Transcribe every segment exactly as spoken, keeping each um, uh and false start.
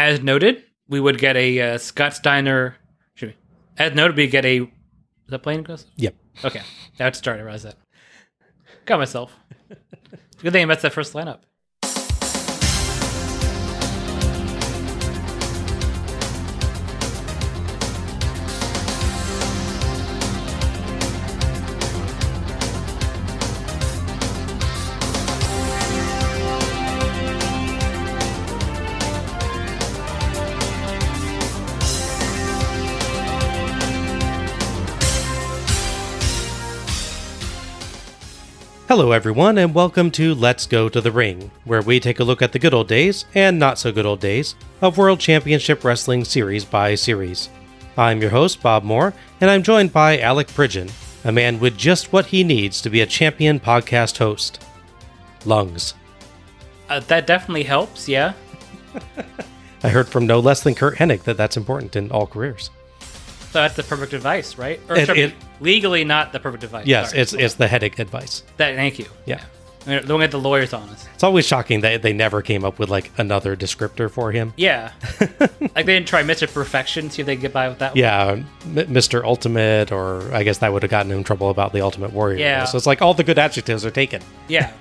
As noted, we would get a uh, Scott Steiner. Should we? As noted, we get a. Is that playing across? Yep. Okay. Now it's starting. I realize that. Got myself. Good thing I messed that first lineup. Hello everyone, and welcome to Let's Go to the Ring, where we take a look at the good old days, and not so good old days, of World Championship Wrestling series by series. I'm your host, Bob Moore, and I'm joined by Alec Pridgen, a man with just what he needs to be a champion podcast host. Lungs. Uh, that definitely helps, yeah. I heard from no less than Kurt Hennig that that's important in all careers. So that's the perfect advice, right? Or it, it, legally not the perfect advice. Yes, Sorry. it's it's the headache advice. That, thank you. Yeah. I mean, don't get the lawyers on us. It's always shocking that they never came up with like another descriptor for him. Yeah. Like they didn't try Mister Perfection, see if they could get by with that yeah, one. Yeah, Mister Ultimate, or I guess that would have gotten him in trouble about the Ultimate Warrior. Yeah. So it's like all the good adjectives are taken. Yeah.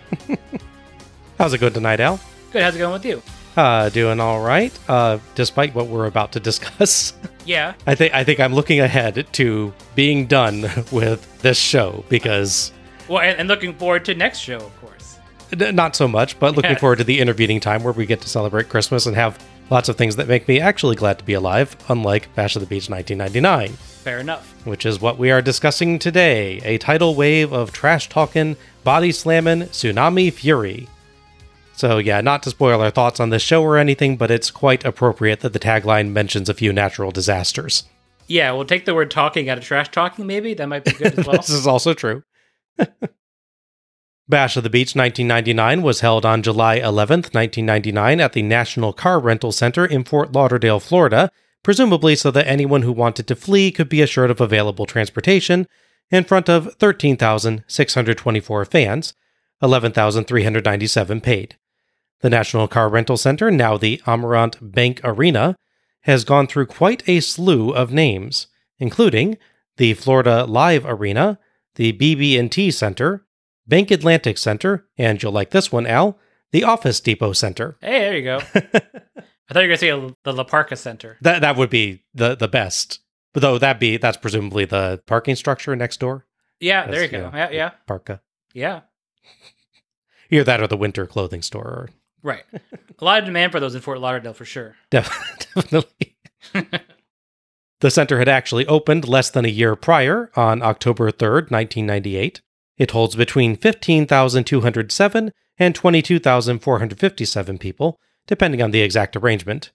How's it going tonight, Al? Good. How's it going with you? Uh, doing all right, uh, despite what we're about to discuss. Yeah. I think I think I'm looking ahead to being done with this show because... Well, and, and looking forward to next show, of course. N- not so much, but looking yeah. forward to the intervening time where we get to celebrate Christmas and have lots of things that make me actually glad to be alive, unlike Bash at the Beach nineteen ninety-nine. Fair enough. Which is what we are discussing today, a tidal wave of trash-talking, body-slamming, tsunami fury. So yeah, not to spoil our thoughts on this show or anything, but it's quite appropriate that the tagline mentions a few natural disasters. Yeah, we'll take the word talking out of trash talking, maybe. That might be good as well. This is also true. Bash of the Beach nineteen ninety-nine was held on July eleventh, nineteen ninety-nine at the National Car Rental Center in Fort Lauderdale, Florida, presumably so that anyone who wanted to flee could be assured of available transportation in front of thirteen thousand six hundred twenty-four fans, eleven thousand three hundred ninety-seven paid. The National Car Rental Center, now the Amarant Bank Arena, has gone through quite a slew of names, including the Florida Live Arena, the B B and T Center, Bank Atlantic Center, and you'll like this one, Al, the Office Depot Center. Hey, there you go. I thought you were going to say the La Parca Center. That that would be the, the best, though that be that's presumably the parking structure next door. Yeah, that's, there you go. Yeah, yeah. yeah. Parca. Yeah. Either that or the winter clothing store. Or right. A lot of demand for those in Fort Lauderdale, for sure. Definitely. The center had actually opened less than a year prior, on October third, nineteen ninety-eight. It holds between fifteen thousand two hundred seven and twenty-two thousand four hundred fifty-seven people, depending on the exact arrangement.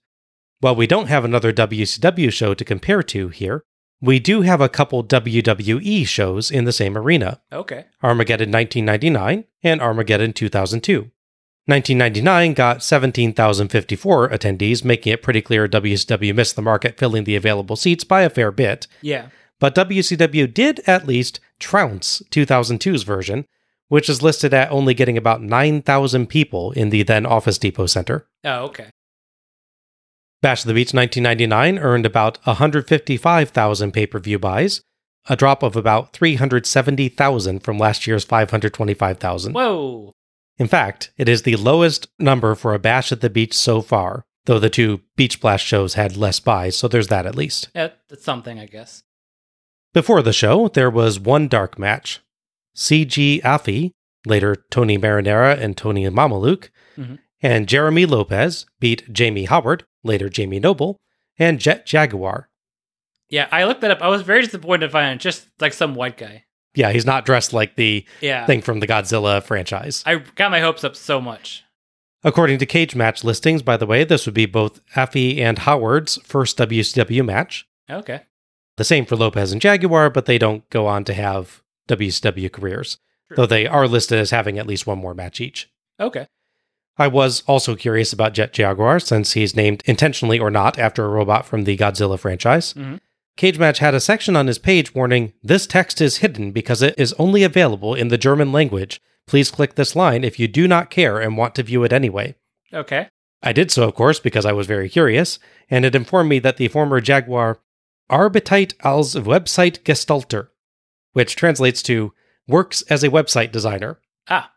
While we don't have another W C W show to compare to here, we do have a couple W W E shows in the same arena. Okay. Armageddon nineteen ninety-nine and Armageddon two thousand two. nineteen ninety-nine got seventeen thousand fifty-four attendees, making it pretty clear W C W missed the market, filling the available seats by a fair bit. Yeah. But W C W did at least trounce two thousand two's version, which is listed at only getting about nine thousand people in the then Office Depot Center. Oh, okay. Bash of the Beach nineteen ninety-nine earned about one hundred fifty-five thousand pay-per-view buys, a drop of about three hundred seventy thousand from last year's five hundred twenty-five thousand. Whoa! In fact, it is the lowest number for a Bash at the Beach so far, though the two Beach Blast shows had less buys, so there's that at least. Yeah, that's something, I guess. Before the show, there was one dark match. C G Afi, later Tony Marinara and Tony Mamaluke, mm-hmm. and Jeremy Lopez beat Jamie Howard, later Jamie Noble, and Jet Jaguar. Yeah, I looked that up. I was very disappointed to find just like some white guy. Yeah, he's not dressed like the yeah. thing from the Godzilla franchise. I got my hopes up so much. According to Cage Match listings, by the way, this would be both Afi and Howard's first W C W match. Okay. The same for Lopez and Jaguar, but they don't go on to have W C W careers, True. Though they are listed as having at least one more match each. Okay. I was also curious about Jet Jaguar, since he's named intentionally or not after a robot from the Godzilla franchise. Mm-hmm. Cage Match had a section on his page warning, "This text is hidden because it is only available in the German language. Please click this line if you do not care and want to view it anyway." Okay. I did so, of course, because I was very curious, and it informed me that the former Jaguar arbeitet als Website-Gestalter, which translates to works as a website designer. Ah.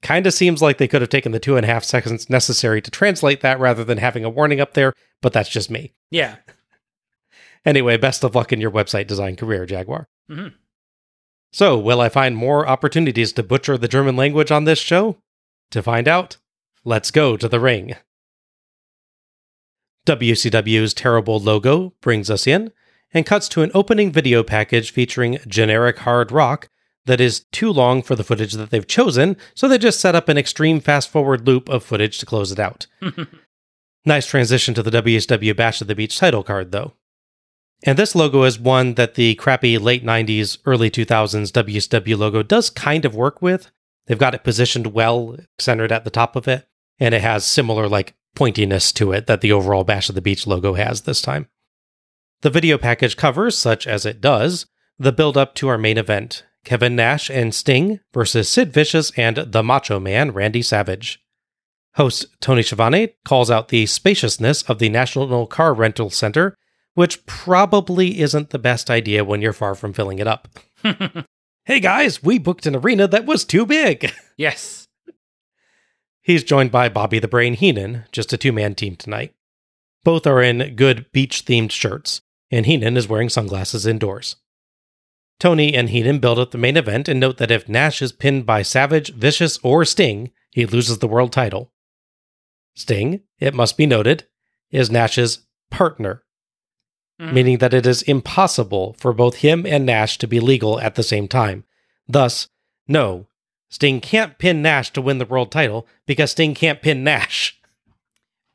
Kind of seems like they could have taken the two and a half seconds necessary to translate that rather than having a warning up there, but that's just me. Yeah. Anyway, best of luck in your website design career, Jaguar. Mm-hmm. So, will I find more opportunities to butcher the German language on this show? To find out, let's go to the ring. W C W's terrible logo brings us in and cuts to an opening video package featuring generic hard rock that is too long for the footage that they've chosen, so they just set up an extreme fast-forward loop of footage to close it out. Nice transition to the W C W Bash at the Beach title card, though. And this logo is one that the crappy late nineties, early two thousands W C W logo does kind of work with. They've got it positioned well, centered at the top of it, and it has similar, like, pointiness to it that the overall Bash at the Beach logo has this time. The video package covers, such as it does, the build-up to our main event, Kevin Nash and Sting versus Sid Vicious and the Macho Man, Randy Savage. Host Tony Schiavone calls out the spaciousness of the National Car Rental Center, which probably isn't the best idea when you're far from filling it up. Hey guys, we booked an arena that was too big! Yes. He's joined by Bobby the Brain Heenan, just a two-man team tonight. Both are in good beach-themed shirts, and Heenan is wearing sunglasses indoors. Tony and Heenan build up the main event and note that if Nash is pinned by Savage, Vicious, or Sting, he loses the world title. Sting, it must be noted, is Nash's partner. Mm. Meaning that it is impossible for both him and Nash to be legal at the same time. Thus, no, Sting can't pin Nash to win the world title because Sting can't pin Nash.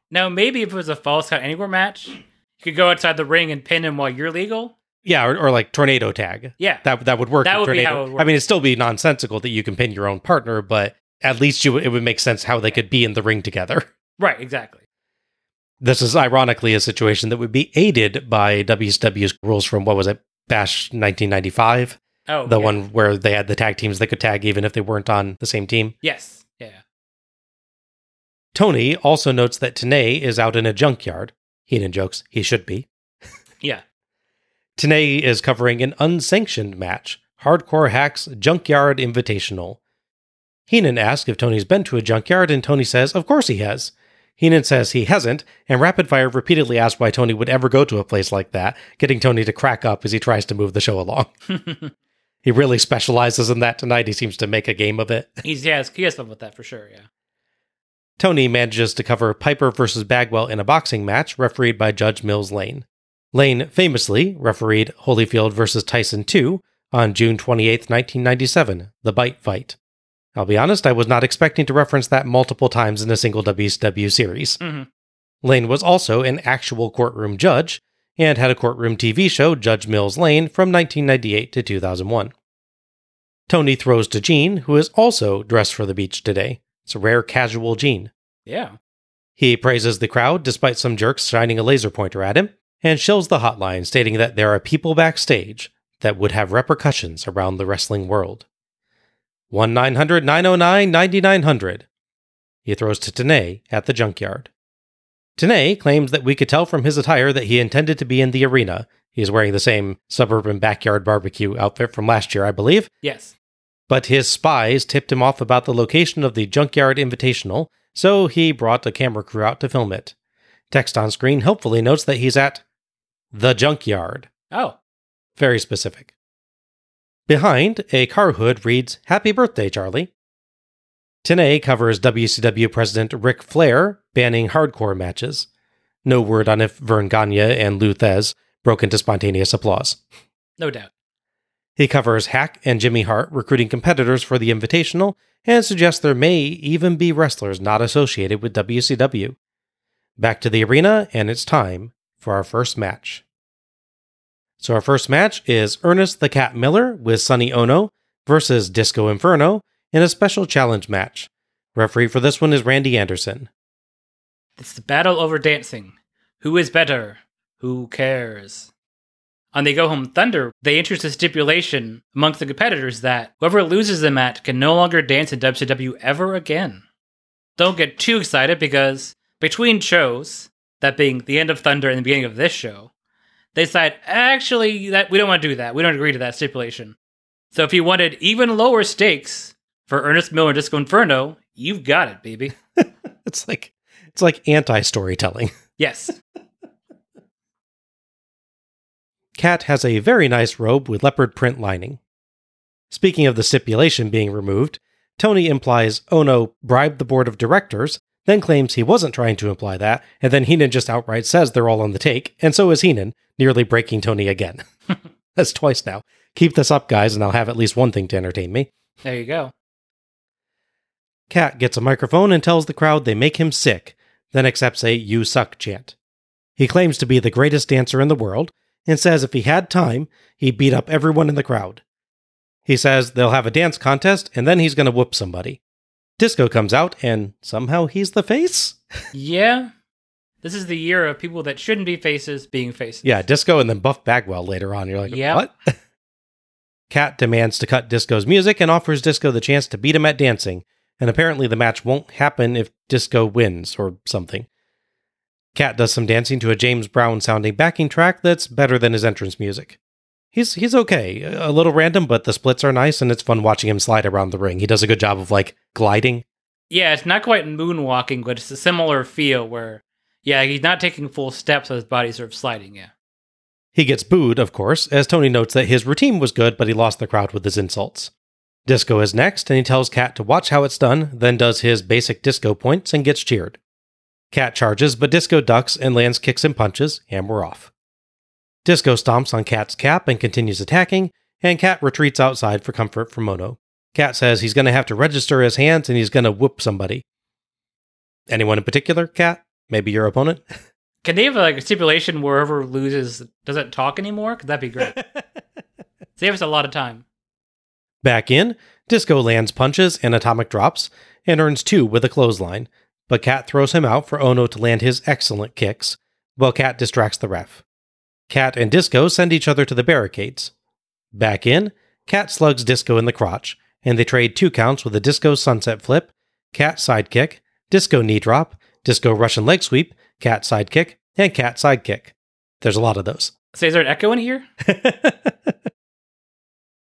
Now, maybe if it was a Falls Count Anywhere match, you could go outside the ring and pin him while you're legal. Yeah, or, or like tornado tag. Yeah. That, that would work. That would tornado. be how it would work. I mean, it'd still be nonsensical that you can pin your own partner, but at least you, it would make sense how they could be in the ring together. Right, exactly. This is ironically a situation that would be aided by W C W's rules from, what was it, Bash nineteen ninety-five? Oh, The yeah. one where they had the tag teams that could tag even if they weren't on the same team? Yes, yeah. Tony also notes that Tenay is out in a junkyard. Heenan jokes, he should be. Yeah. Tenay is covering an unsanctioned match, Hardcore Hack's Junkyard Invitational. Heenan asks if Tony's been to a junkyard, and Tony says, of course he has. Heenan says he hasn't, and Rapid Fire repeatedly asks why Tony would ever go to a place like that, getting Tony to crack up as he tries to move the show along. He really specializes in that tonight. He seems to make a game of it. He's, yeah, he has fun with that for sure, yeah. Tony manages to cover Piper versus Bagwell in a boxing match, refereed by Judge Mills Lane. Lane famously refereed Holyfield versus Tyson two on June twenty-eighth, nineteen ninety-seven, the Bite Fight. I'll be honest, I was not expecting to reference that multiple times in a single W C W series. Mm-hmm. Lane was also an actual courtroom judge, and had a courtroom T V show, Judge Mills Lane, from nineteen ninety-eight to two thousand one. Tony throws to Gene, who is also dressed for the beach today. It's a rare casual Gene. Yeah. He praises the crowd, despite some jerks shining a laser pointer at him, and shills the hotline, stating that there are people backstage that would have repercussions around the wrestling world. one nine hundred nine oh nine nine nine hundred. He throws to Tenay at the junkyard. Tenay claims that we could tell from his attire that he intended to be in the arena. He is wearing the same suburban backyard barbecue outfit from last year, I believe. Yes. But his spies tipped him off about the location of the Junkyard Invitational, so he brought a camera crew out to film it. Text on screen helpfully notes that he's at the junkyard. Oh. Very specific. Behind, a car hood reads, Happy Birthday, Charlie. Tenay covers W C W President Ric Flair banning hardcore matches. No word on if Vern Gagne and Lou Thesz broke into spontaneous applause. No doubt. He covers Hack and Jimmy Hart recruiting competitors for the Invitational and suggests there may even be wrestlers not associated with W C W. Back to the arena, and it's time for our first match. So our first match is Ernest the Cat Miller with Sonny Onoo versus Disco Inferno in a special challenge match. Referee for this one is Randy Anderson. It's the battle over dancing. Who is better? Who cares? On They Go Home Thunder, they introduced a stipulation amongst the competitors that whoever loses the match can no longer dance in W C W ever again. Don't get too excited because between shows, that being the end of Thunder and the beginning of this show, they decide, actually, that we don't want to do that. We don't agree to that stipulation. So if you wanted even lower stakes for Ernest Miller and Disco Inferno, you've got it, baby. It's like it's like anti-storytelling. Yes. Cat has a very nice robe with leopard print lining. Speaking of the stipulation being removed, Tony implies Ono bribed the board of directors, then claims he wasn't trying to imply that, and then Heenan just outright says they're all on the take, and so is Heenan, nearly breaking Tony again. That's twice now. Keep this up, guys, and I'll have at least one thing to entertain me. There you go. Cat gets a microphone and tells the crowd they make him sick, then accepts a "You suck" chant. He claims to be the greatest dancer in the world, and says if he had time, he'd beat up everyone in the crowd. He says they'll have a dance contest, and then he's going to whoop somebody. Disco comes out, and somehow he's the face? Yeah. This is the year of people that shouldn't be faces being faces. Yeah, Disco and then Buff Bagwell later on. You're like, yep. What? Cat demands to cut Disco's music and offers Disco the chance to beat him at dancing, and apparently the match won't happen if Disco wins or something. Cat does some dancing to a James Brown-sounding backing track that's better than his entrance music. He's he's okay. A little random, but the splits are nice, and it's fun watching him slide around the ring. He does a good job of, like, gliding. Yeah, it's not quite moonwalking, but it's a similar feel where, yeah, he's not taking full steps, so his body's sort of sliding, yeah. He gets booed, of course, as Tony notes that his routine was good, but he lost the crowd with his insults. Disco is next, and he tells Cat to watch how it's done, then does his basic disco points and gets cheered. Cat charges, but Disco ducks and lands kicks and punches, and we're off. Disco stomps on Cat's cap and continues attacking, and Cat retreats outside for comfort from Ono. Cat says he's going to have to register his hands and he's going to whoop somebody. Anyone in particular, Cat? Maybe your opponent? Can they have like a stipulation where whoever loses doesn't talk anymore? Because that'd be great. Save us a lot of time. Back in, Disco lands punches and atomic drops, and earns two with a clothesline, but Cat throws him out for Ono to land his excellent kicks, while Cat distracts the ref. Cat and Disco send each other to the barricades. Back in, Cat slugs Disco in the crotch, and they trade two counts with a Disco sunset flip, Cat sidekick, Disco knee drop, Disco Russian leg sweep, Cat sidekick, and Cat sidekick. There's a lot of those. So is there an echo in here?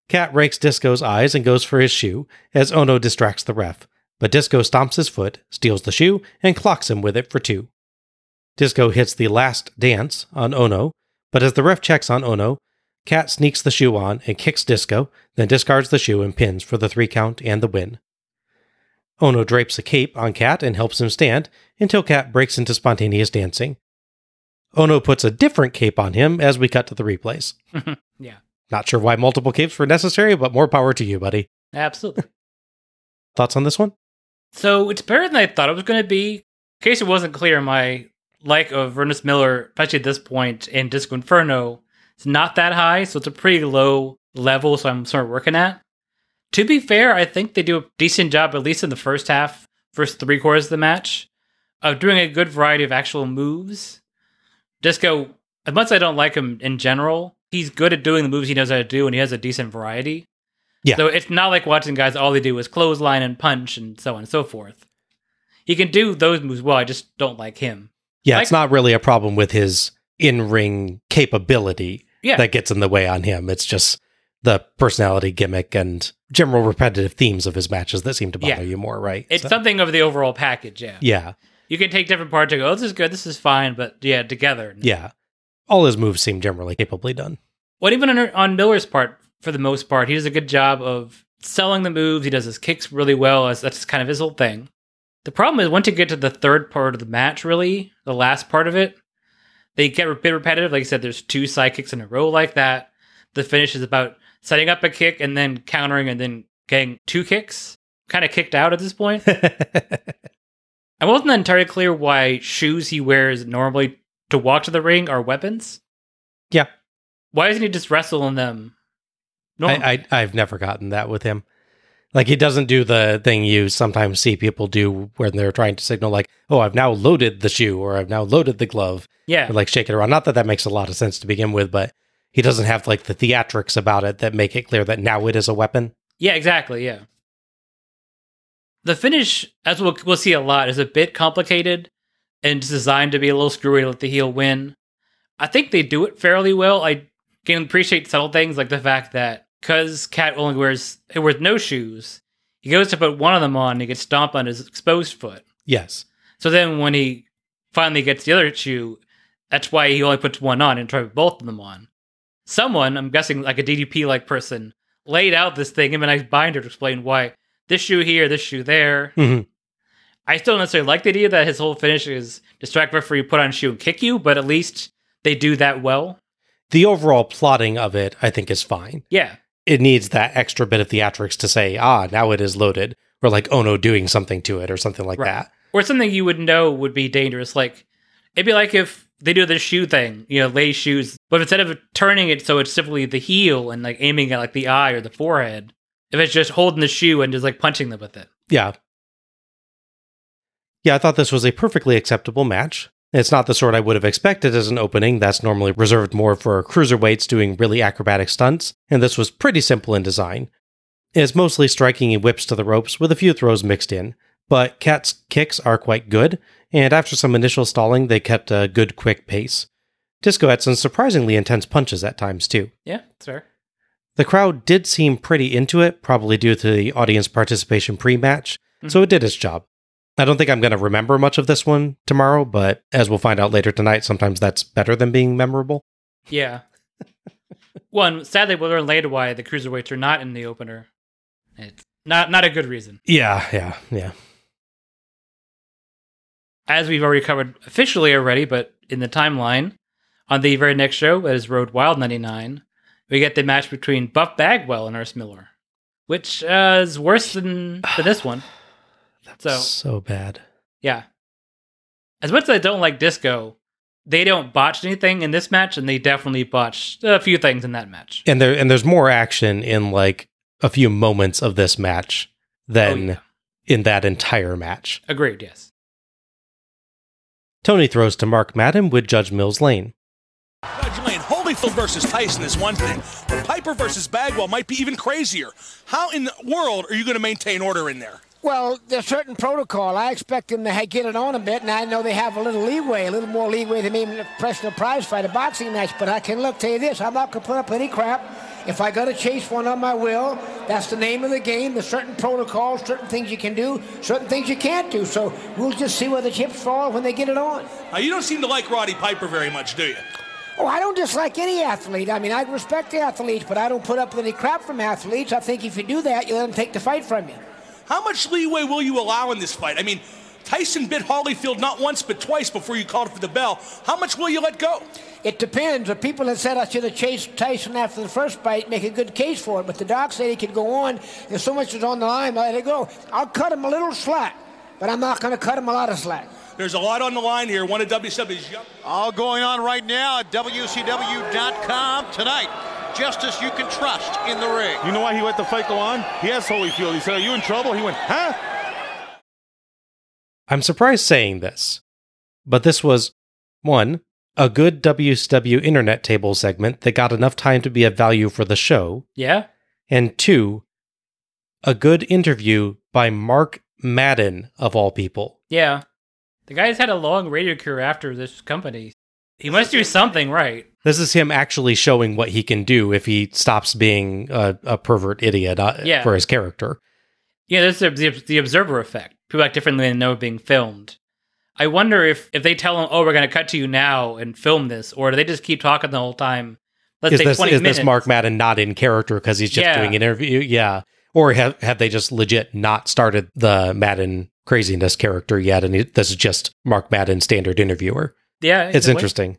Cat rakes Disco's eyes and goes for his shoe, as Ono distracts the ref, but Disco stomps his foot, steals the shoe, and clocks him with it for two. Disco hits the last dance on Ono, but as the ref checks on Ono, Cat sneaks the shoe on and kicks Disco, then discards the shoe and pins for the three count and the win. Ono drapes a cape on Cat and helps him stand until Cat breaks into spontaneous dancing. Ono puts a different cape on him as we cut to the replays. Yeah. Not sure why multiple capes were necessary, but more power to you, buddy. Absolutely. Thoughts on this one? So it's better than I thought it was going to be. In case it wasn't clear, my... like of Ernest Miller, especially at this point, in Disco Inferno, it's not that high, so it's a pretty low level, so I'm sort of working at. To be fair, I think they do a decent job, at least in the first half, first three quarters of the match, of doing a good variety of actual moves. Disco, as much as I don't like him in general, he's good at doing the moves he knows how to do, and he has a decent variety. Yeah. So it's not like watching guys, all they do is clothesline and punch and so on and so forth. He can do those moves well, I just don't like him. Yeah, it's not really a problem with his in-ring capability yeah. that gets in the way on him. It's just the personality gimmick and general repetitive themes of his matches that seem to bother yeah. you more, right? It's so. Something of the overall package, yeah. Yeah. You can take different parts and go, oh, this is good, this is fine, but yeah, together. No. Yeah. All his moves seem generally capably done. Well, even on, on Miller's part, for the most part, he does a good job of selling the moves. He does his kicks really well. As that's kind of his whole thing. The problem is once you get to the third part of the match, really, the last part of it, they get a bit repetitive. Like I said, there's two sidekicks in a row like that. The finish is about setting up a kick and then countering and then getting two kicks. Kind of kicked out at this point. I wasn't entirely clear why shoes he wears normally to walk to the ring are weapons. Yeah. Why doesn't he just wrestle in them? No, I, I, I've never gotten that with him. Like, he doesn't do the thing you sometimes see people do when they're trying to signal, like, oh, I've now loaded the shoe, or I've now loaded the glove. Yeah. Or, like, shake it around. Not that that makes a lot of sense to begin with, but he doesn't have, like, the theatrics about it that make it clear that now it is a weapon. Yeah, exactly, yeah. The finish, as we'll, we'll see a lot, is a bit complicated. and it's designed to be a little screwy to let the heel win. I think they do it fairly well. I can appreciate subtle things like the fact that because Cat only wears, he wears no shoes, he goes to put one of them on and he gets stomped on his exposed foot. Yes. So then when he finally gets the other shoe, that's why he only puts one on and tries to put both of them on. Someone, I'm guessing like a D D P-like person, laid out this thing in a nice binder to explain why this shoe here, this shoe there. Mm-hmm. I still don't necessarily like the idea that his whole finish is distract referee, put on a shoe and kick you, but at least they do that well. The overall plotting of it, I think, is fine. Yeah. It needs that extra bit of theatrics to say, ah, now it is loaded, or like Onoo doing something to it or something like right. that. Or something you would know would be dangerous. Like, it'd be like if they do the shoe thing, you know, lay shoes, but instead of turning it so it's simply the heel and like aiming at like the eye or the forehead, if it's just holding the shoe and just like punching them with it. Yeah. Yeah, I thought this was a perfectly acceptable match. It's not the sort I would have expected as an opening. That's normally reserved more for cruiserweights doing really acrobatic stunts, and this was pretty simple in design. It's mostly striking and whips to the ropes with a few throws mixed in, but Cat's kicks are quite good, and after some initial stalling, they kept a good quick pace. Disco had some surprisingly intense punches at times, too. Yeah, sir. The crowd did seem pretty into it, probably due to the audience participation pre-match, mm-hmm. so it did its job. I don't think I'm going to remember much of this one tomorrow, but as we'll find out later tonight, sometimes that's better than being memorable. Yeah. Well, and sadly, we'll learn later why the cruiserweights are not in the opener. It's not not a good reason. Yeah, yeah, yeah. As we've already covered officially already, but in the timeline, on the very next show, that is Road Wild ninety-nine, we get the match between Buff Bagwell and Ernest Miller, which uh, is worse than, than this one. That's so, so bad. Yeah. As much as I don't like Disco, they don't botch anything in this match, and they definitely botched a few things in that match. And there and there's more action in like a few moments of this match than oh, yeah. in that entire match. Agreed, yes. Tony throws to Mark Madden with Judge Mills Lane. Judge Lane, Holyfield versus Tyson is one thing, but Piper versus Bagwell might be even crazier. How in the world are you going to maintain order in there? Well, there's certain protocol. I expect them to get it on a bit, and I know they have a little leeway, a little more leeway than even a professional prize fight, a boxing match. But I can look, tell you this, I'm not going to put up any crap. If I got to chase one on my will, that's the name of the game. There's certain protocols, certain things you can do, certain things you can't do. So we'll just see where the chips fall when they get it on. Now, you don't seem to like Roddy Piper very much, do you? Oh, I don't dislike any athlete. I mean, I respect the athletes, but I don't put up with any crap from athletes. I think if you do that, you let them take the fight from you. How much leeway will you allow in this fight? I mean, Tyson bit Holyfield not once but twice before you called for the bell. How much will you let go? It depends. The people that said I should have chased Tyson after the first bite make a good case for it, but the doc said he could go on. If so much is on the line, I let it go. I'll cut him a little slack, but I'm not going to cut him a lot of slack. There's a lot on the line here. One of W C W's young. All going on right now at W C W dot com tonight. Justice you can trust in the ring. You know why he let the fight go on? He asked Holyfield. He said, "Are you in trouble?" He went, "Huh?" I'm surprised saying this, but this was, one, a good W C W internet table segment that got enough time to be of value for the show. Yeah. And two, a good interview by Mark Madden, of all people. Yeah. The guy's had a long radio career after this company. He must do something right. This is him actually showing what he can do if he stops being a, a pervert idiot uh, yeah. for his character. Yeah, this is the, the observer effect. People act differently than they know being filmed. I wonder if, if they tell him, oh, we're going to cut to you now and film this, or do they just keep talking the whole time? Let's is say this, twenty is minutes. This Mark Madden not in character because he's just yeah. doing an interview? Yeah. Or have, have they just legit not started the Madden craziness character yet, and it, this is just Mark Madden, standard interviewer? Yeah. It's interesting. Way.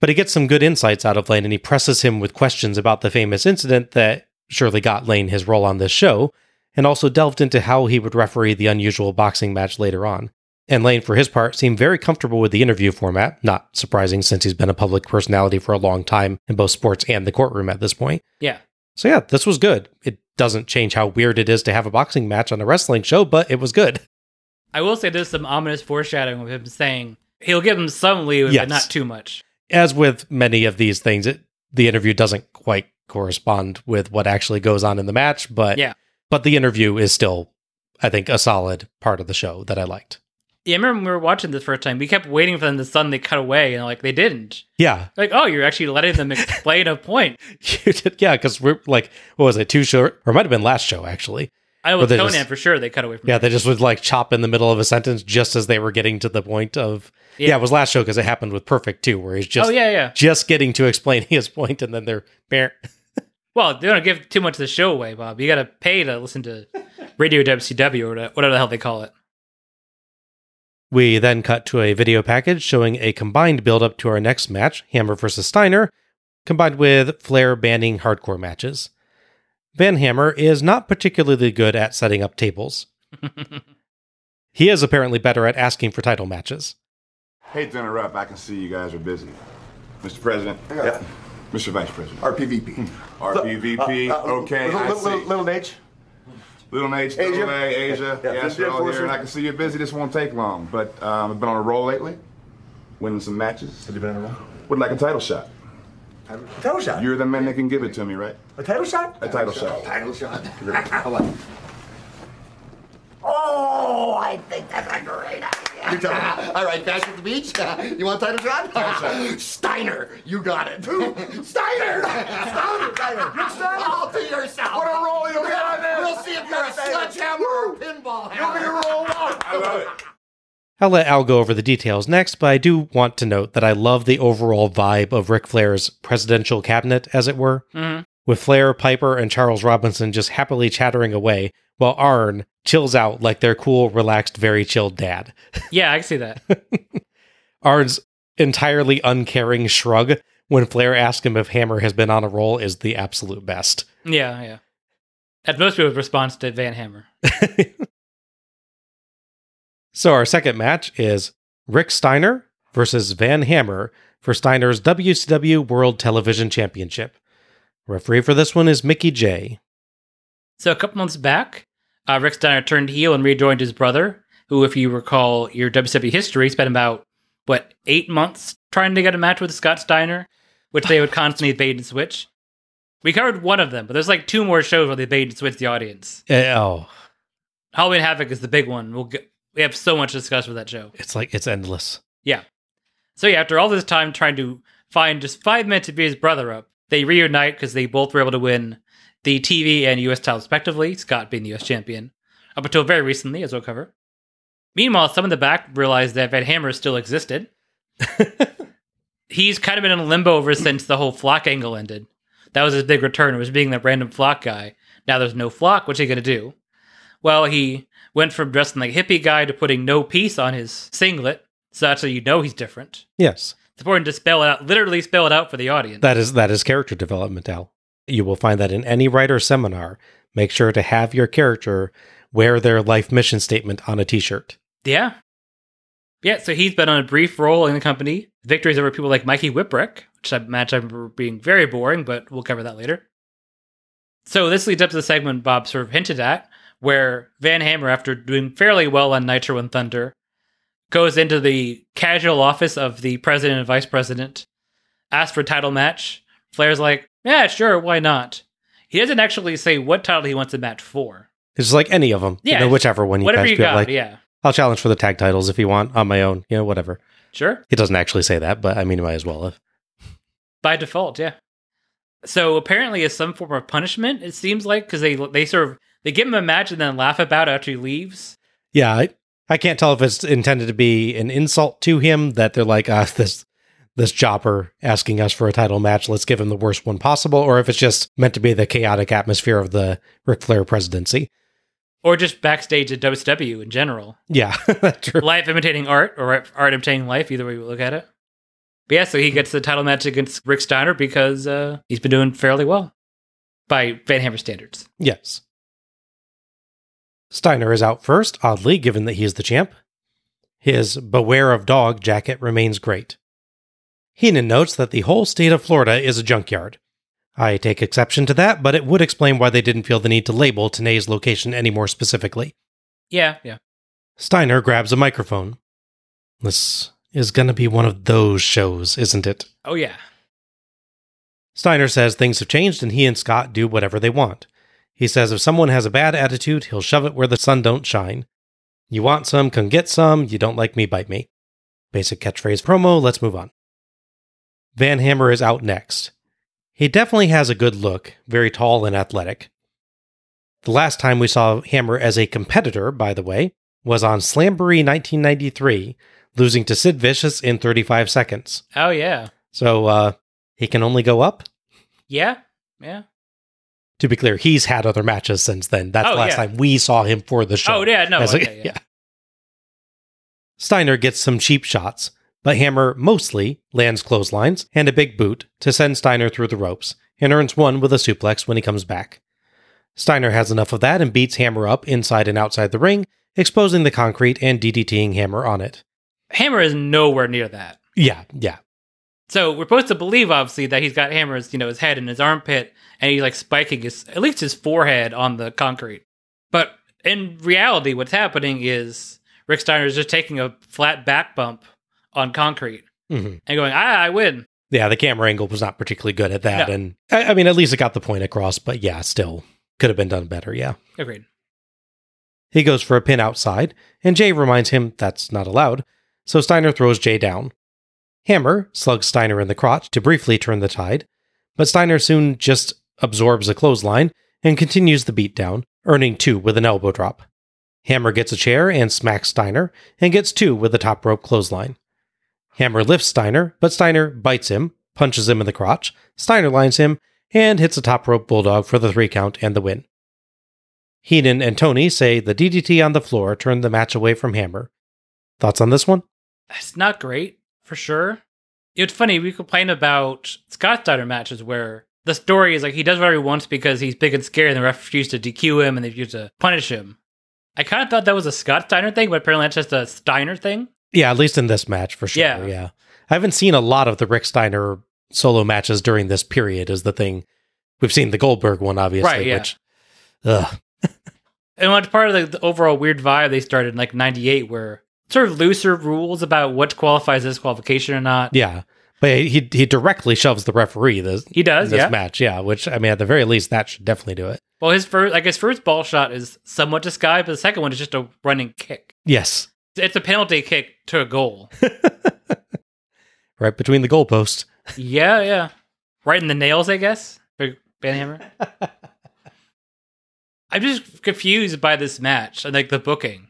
But he gets some good insights out of Lane, and he presses him with questions about the famous incident that surely got Lane his role on this show, and also delved into how he would referee the unusual boxing match later on. And Lane, for his part, seemed very comfortable with the interview format, not surprising since he's been a public personality for a long time in both sports and the courtroom at this point. Yeah. So yeah, this was good. It doesn't change how weird it is to have a boxing match on a wrestling show, but it was good. I will say there's some ominous foreshadowing of him saying he'll give him some leeway, yes. but not too much. As with many of these things, it, the interview doesn't quite correspond with what actually goes on in the match, but yeah. but the interview is still, I think, a solid part of the show that I liked. Yeah, I remember when we were watching this first time, we kept waiting for them to suddenly cut away, and like they didn't. Yeah. Like, oh, you're actually letting them explain a point. You did, yeah, because we're like, what was it, two short, or it might have been last show, actually. I was Conan, just, for sure, they cut away from Yeah, it. They just would like chop in the middle of a sentence just as they were getting to the point of, yeah, yeah it was last show because it happened with Perfect, too, where he's just, oh, yeah, yeah. just getting to explaining his point, and then they're, bare. Well, they don't give too much of the show away, Bob. You got to pay to listen to Radio W C W or whatever the hell they call it. We then cut to a video package showing a combined build-up to our next match, Hammer versus Steiner, combined with Flair banning hardcore matches. Van Hammer is not particularly good at setting up tables. He is apparently better at asking for title matches. Hate to interrupt, I can see you guys are busy. Mister President. Yep. Mister Vice President. R P V P. R P V P, uh, uh, okay, little, I little, see. Little H. Little H, Asia, little A, Asia. Yeah, yes, you're all here, and I can see you're busy. This won't take long, but um, I've been on a roll lately, winning some matches. Have you been on a roll? Would like a title shot. A title shot? You're the man that can give it to me, right? A title shot? A title, title shot. shot. Title shot. Oh, I think that's a great idea. You're telling me. All right, Bash at the Beach. You want a title shot? Title shot. Steiner, you got it. Who? Steiner! Steiner! Steiner! Rick Steiner! All to yourself. What a roll you'll get on this. We'll see if you're a sledgehammer or a pinball. You'll be rolled out. I love it. I'll let Al go over the details next, but I do want to note that I love the overall vibe of Ric Flair's presidential cabinet, as it were. Mm-hmm. With Flair, Piper, and Charles Robinson just happily chattering away, while Arn chills out like their cool, relaxed, very chilled dad. Yeah, I can see that. Arn's entirely uncaring shrug when Flair asks him if Hammer has been on a roll is the absolute best. Yeah, yeah. At most people's response to Van Hammer. So our second match is Rick Steiner versus Van Hammer for Steiner's W C W World Television Championship. Referee for this one is Mickey J. So a couple months back, uh, Rick Steiner turned heel and rejoined his brother, who, if you recall your W C W history, spent about, what, eight months trying to get a match with Scott Steiner, which they would constantly bait and switch. We covered one of them, but there's like two more shows where they bait and switch the audience. Oh. Halloween Havoc is the big one. We'll get, we have so much to discuss with that show. It's like, it's endless. Yeah. So yeah, after all this time trying to find just five minutes to beat his brother up, they reunite because they both were able to win the T V and U S title respectively, Scott being the U S champion, up until very recently, as we'll cover. Meanwhile, some in the back realized that Van Hammer still existed. He's kind of been in limbo ever since the whole Flock angle ended. That was his big return, was being that random Flock guy. Now there's no Flock, what's he going to do? Well, he went from dressing like a hippie guy to putting no peace on his singlet, so that's how you know he's different. Yes. It's important to spell it out, literally spell it out for the audience. That is that is character development, Al. You will find that in any writer seminar. Make sure to have your character wear their life mission statement on a t-shirt. Yeah. Yeah, so he's been on a brief role in the company. Victories over people like Mikey Whipwreck, which I match I remember being very boring, but we'll cover that later. So this leads up to the segment Bob sort of hinted at, where Van Hammer, after doing fairly well on Nitro and Thunder, goes into the casual office of the president and vice president, asks for a title match. Flair's like, yeah, sure, why not? He doesn't actually say what title he wants a match for. It's just like any of them. Yeah. You know, whichever one you whatever you got, like, yeah. I'll challenge for the tag titles if you want, on my own, you know, whatever. Sure. He doesn't actually say that, but I mean, might as well have. By default, yeah. So apparently it's some form of punishment, it seems like, because they, they sort of, they give him a match and then laugh about it after he leaves. Yeah, I- I can't tell if it's intended to be an insult to him that they're like, ah, this this jobber asking us for a title match, let's give him the worst one possible, or if it's just meant to be the chaotic atmosphere of the Ric Flair presidency. Or just backstage at W C W in general. Yeah, that's true. Life imitating art, or art imitating life, either way you look at it. But yeah, so he gets the title match against Rick Steiner because uh, he's been doing fairly well by Van Hammer standards. Yes. Steiner is out first, oddly, given that he is the champ. His Beware of Dog jacket remains great. Heenan notes that the whole state of Florida is a junkyard. I take exception to that, but it would explain why they didn't feel the need to label Tanae's location any more specifically. Yeah, yeah. Steiner grabs a microphone. This is going to be one of those shows, isn't it? Oh, yeah. Steiner says things have changed and he and Scott do whatever they want. He says if someone has a bad attitude, he'll shove it where the sun don't shine. You want some, come get some. You don't like me, bite me. Basic catchphrase promo, let's move on. Van Hammer is out next. He definitely has a good look, very tall and athletic. The last time we saw Hammer as a competitor, by the way, was on Slamboree nineteen ninety-three, losing to Sid Vicious in thirty-five seconds. Oh, yeah. So, uh, he can only go up? Yeah, yeah. To be clear, he's had other matches since then. That's oh, the last yeah. time we saw him for the show. Oh, yeah, no. Okay, a, yeah. yeah. Steiner gets some cheap shots, but Hammer mostly lands clotheslines and a big boot to send Steiner through the ropes, and earns one with a suplex when he comes back. Steiner has enough of that and beats Hammer up inside and outside the ring, exposing the concrete and DDTing Hammer on it. Hammer is nowhere near that. Yeah, yeah. So we're supposed to believe, obviously, that he's got Hammer's, you know, his head in his armpit, and he's like spiking his, at least his forehead on the concrete. But in reality, what's happening is Rick Steiner is just taking a flat back bump on concrete mm-hmm. and going, ah, I win. Yeah, the camera angle was not particularly good at that. No. And I, I mean, at least it got the point across, but yeah, still could have been done better. Yeah. Agreed. He goes for a pin outside, and Jay reminds him that's not allowed. So Steiner throws Jay down. Hammer slugs Steiner in the crotch to briefly turn the tide, but Steiner soon just absorbs a clothesline and continues the beatdown, earning two with an elbow drop. Hammer gets a chair and smacks Steiner, and gets two with a top rope clothesline. Hammer lifts Steiner, but Steiner bites him, punches him in the crotch, Steiner lines him, and hits a top rope bulldog for the three count and the win. Heenan and Tony say the D D T on the floor turned the match away from Hammer. Thoughts on this one? It's not great. For sure. It's funny, we complain about Scott Steiner matches where the story is like he does whatever he wants because he's big and scary and the ref refused to D Q him and they refused to punish him. I kind of thought that was a Scott Steiner thing, but apparently that's just a Steiner thing. Yeah, at least in this match, for sure. Yeah. yeah. I haven't seen a lot of the Rick Steiner solo matches during this period is the thing. We've seen the Goldberg one, obviously. Right, yeah. Which, ugh. And it's part of the, the overall weird vibe they started in like ninety-eight where sort of looser rules about what qualifies as disqualification or not. Yeah. But he he directly shoves the referee this, he does, in this yeah. match. Yeah, which, I mean, at the very least, that should definitely do it. Well, his first, like his first ball shot is somewhat disguised, but the second one is just a running kick. Yes. It's a penalty kick to a goal. Right between the goalposts. Yeah, yeah. Right in the nails, I guess, for Van Hammer. I'm just confused by this match and, like, the booking.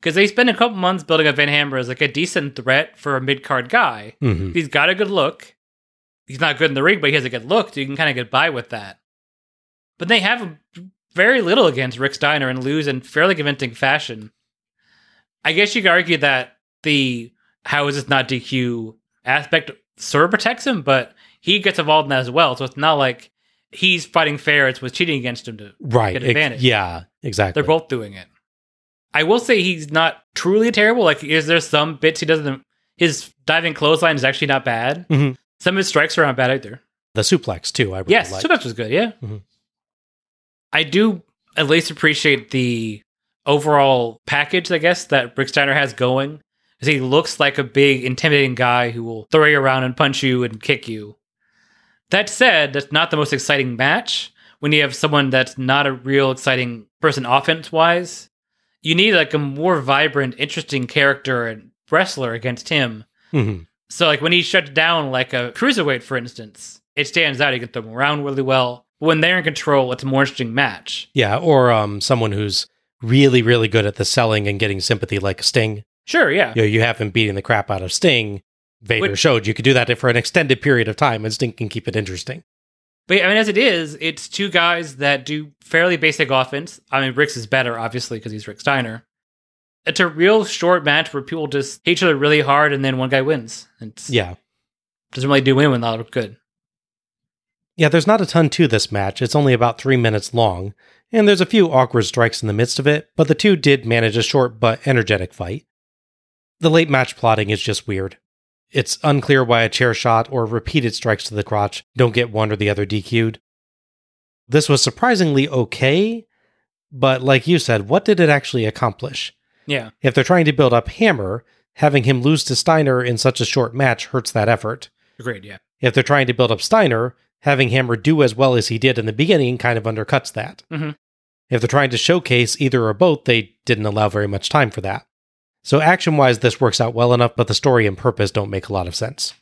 Because they spend a couple months building up Van Hammer as like a decent threat for a mid-card guy. Mm-hmm. He's got a good look. He's not good in the ring, but he has a good look, so you can kind of get by with that. But they have very little against Rick Steiner and lose in fairly convincing fashion. I guess you could argue that the how is this not D Q aspect sort of protects him, but he gets involved in that as well, so it's not like he's fighting fair, it's what's cheating against him to right. get advantage. It, yeah, exactly. They're both doing it. I will say he's not truly terrible. Like, is there some bits he doesn't... His diving clothesline is actually not bad. Mm-hmm. Some of his strikes are not bad either. The suplex, too, I really yes, like. Yes, suplex was good, yeah. Mm-hmm. I do at least appreciate the overall package, I guess, that Rick Steiner has going. Because he looks like a big, intimidating guy who will throw you around and punch you and kick you. That said, that's not the most exciting match. When you have someone that's not a real exciting person offense-wise... You need like a more vibrant, interesting character and wrestler against him. Mm-hmm. So like when he shuts down like a cruiserweight, for instance, it stands out. He can throw them around really well. But when they're in control, it's a more interesting match. Yeah, or um, someone who's really, really good at the selling and getting sympathy like Sting. Sure, yeah. You know, you have him beating the crap out of Sting. Vader Which, showed you could do that for an extended period of time and Sting can keep it interesting. But I mean, as it is, it's two guys that do fairly basic offense. I mean, Rick's is better, obviously, because he's Rick Steiner. It's a real short match where people just hate each other really hard, and then one guy wins. It's, yeah. Doesn't really do anyone that good. Yeah, there's not a ton to this match. It's only about three minutes long, and there's a few awkward strikes in the midst of it, but the two did manage a short but energetic fight. The late match plotting is just weird. It's unclear why a chair shot or repeated strikes to the crotch don't get one or the other D Q'd. This was surprisingly okay, but like you said, what did it actually accomplish? Yeah. If they're trying to build up Hammer, having him lose to Steiner in such a short match hurts that effort. Agreed, yeah. If they're trying to build up Steiner, having Hammer do as well as he did in the beginning kind of undercuts that. Mm-hmm. If they're trying to showcase either or both, they didn't allow very much time for that. So action-wise, this works out well enough, but the story and purpose don't make a lot of sense.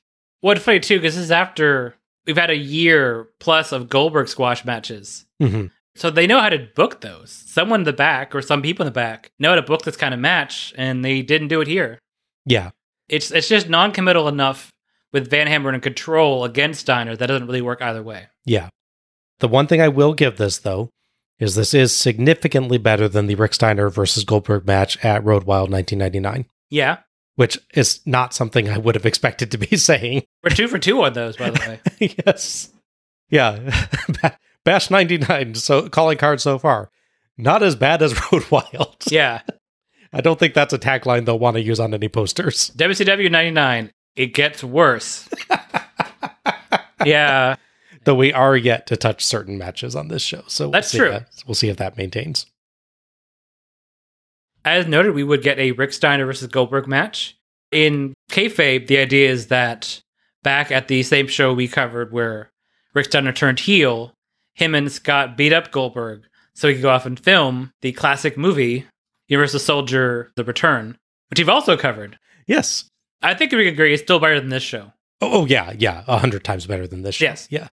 Well, it's funny, too, because this is after we've had a year plus of Goldberg squash matches. Mm-hmm. So they know how to book those. Someone in the back, or some people in the back, know how to book this kind of match, and they didn't do it here. Yeah. It's it's just non-committal enough with Van Hammer in control against Steiner that doesn't really work either way. Yeah. The one thing I will give this, though, is this is significantly better than the Rick Steiner versus Goldberg match at Road Wild nineteen ninety-nine. Yeah. Which is not something I would have expected to be saying. We're two for two on those, by the way. Yes. Yeah. Bash ninety-nine, so calling card so far. Not as bad as Road Wild. Yeah. I don't think that's a tagline they'll want to use on any posters. W C W ninety-nine, it gets worse. Yeah. Though we are yet to touch certain matches on this show. So that's we'll see true. That, we'll see if that maintains. As noted, we would get a Rick Steiner versus Goldberg match. In kayfabe, the idea is that back at the same show we covered where Rick Steiner turned heel, him and Scott beat up Goldberg so he could go off and film the classic movie, Universal Soldier, The Return, which you've also covered. Yes. I think we can agree it's still better than this show. Oh, oh yeah, yeah. A hundred times better than this show. Yes. Yeah.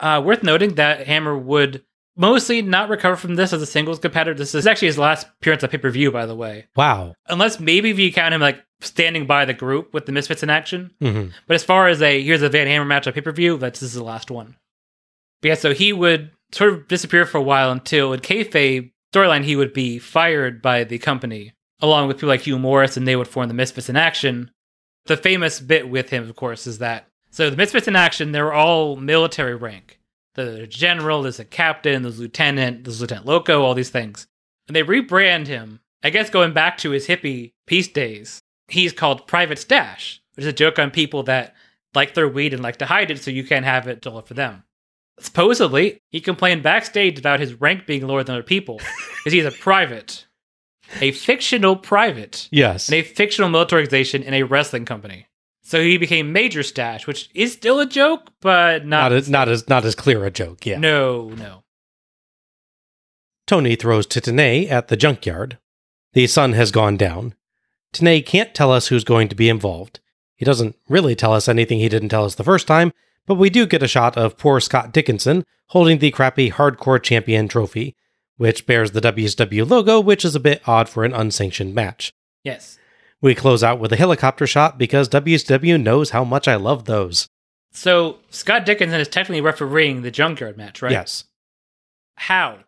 Uh, worth noting that Hammer would mostly not recover from this as a singles competitor. This is actually his last appearance at pay-per-view, by the way. Wow. Unless maybe if you count him like standing by the group with the Misfits in action. Mm-hmm. But as far as a here's a Van Hammer match at pay-per-view, that's this is the last one. But yeah, so he would sort of disappear for a while until in kayfabe storyline he would be fired by the company, along with people like Hugh Morris, and they would form the Misfits in Action. The famous bit with him, of course, is that so the Misfits in Action, they're all military rank. There's a general, there's a captain, there's a lieutenant, there's Lieutenant Loco, all these things. And they rebrand him, I guess going back to his hippie peace days. He's called Private Stash, which is a joke on people that like their weed and like to hide it so you can't have it to look for them. Supposedly, he complained backstage about his rank being lower than other people because he's a private. A fictional private. Yes. And a fictional military organization in a wrestling company. So he became Major Stash, which is still a joke, but not... Not as, not as, not as clear a joke, yeah. No, no. Tony throws to Tenay at the junkyard. The sun has gone down. Tenay can't tell us who's going to be involved. He doesn't really tell us anything he didn't tell us the first time, but we do get a shot of poor Scott Dickinson holding the crappy Hardcore Champion trophy, which bears the W S W logo, which is a bit odd for an unsanctioned match. Yes. We close out with a helicopter shot because W S W knows how much I love those. So, Scott Dickinson is technically refereeing the Junkyard match, right? Yes. How?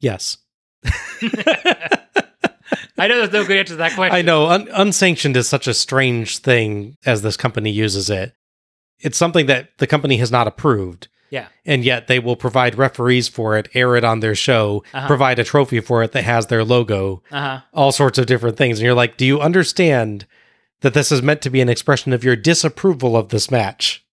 Yes. I know there's no good answer to that question. I know. Un- unsanctioned is such a strange thing as this company uses it. It's something that the company has not approved. Yeah. And yet they will provide referees for it, air it on their show, uh-huh. provide a trophy for it that has their logo, uh-huh. all sorts of different things. And you're like, do you understand that this is meant to be an expression of your disapproval of this match?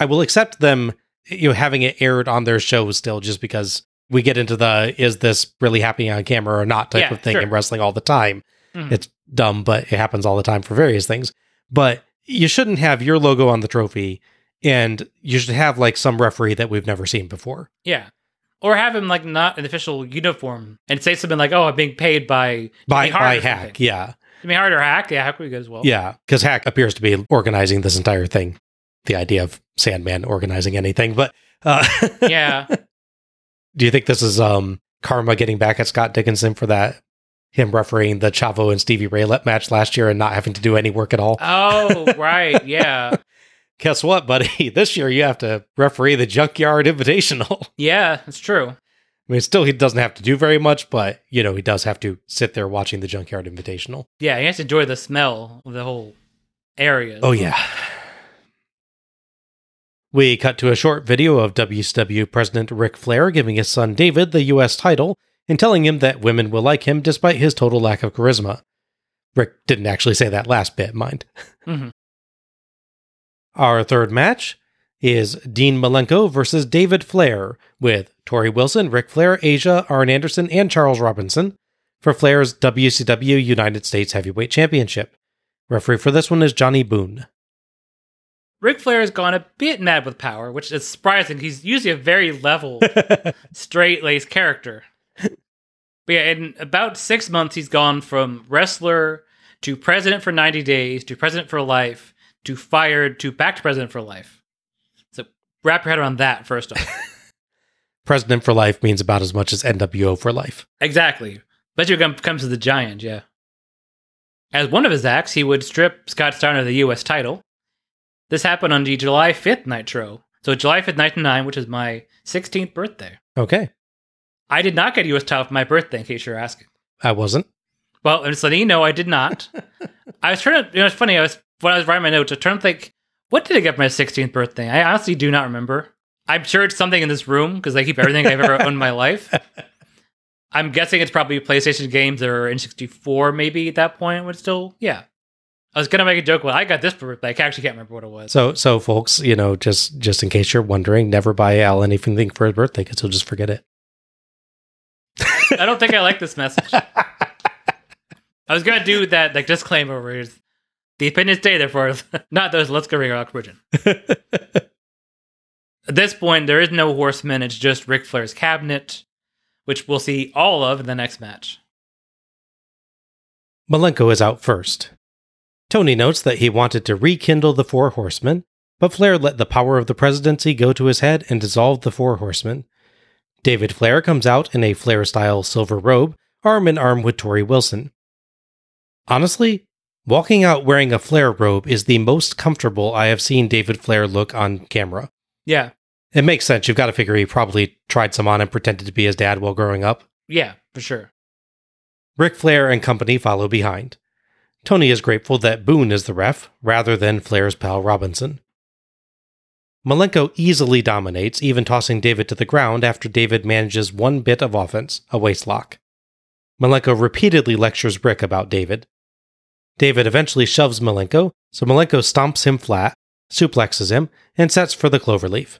I will accept them, you know, having it aired on their show still, just because we get into the, is this really happening on camera or not type yeah, of thing sure. in wrestling all the time. Mm-hmm. It's dumb, but it happens all the time for various things. But you shouldn't have your logo on the trophy. And you should have, like, some referee that we've never seen before. Yeah. Or have him, like, not an official uniform and say something like, oh, I'm being paid by... By, by Hack, yeah. I mean, Hard or Hack, yeah, Hack would be good as well. Yeah, because Hack appears to be organizing this entire thing. The idea of Sandman organizing anything, but... Uh, yeah. Do you think this is um, karma getting back at Scott Dickinson for that? Him refereeing the Chavo and Stevie Ray match last year and not having to do any work at all? Oh, right, yeah. Guess what, buddy? This year you have to referee the Junkyard Invitational. Yeah, it's true. I mean, still he doesn't have to do very much, but, you know, he does have to sit there watching the Junkyard Invitational. Yeah, he has to enjoy the smell of the whole area. Oh, yeah. We cut to a short video of W C W President Ric Flair giving his son David the U S title and telling him that women will like him despite his total lack of charisma. Rick didn't actually say that last bit, mind. Mm-hmm. Our third match is Dean Malenko versus David Flair, with Tori Wilson, Ric Flair, Asia, Arn Anderson, and Charles Robinson, for Flair's W C W United States Heavyweight Championship. Referee for this one is Johnny Boone. Ric Flair has gone a bit mad with power, which is surprising. He's usually a very level, straight-laced character. But yeah, in about six months, he's gone from wrestler to president for ninety days, to president for life, to fired, to back to president for life. So wrap your head around that first off. President for life means about as much as N W O for life. Exactly. But you come to the giant, yeah. As one of his acts, he would strip Scott Steiner of the U S title. This happened on the July fifth Nitro. So July fifth, ninety-nine, which is my sixteenth birthday. Okay. I did not get a U S title for my birthday, in case you're asking. I wasn't. Well, I'm just letting you know I did not. I was trying to, you know, it's funny, I was when I was writing my notes, I was trying to think, what did I get for my sixteenth birthday? I honestly do not remember. I'm sure it's something in this room, because I keep everything I've ever owned in my life. I'm guessing it's probably PlayStation games that are N sixty-four, maybe, at that point. Would still, yeah. I was going to make a joke, well, I got this for birthday. I actually can't remember what it was. So, so folks, you know, just, just in case you're wondering, never buy Al anything for his birthday, because he'll just forget it. I don't think I like this message. I was going to do that, like, disclaimer where it's the opinions stay, therefore, not those, let's go ring Alec Pridgen. At this point, there is no horseman, it's just Ric Flair's cabinet, which we'll see all of in the next match. Malenko is out first. Tony notes that he wanted to rekindle the Four Horsemen, but Flair let the power of the presidency go to his head and dissolved the Four Horsemen. David Flair comes out in a Flair-style silver robe, arm-in-arm with Tori Wilson. Honestly, walking out wearing a Flair robe is the most comfortable I have seen David Flair look on camera. Yeah. It makes sense. You've got to figure he probably tried some on and pretended to be his dad while growing up. Yeah, for sure. Ric Flair and company follow behind. Tony is grateful that Boone is the ref, rather than Flair's pal Robinson. Malenko easily dominates, even tossing David to the ground after David manages one bit of offense, a waist lock. Malenko repeatedly lectures Rick about David. David eventually shoves Malenko, so Malenko stomps him flat, suplexes him, and sets for the cloverleaf.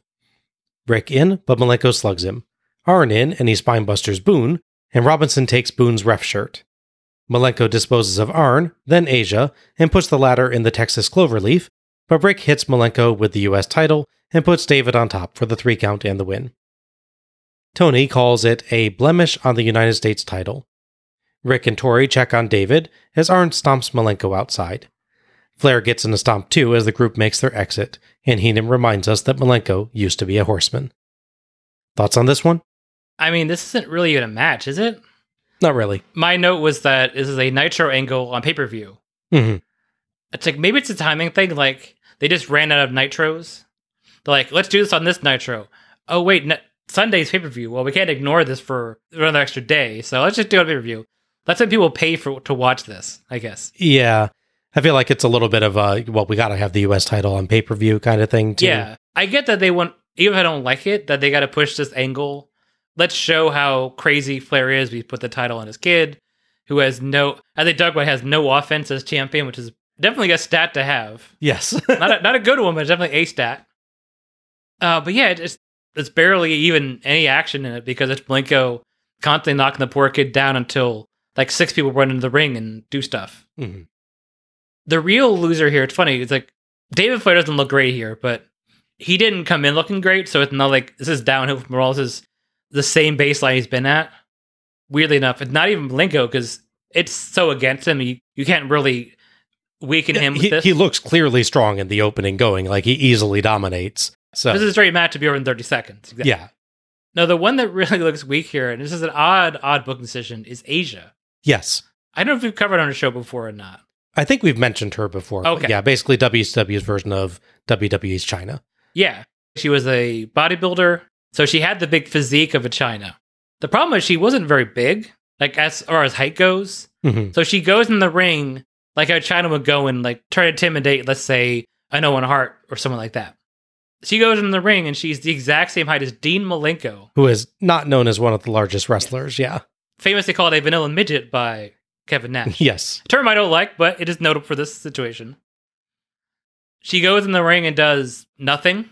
Rick in, but Malenko slugs him. Arn in, and he spinebusters Boone, and Robinson takes Boone's ref shirt. Malenko disposes of Arn, then Asia, and puts the latter in the Texas cloverleaf, but Rick hits Malenko with the U S title and puts David on top for the three count and the win. Tony calls it a blemish on the United States title. Rick and Tori check on David as Arn stomps Malenko outside. Flair gets in a stomp too as the group makes their exit, and Heenan reminds us that Malenko used to be a horseman. Thoughts on this one? I mean, this isn't really even a match, is it? Not really. My note was that this is a Nitro angle on pay-per-view. Mm-hmm. It's like, maybe it's a timing thing, like, they just ran out of Nitros. They're like, let's do this on this Nitro. Oh, wait, no, Sunday's pay-per-view. Well, we can't ignore this for another extra day, so let's just do it on pay-per-view. That's when people pay for to watch this, I guess. Yeah. I feel like it's a little bit of a, well, we got to have the U S title on pay-per-view kind of thing, too. Yeah. I get that they want, even if I don't like it, that they got to push this angle. Let's show how crazy Flair is. We put the title on his kid, who has no, I think Doug White has no offense as champion, which is definitely a stat to have. Yes. not, a, not a good one, but it's definitely a stat. Uh, but yeah, it's, it's barely even any action in it because it's Malenko constantly knocking the poor kid down until like six people run into the ring and do stuff. Mm-hmm. The real loser here, it's funny, it's like, David Flair doesn't look great here, but he didn't come in looking great, so it's not like, this is downhill from Morales, this is the same baseline he's been at. Weirdly enough, it's not even Malenko, because it's so against him, you, you can't really weaken him with he, this. He looks clearly strong in the opening going, like, he easily dominates. So this is a straight match to be over in thirty seconds. Exactly. Yeah. Now, the one that really looks weak here, and this is an odd, odd booking decision, is Asia. Yes. I don't know if we've covered on a show before or not. I think we've mentioned her before. Okay. Yeah, basically W C W's version of W W E's China. Yeah. She was a bodybuilder, so she had the big physique of a China. The problem is she wasn't very big, like as far as height goes. Mm-hmm. So she goes in the ring like how China would go and like try to intimidate, let's say, an Owen Hart or someone like that. She goes in the ring and she's the exact same height as Dean Malenko. Who is not known as one of the largest wrestlers, yes. Yeah. Famously called a vanilla midget by Kevin Nash. Yes. A term I don't like, but it is notable for this situation. She goes in the ring and does nothing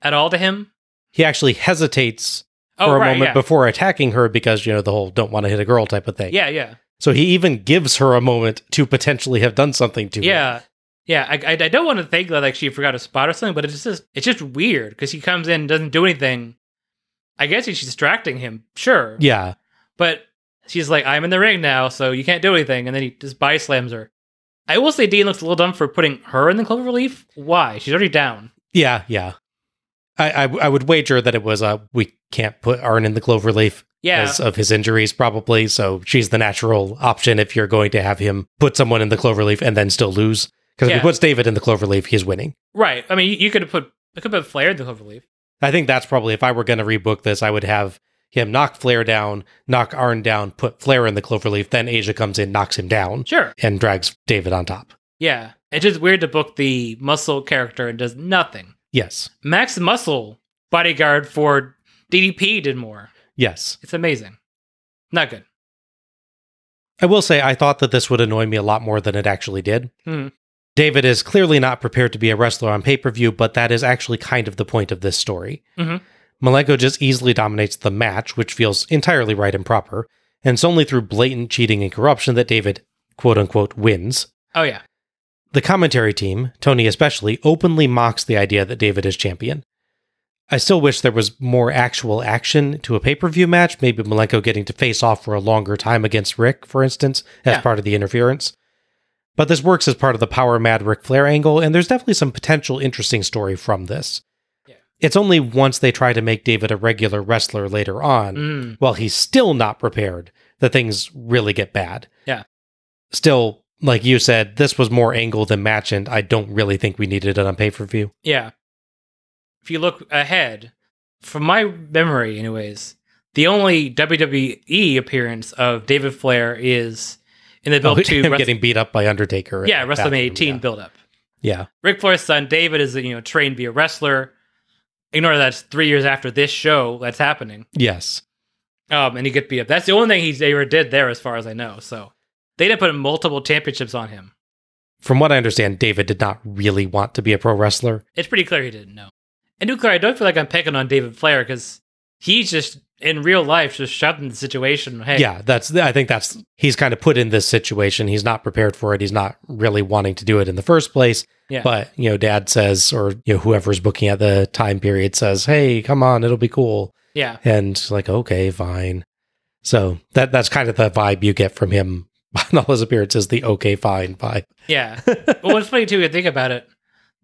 at all to him. He actually hesitates oh, for a right, moment yeah. before attacking her because, you know, the whole don't want to hit a girl type of thing. Yeah, yeah. So he even gives her a moment to potentially have done something to yeah. her. Yeah, yeah. I, I don't want to think that like she forgot a spot or something, but it's just, it's just weird because he comes in and doesn't do anything. I guess she's distracting him, sure. Yeah. But she's like, I'm in the ring now, so you can't do anything. And then he just body slams her. I will say Dean looks a little dumb for putting her in the cloverleaf. Why? She's already down. Yeah, yeah. I, I, I would wager that it was a, we can't put Arn in the cloverleaf yeah. because of his injuries, probably. So she's the natural option if you're going to have him put someone in the cloverleaf and then still lose. Because yeah. if he puts David in the cloverleaf, he's winning. Right. I mean, you could have put, I could have Flair in the cloverleaf. I think that's probably, if I were going to rebook this, I would have him knock Flair down, knock Arn down, put Flair in the cloverleaf, then Asia comes in, knocks him down, sure, and drags David on top. Yeah. It's just weird to book the muscle character and does nothing. Yes. Max Muscle, bodyguard for D D P, did more. Yes. It's amazing. Not good. I will say, I thought that this would annoy me a lot more than it actually did. Mm. David is clearly not prepared to be a wrestler on pay-per-view, but that is actually kind of the point of this story. Mm-hmm. Malenko just easily dominates the match, which feels entirely right and proper, and it's only through blatant cheating and corruption that David, quote-unquote, wins. Oh, yeah. The commentary team, Tony especially, openly mocks the idea that David is champion. I still wish there was more actual action to a pay-per-view match, maybe Malenko getting to face off for a longer time against Rick, for instance, as yeah. part of the interference. But this works as part of the power-mad Ric Flair angle, and there's definitely some potential interesting story from this. It's only once they try to make David a regular wrestler later on, mm. while he's still not prepared, that things really get bad. Yeah. Still, like you said, this was more angle than match, and I don't really think we needed it on pay-per-view. Yeah. If you look ahead, from my memory anyways, the only W W E appearance of David Flair is in the build oh, to... Him Rest- getting beat up by Undertaker. Yeah, WrestleMania eighteen yeah. build-up. Yeah. Ric Flair's son, David, is you know trained to be a wrestler. Ignore that's three years after this show that's happening. Yes. Um, and he gets beat up. That's the only thing he ever did there, as far as I know. So they didn't put multiple championships on him. From what I understand, David did not really want to be a pro wrestler. It's pretty clear he didn't know. And to be clear, I don't feel like I'm picking on David Flair because he's just, in real life, just shoved in the situation. Hey. Yeah, that's. I think that's, he's kind of put in this situation. He's not prepared for it. He's not really wanting to do it in the first place. Yeah. But, you know, Dad says, or, you know, whoever's booking at the time period says, hey, come on, it'll be cool. Yeah. And like, okay, fine. So that that's kind of the vibe you get from him on all his appearances, the okay, fine vibe. Yeah. But what's funny, too, when you think about it,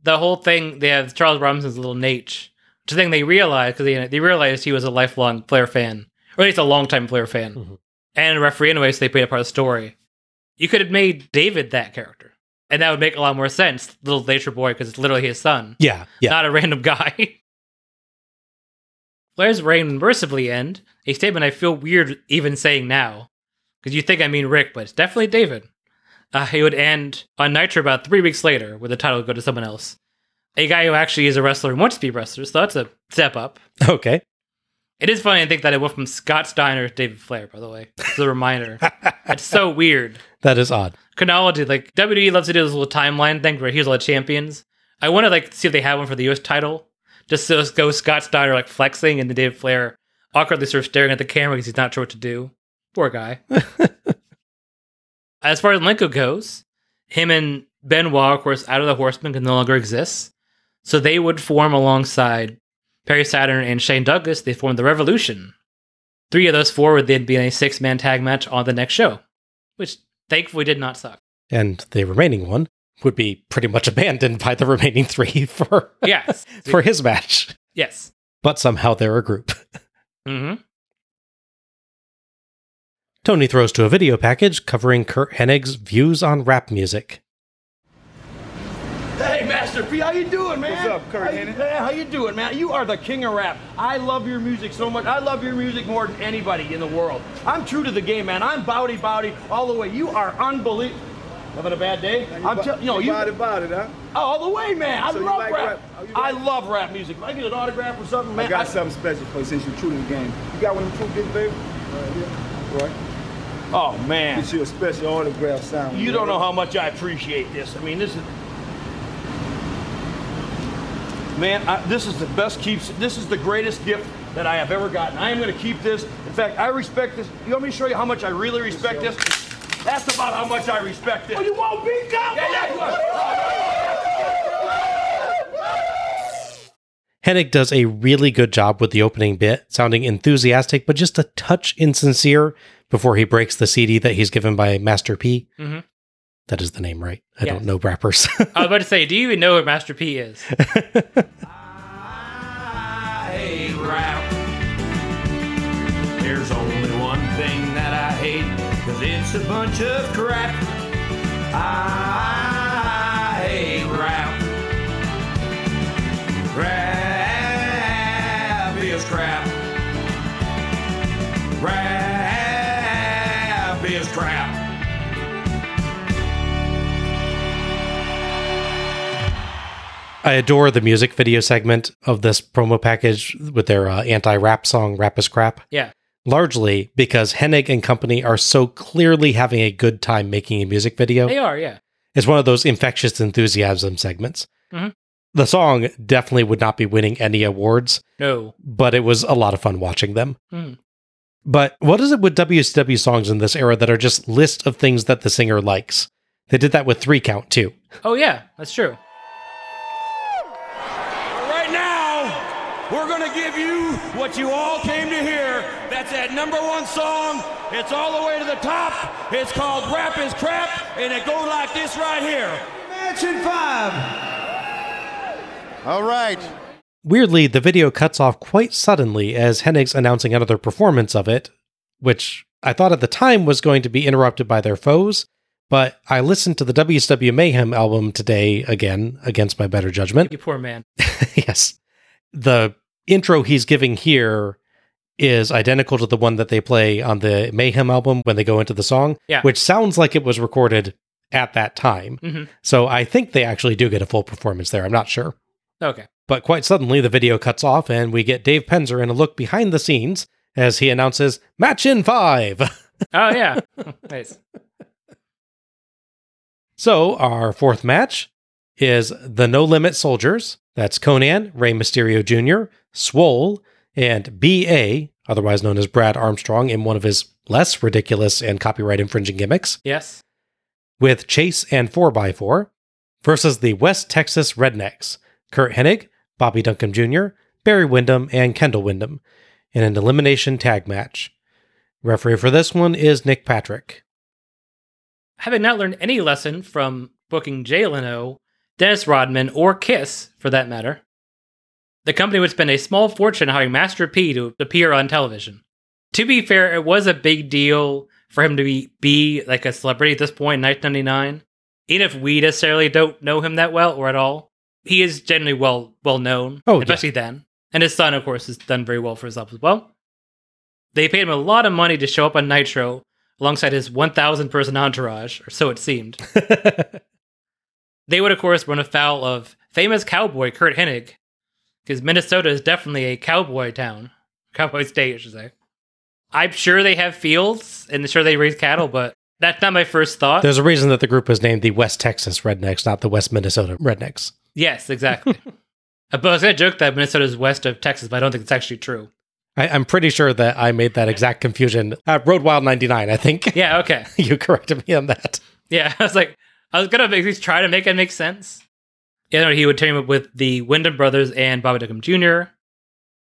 the whole thing, they have Charles Robinson's little Nate, which I think they realized, because they, they realized he was a lifelong Flair fan, or at least a long-time Flair fan, mm-hmm. and a referee anyway, so they played a part of the story. You could have made David that character. And that would make a lot more sense, little nature boy, because it's literally his son. Yeah, yeah. Not a random guy. Flair's reign mercifully end, a statement I feel weird even saying now, because you think I mean Rick, but it's definitely David. Uh, it would end on Nitro about three weeks later, where the title would go to someone else. A guy who actually is a wrestler and wants to be a wrestler, so that's a step up. Okay. It is funny, I think, that it went from Scott Steiner to David Flair, by the way. It's a reminder. It's so weird. That is odd. Chronology, like, W W E loves to do this little timeline thing where here's all the champions. I want to, like, see if they have one for the U S title. Just so go Scott Steiner, like, flexing, and then David Flair awkwardly sort of staring at the camera because he's not sure what to do. Poor guy. As far as Malenko goes, him and Benoit, of course, out of the Horsemen, can no longer exist. So they would form alongside Perry Saturn and Shane Douglas, they formed the Revolution. Three of those four would then be in a six-man tag match on the next show, which thankfully did not suck. And the remaining one would be pretty much abandoned by the remaining three for, yes. for his match. Yes. But somehow they're a group. Mm-hmm. Tony throws to a video package covering Kurt Hennig's views on rap music. Hey, Master P, how you doing, man? What's up, Kurt Hennig? How you doing, man? You are the king of rap. I love your music so much. I love your music more than anybody in the world. I'm true to the game, man. I'm bowdy bowdy all the way. You are unbelievable. Having a bad day? Now you I'm telling you, know, you bowdy bowdy, huh? Oh, all the way, man. I so love like rap. rap? I love rap music. If I get an autograph or something, man. I got I... something special for you since you're true to the game. You got one of them true big baby? Right here. Right. Oh, man. Get you a special autograph sound. You don't know how much I appreciate this. I mean, this is... Man, I, this is the best keeps. This is the greatest gift that I have ever gotten. I am going to keep this. In fact, I respect this. You want me to show you how much I really respect this? That's about how much I respect this. Oh, you won't beat down. Yeah, yeah. Hennig does a really good job with the opening bit, sounding enthusiastic, but just a touch insincere, before he breaks the C D that he's given by Master P. Mm-hmm. That is the name, right? I yes. don't know rappers. I was about to say, do you even know who Master P is? I hate rap. There's only one thing that I hate, because it's a bunch of crap. I hate rap. Rap is crap. Rap is crap. I adore the music video segment of this promo package with their uh, anti-rap song, Rap is Crap. Yeah. Largely because Hennig and company are so clearly having a good time making a music video. They are, yeah. It's one of those infectious enthusiasm segments. Mm-hmm. The song definitely would not be winning any awards. No. But it was a lot of fun watching them. Mm. But what is it with W C W songs in this era that are just lists of things that the singer likes? They did that with Three Count, too. Oh, yeah, that's true. We're going to give you what you all came to hear. That's that number one song. It's all the way to the top. It's called Rap is Crap, and it goes like this right here. Mansion five. All right. Weirdly, the video cuts off quite suddenly as Hennig's announcing another performance of it, which I thought at the time was going to be interrupted by their foes. But I listened to the W C W Mayhem album today again, against my better judgment. You poor man. Yes. The intro he's giving here is identical to the one that they play on the Mayhem album when they go into the song, yeah. which sounds like it was recorded at that time. Mm-hmm. So I think they actually do get a full performance there. I'm not sure. Okay. But quite suddenly, the video cuts off, and we get Dave Penzer in a look behind the scenes as he announces, Match in Five! Oh, yeah. Nice. So our fourth match is the No Limit Soldiers. That's Conan, Rey Mysterio Junior, Swole, and B A, otherwise known as Brad Armstrong, in one of his less ridiculous and copyright-infringing gimmicks. Yes. With Chase and four by four versus the West Texas Rednecks, Kurt Hennig, Bobby Duncum Junior, Barry Windham, and Kendall Windham, in an elimination tag match. Referee for this one is Nick Patrick. Having not learned any lesson from booking Jay Leno, Dennis Rodman, or Kiss, for that matter, the company would spend a small fortune hiring Master P to appear on television. To be fair, it was a big deal for him to be, be like a celebrity at this point in nineteen ninety-nine. Even if we necessarily don't know him that well or at all, he is generally well well known, oh, especially yeah. then. And his son, of course, has done very well for himself as well. They paid him a lot of money to show up on Nitro alongside his one thousand person entourage, or so it seemed. They would, of course, run afoul of famous cowboy Kurt Hennig, because Minnesota is definitely a cowboy town. Cowboy state, I should say. I'm sure they have fields, and sure they raise cattle, but that's not my first thought. There's a reason that the group was named the West Texas Rednecks, not the West Minnesota Rednecks. Yes, exactly. But I was going to joke that Minnesota is west of Texas, but I don't think it's actually true. I, I'm pretty sure that I made that exact confusion. Uh, Road Wild ninety-nine, I think. Yeah, okay. You corrected me on that. Yeah, I was like... I was going to at least try to make it make sense. You know, he would team up with the Wyndham brothers and Bobby Duncum Junior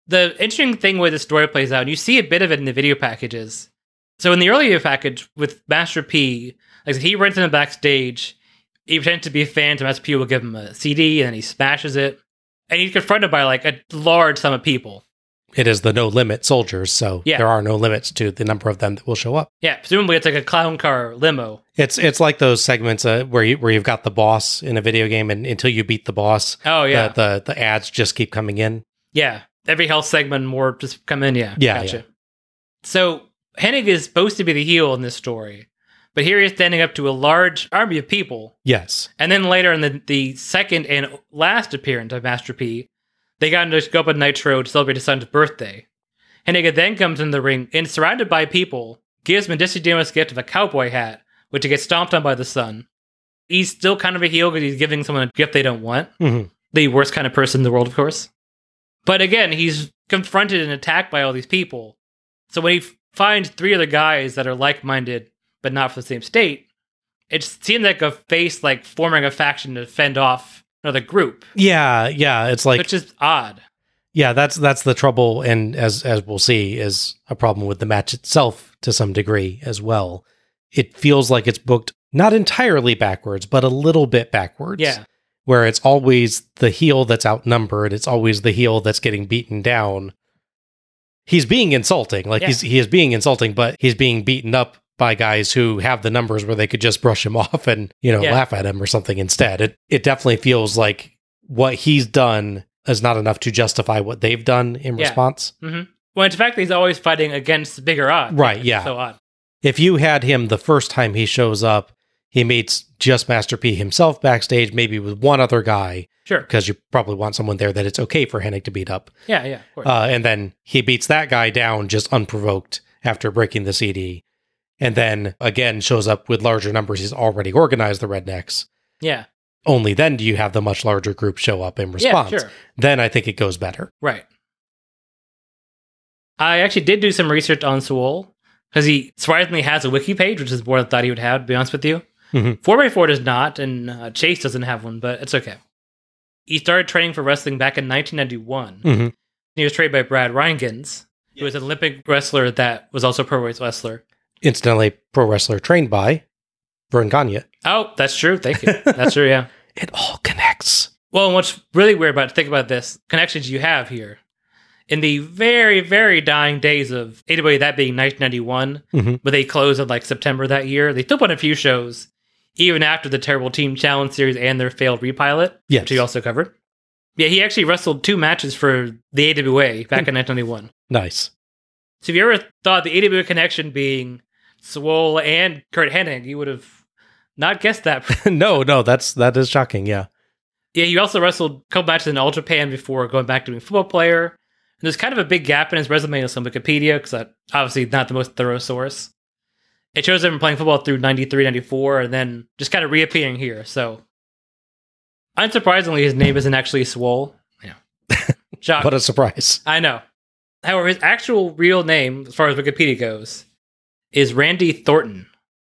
The interesting thing where the story plays out, and you see a bit of it in the video packages. So in the earlier package with Master P, like he runs in the backstage, he pretends to be a fan, so Master P will give him a C D, and then he smashes it. And he's confronted by like a large sum of people. It is the no-limit soldiers, so yeah. there are no limits to the number of them that will show up. Yeah, presumably it's like a clown car limo. It's it's like those segments uh, where, you, where you've got the boss in a video game, and until you beat the boss, oh, yeah. the, the, the ads just keep coming in. Yeah, every health segment more just come in, yeah. Yeah, gotcha. Yeah. So Hennig is supposed to be the heel in this story, but here he is standing up to a large army of people. Yes. And then later in the, the second and last appearance of Master P, they got to go up on Nitro to celebrate his son's birthday. Hennig then comes in the ring and, surrounded by people, gives Mendici Damo's gift of a cowboy hat, which he gets stomped on by the son. He's still kind of a heel because he's giving someone a gift they don't want. Mm-hmm. The worst kind of person in the world, of course. But again, he's confronted and attacked by all these people. So when he finds three other guys that are like-minded but not from the same state, it seems like a face like forming a faction to fend off another group. Yeah, yeah, it's like... Which is odd. Yeah, that's that's the trouble, and as as we'll see, is a problem with the match itself to some degree as well. It feels like it's booked not entirely backwards, but a little bit backwards. Yeah. Where it's always the heel that's outnumbered, it's always the heel that's getting beaten down. He's being insulting, like yeah. he's he is being insulting, but he's being beaten up by guys who have the numbers where they could just brush him off and, you know, yeah. laugh at him or something instead. It it definitely feels like what he's done is not enough to justify what they've done in yeah. response. Mm-hmm. Well, it's the fact that he's always fighting against bigger odds. Right, it's yeah. so odd. If you had him the first time he shows up, he meets just Master P himself backstage, maybe with one other guy. Sure. Because you probably want someone there that it's okay for Hennig to beat up. Yeah, yeah, of course. Uh, and then he beats that guy down just unprovoked after breaking the C D. And then, again, shows up with larger numbers. He's already organized the Rednecks. Yeah. Only then do you have the much larger group show up in response. Yeah, sure. Then I think it goes better. Right. I actually did do some research on Swole, because he surprisingly has a wiki page, which is more than I thought he would have, to be honest with you. Mm-hmm. four by four does not, and uh, Chase doesn't have one, but it's okay. He started training for wrestling back in nineteen ninety-one. Mm-hmm. He was trained by Brad Reingans, yes. who was an Olympic wrestler that was also a pro wrestler. Incidentally, pro wrestler trained by Vern Gagne. Oh, that's true. Thank you. That's true, yeah. It all connects. Well, and what's really weird about think about this, connections you have here. In the very, very dying days of A W A, that being nineteen ninety-one, mm-hmm. where they closed in like September that year, they still put a few shows, even after the terrible Team Challenge series and their failed repilot, yes. which he also covered. Yeah, he actually wrestled two matches for the A W A back in nineteen ninety-one. Nice. So if you ever thought the A W A connection being Swole and Kurt Hennig, you would have not guessed that. no, no, that's that is shocking, yeah. Yeah, he also wrestled a couple matches in All Japan before going back to being a football player. And there's kind of a big gap in his resume on some Wikipedia, because that's obviously not the most thorough source. It shows him playing football through ninety-three, ninety-four, and then just kind of reappearing here, so... Unsurprisingly, his name isn't actually Swole. Yeah. Shock. What a surprise. I know. However, his actual real name, as far as Wikipedia goes, is Randy Thornton.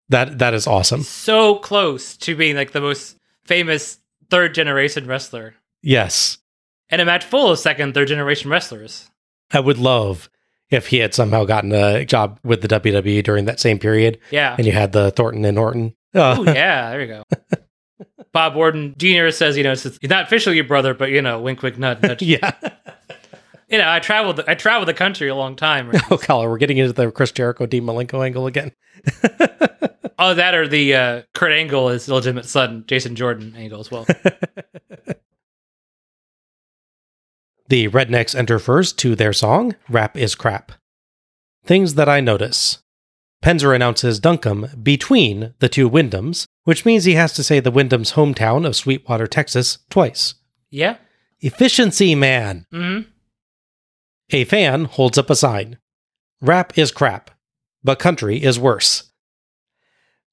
That that is awesome. He's so close to being like the most famous third generation wrestler. Yes. And a match full of second, third generation wrestlers. I would love if he had somehow gotten a job with the W W E during that same period. Yeah. And you had the Thornton and Horton. Uh. Oh yeah, there you go. Bob Orton Junior says, you know, he's not officially your brother, but you know, wink, wink, nudge, nudge. Yeah. You know, I traveled. I traveled the country a long time. Right? Oh, Collar, we're getting into the Chris Jericho, Dean Malenko angle again. Oh, that or the uh, Kurt Angle is legitimate son, Jason Jordan angle as well. The Rednecks enter first to their song, Rap is Crap. Things that I notice. Penzer announces Duncum between the two Wyndhams, which means he has to say the Wyndham's hometown of Sweetwater, Texas, twice. Yeah. Efficiency, man. Mm-hmm. A fan holds up a sign. Rap is crap, but country is worse.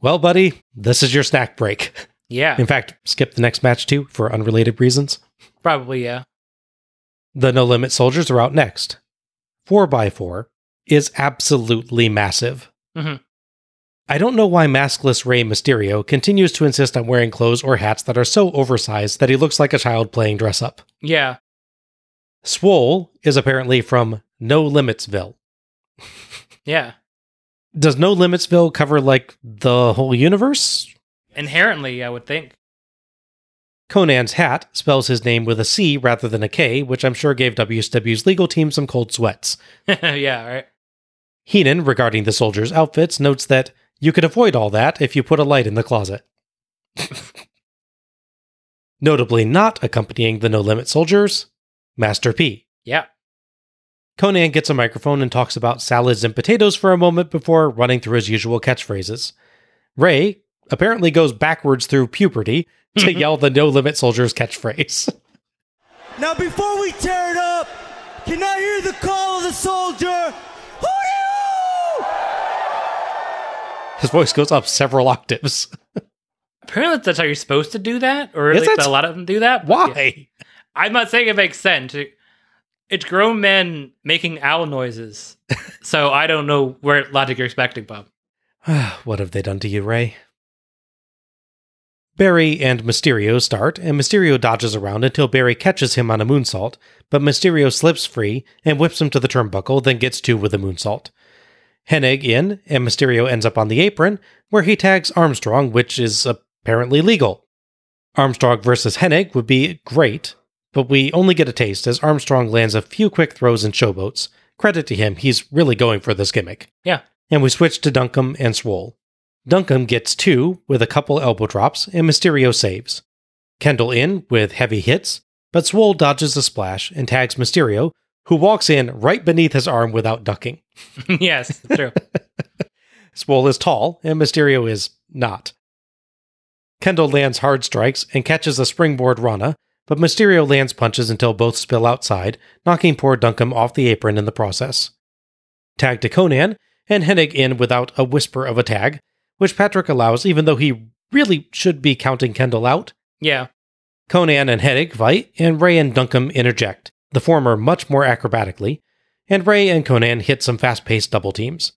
Well, buddy, this is your snack break. Yeah. In fact, skip the next match, too, for unrelated reasons. Probably, yeah. The No Limit Soldiers are out next. four by four is absolutely massive. Mm-hmm. I don't know why maskless Rey Mysterio continues to insist on wearing clothes or hats that are so oversized that he looks like a child playing dress-up. Yeah. Swole is apparently from No Limitsville. Yeah. Does No Limitsville cover, like, the whole universe? Inherently, I would think. Conan's hat spells his name with a C rather than a K, which I'm sure gave W C W's legal team some cold sweats. Yeah, right. Heenan, regarding the soldiers' outfits, notes that you could avoid all that if you put a light in the closet. Notably not accompanying the No Limit Soldiers, Master P. Yeah. Conan gets a microphone and talks about salads and potatoes for a moment before running through his usual catchphrases. Rey apparently goes backwards through puberty to yell the No Limit Soldiers catchphrase. Now before we tear it up, can I hear the call of the soldier? Hoo-dee-hoo! His voice goes up several octaves. Apparently that's how you're supposed to do that, or at least a lot of them do that. Why? Yeah. I'm not saying it makes sense. It's grown men making owl noises. So I don't know where logic you're expecting, Bob. What have they done to you, Rey? Barry and Mysterio start, and Mysterio dodges around until Barry catches him on a moonsault, but Mysterio slips free and whips him to the turnbuckle, then gets two with a moonsault. Hennig in, and Mysterio ends up on the apron, where he tags Armstrong, which is apparently legal. Armstrong versus Hennig would be great, but we only get a taste as Armstrong lands a few quick throws and showboats. Credit to him, he's really going for this gimmick. Yeah. And we switch to Duncum and Swole. Duncum gets two with a couple elbow drops, and Mysterio saves. Kendall in with heavy hits, but Swole dodges a splash and tags Mysterio, who walks in right beneath his arm without ducking. Yes, true. Swole is tall, and Mysterio is not. Kendall lands hard strikes and catches a springboard Rana, but Mysterio lands punches until both spill outside, knocking poor Duncum off the apron in the process. Tag to Conan, and Hennig in without a whisper of a tag, which Patrick allows, even though he really should be counting Kendall out. Yeah. Conan and Hennig fight, and Rey and Duncum interject, the former much more acrobatically, and Rey and Conan hit some fast-paced double teams.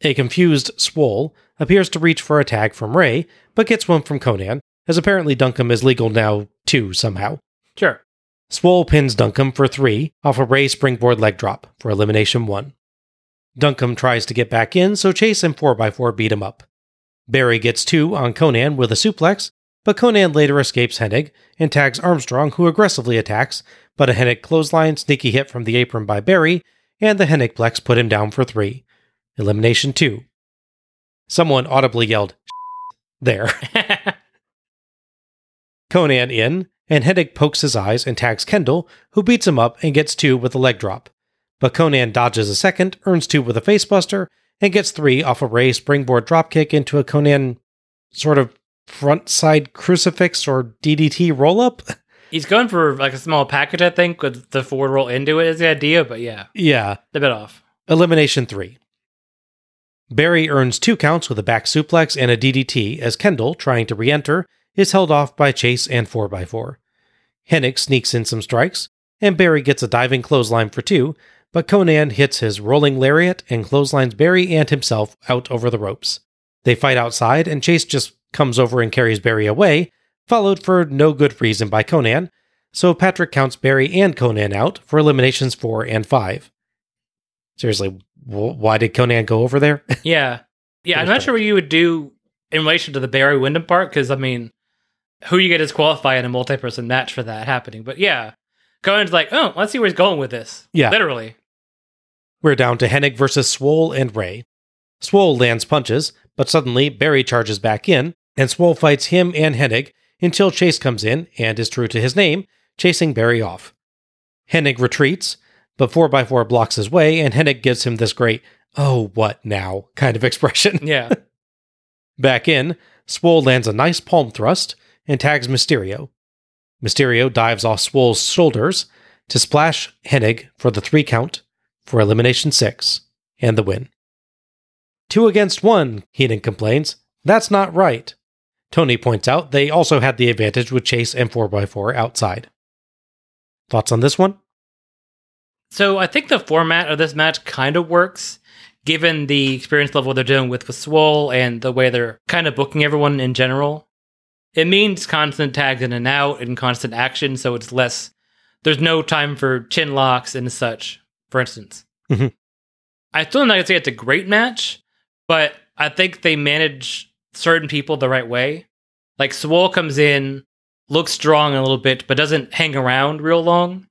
A confused Swole appears to reach for a tag from Rey, but gets one from Conan, as apparently Duncum is legal now, too, somehow. Sure. Swole pins Duncum for three off a Rey springboard leg drop for elimination one. Duncum tries to get back in, so Chase and four by four beat him up. Barry gets two on Conan with a suplex, but Conan later escapes Hennig and tags Armstrong, who aggressively attacks, but a Hennig clothesline, sneaky hit from the apron by Barry, and the Hennigplex put him down for three. Elimination two. Someone audibly yelled, "S**t" there. Conan in, and Hennig pokes his eyes and tags Kendall, who beats him up and gets two with a leg drop. But Conan dodges a second, earns two with a facebuster, and gets three off a Rey springboard dropkick into a Conan sort of front-side crucifix or D D T roll-up. He's going for like a small package, I think, with the forward roll into it is the idea, but yeah. Yeah. A bit off. Elimination three. Barry earns two counts with a back suplex and a D D T as Kendall, trying to re-enter, is held off by Chase and four by four. Hennig sneaks in some strikes, and Barry gets a diving clothesline for two, but Conan hits his rolling lariat and clotheslines Barry and himself out over the ropes. They fight outside, and Chase just comes over and carries Barry away, followed for no good reason by Conan, so Patrick counts Barry and Conan out for eliminations four and five. Seriously, wh- why did Conan go over there? Yeah. Yeah, I'm not sure what you would do in relation to the Barry Windham part, because, I mean, who you get disqualified in a multi-person match for that happening, but yeah. Conan's like, oh, let's see where he's going with this. Yeah. Literally. We're down to Hennig versus Swole and Rey. Swole lands punches, but suddenly Barry charges back in, and Swole fights him and Hennig until Chase comes in and is true to his name, chasing Barry off. Hennig retreats, but four by four blocks his way, and Hennig gives him this great, oh, what now kind of expression. Yeah. Back in, Swole lands a nice palm thrust and tags Mysterio. Mysterio dives off Swole's shoulders to splash Hennig for the three count for elimination six and the win. Two against one, Heenan complains. That's not right. Tony points out they also had the advantage with Chase and four by four outside. Thoughts on this one? So I think the format of this match kind of works, given the experience level they're doing with, with Swole and the way they're kind of booking everyone in general. It means constant tags in and out and constant action, so it's less... There's no time for chin locks and such, for instance. Mm-hmm. I still am not going to say it's a great match, but I think they manage certain people the right way. Like, Swole comes in, looks strong a little bit, but doesn't hang around real long.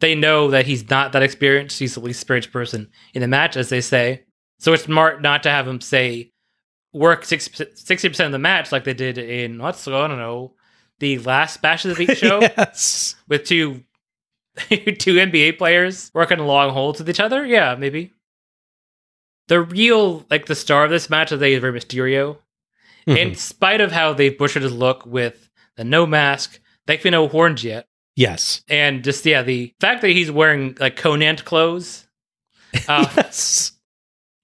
They know that he's not that experienced. He's the least experienced person in the match, as they say. So it's smart not to have him say... work sixty percent of the match like they did in, what's, I don't know, the last Bash at the Beach show. Yes. With two two N B A players working long holds with each other. Yeah, maybe. The real, like, the star of this match is Rey Mysterio. Mm-hmm. In spite of how they butchered his look with the no mask, thankfully no horns yet. Yes. And just, yeah, the fact that he's wearing, like, Conan clothes. Uh, yes.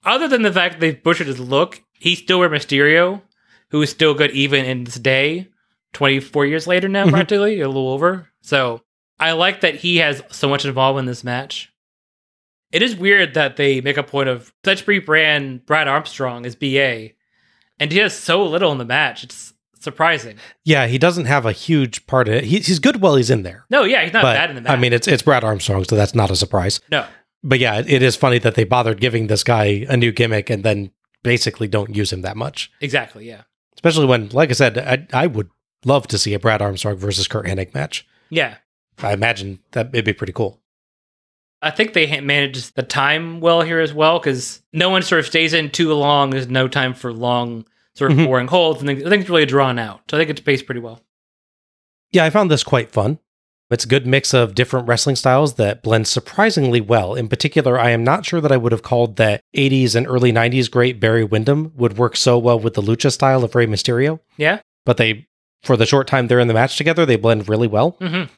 Other than the fact that they butchered his look, he's still Rey Mysterio, who is still good even in this day, twenty-four years later now, mm-hmm. practically, a little over. So I like that he has so much involved in this match. It is weird that they make a point of such rebrand Brad Armstrong as B A, and he has so little in the match. It's surprising. Yeah, he doesn't have a huge part in it. He, he's good while he's in there. No, yeah, he's not but, bad in the match. I mean, it's it's Brad Armstrong, so that's not a surprise. No. But yeah, it, it is funny that they bothered giving this guy a new gimmick and then basically don't use him that much. Exactly, yeah. Especially when, like I said, I, I would love to see a Brad Armstrong versus Kurt Hennig match. Yeah. I imagine that it'd be pretty cool. I think they managed the time well here as well, because no one sort of stays in too long. There's no time for long, sort of mm-hmm. boring holds, and I think it's really drawn out. So I think it's paced pretty well. Yeah, I found this quite fun. It's a good mix of different wrestling styles that blend surprisingly well. In particular, I am not sure that I would have called that eighties and early nineties great Barry Windham would work so well with the lucha style of Rey Mysterio. Yeah. But they, for the short time they're in the match together, they blend really well. Mm-hmm.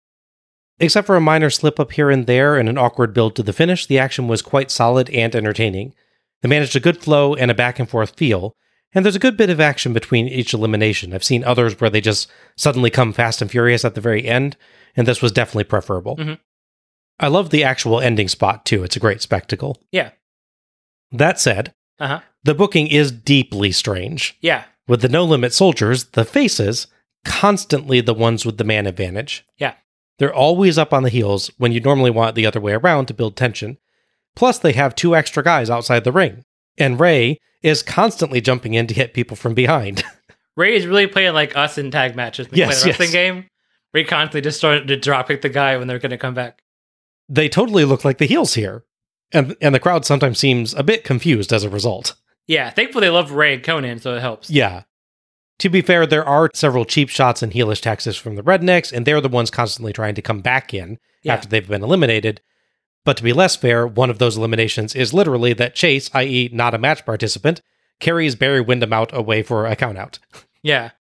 Except for a minor slip-up here and there and an awkward build to the finish, the action was quite solid and entertaining. They managed a good flow and a back-and-forth feel, and there's a good bit of action between each elimination. I've seen others where they just suddenly come fast and furious at the very end, and this was definitely preferable. Mm-hmm. I love the actual ending spot, too. It's a great spectacle. Yeah. That said, uh-huh. the booking is deeply strange. Yeah. With the No Limit Soldiers, the faces, constantly the ones with the man advantage. Yeah. They're always up on the heels when you normally want the other way around to build tension. Plus, they have two extra guys outside the ring. And Rey is constantly jumping in to hit people from behind. Rey is really playing like us in tag matches. When yes, play the wrestling yes. game. Rey constantly just started to dropkick the guy when they're going to come back. They totally look like the heels here. And and the crowd sometimes seems a bit confused as a result. Yeah, thankfully they love Rey and Conan, so it helps. Yeah. To be fair, there are several cheap shots and heelish tactics from the rednecks, and they're the ones constantly trying to come back in yeah. after they've been eliminated. But to be less fair, one of those eliminations is literally that Chase, that is not a match participant, carries Barry Windham out away for a countout. Yeah.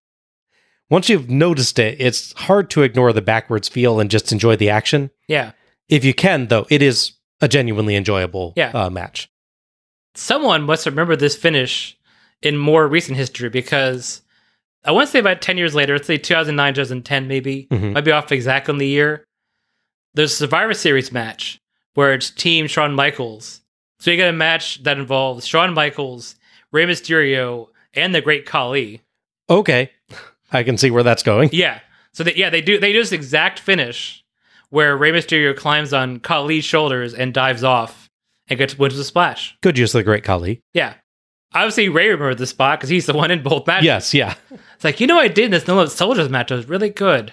Once you've noticed it, it's hard to ignore the backwards feel and just enjoy the action. Yeah. If you can, though, it is a genuinely enjoyable yeah. uh, match. Someone must remember this finish in more recent history, because I want to say about ten years later, let's say two thousand nine, two thousand ten maybe, mm-hmm. might be off exactly on the year, there's a Survivor Series match where it's Team Shawn Michaels. So you get a match that involves Shawn Michaels, Rey Mysterio, and the Great Khali. Okay. I can see where that's going. Yeah. So they, yeah, they do they do this exact finish where Rey Mysterio climbs on Khali's shoulders and dives off and gets wins the splash. Good use of the Great Khali. Yeah. Obviously, Rey remembered the spot because he's the one in both matches. Yes, yeah. It's like, you know what I did in this No Limit Soldiers match? It was really good.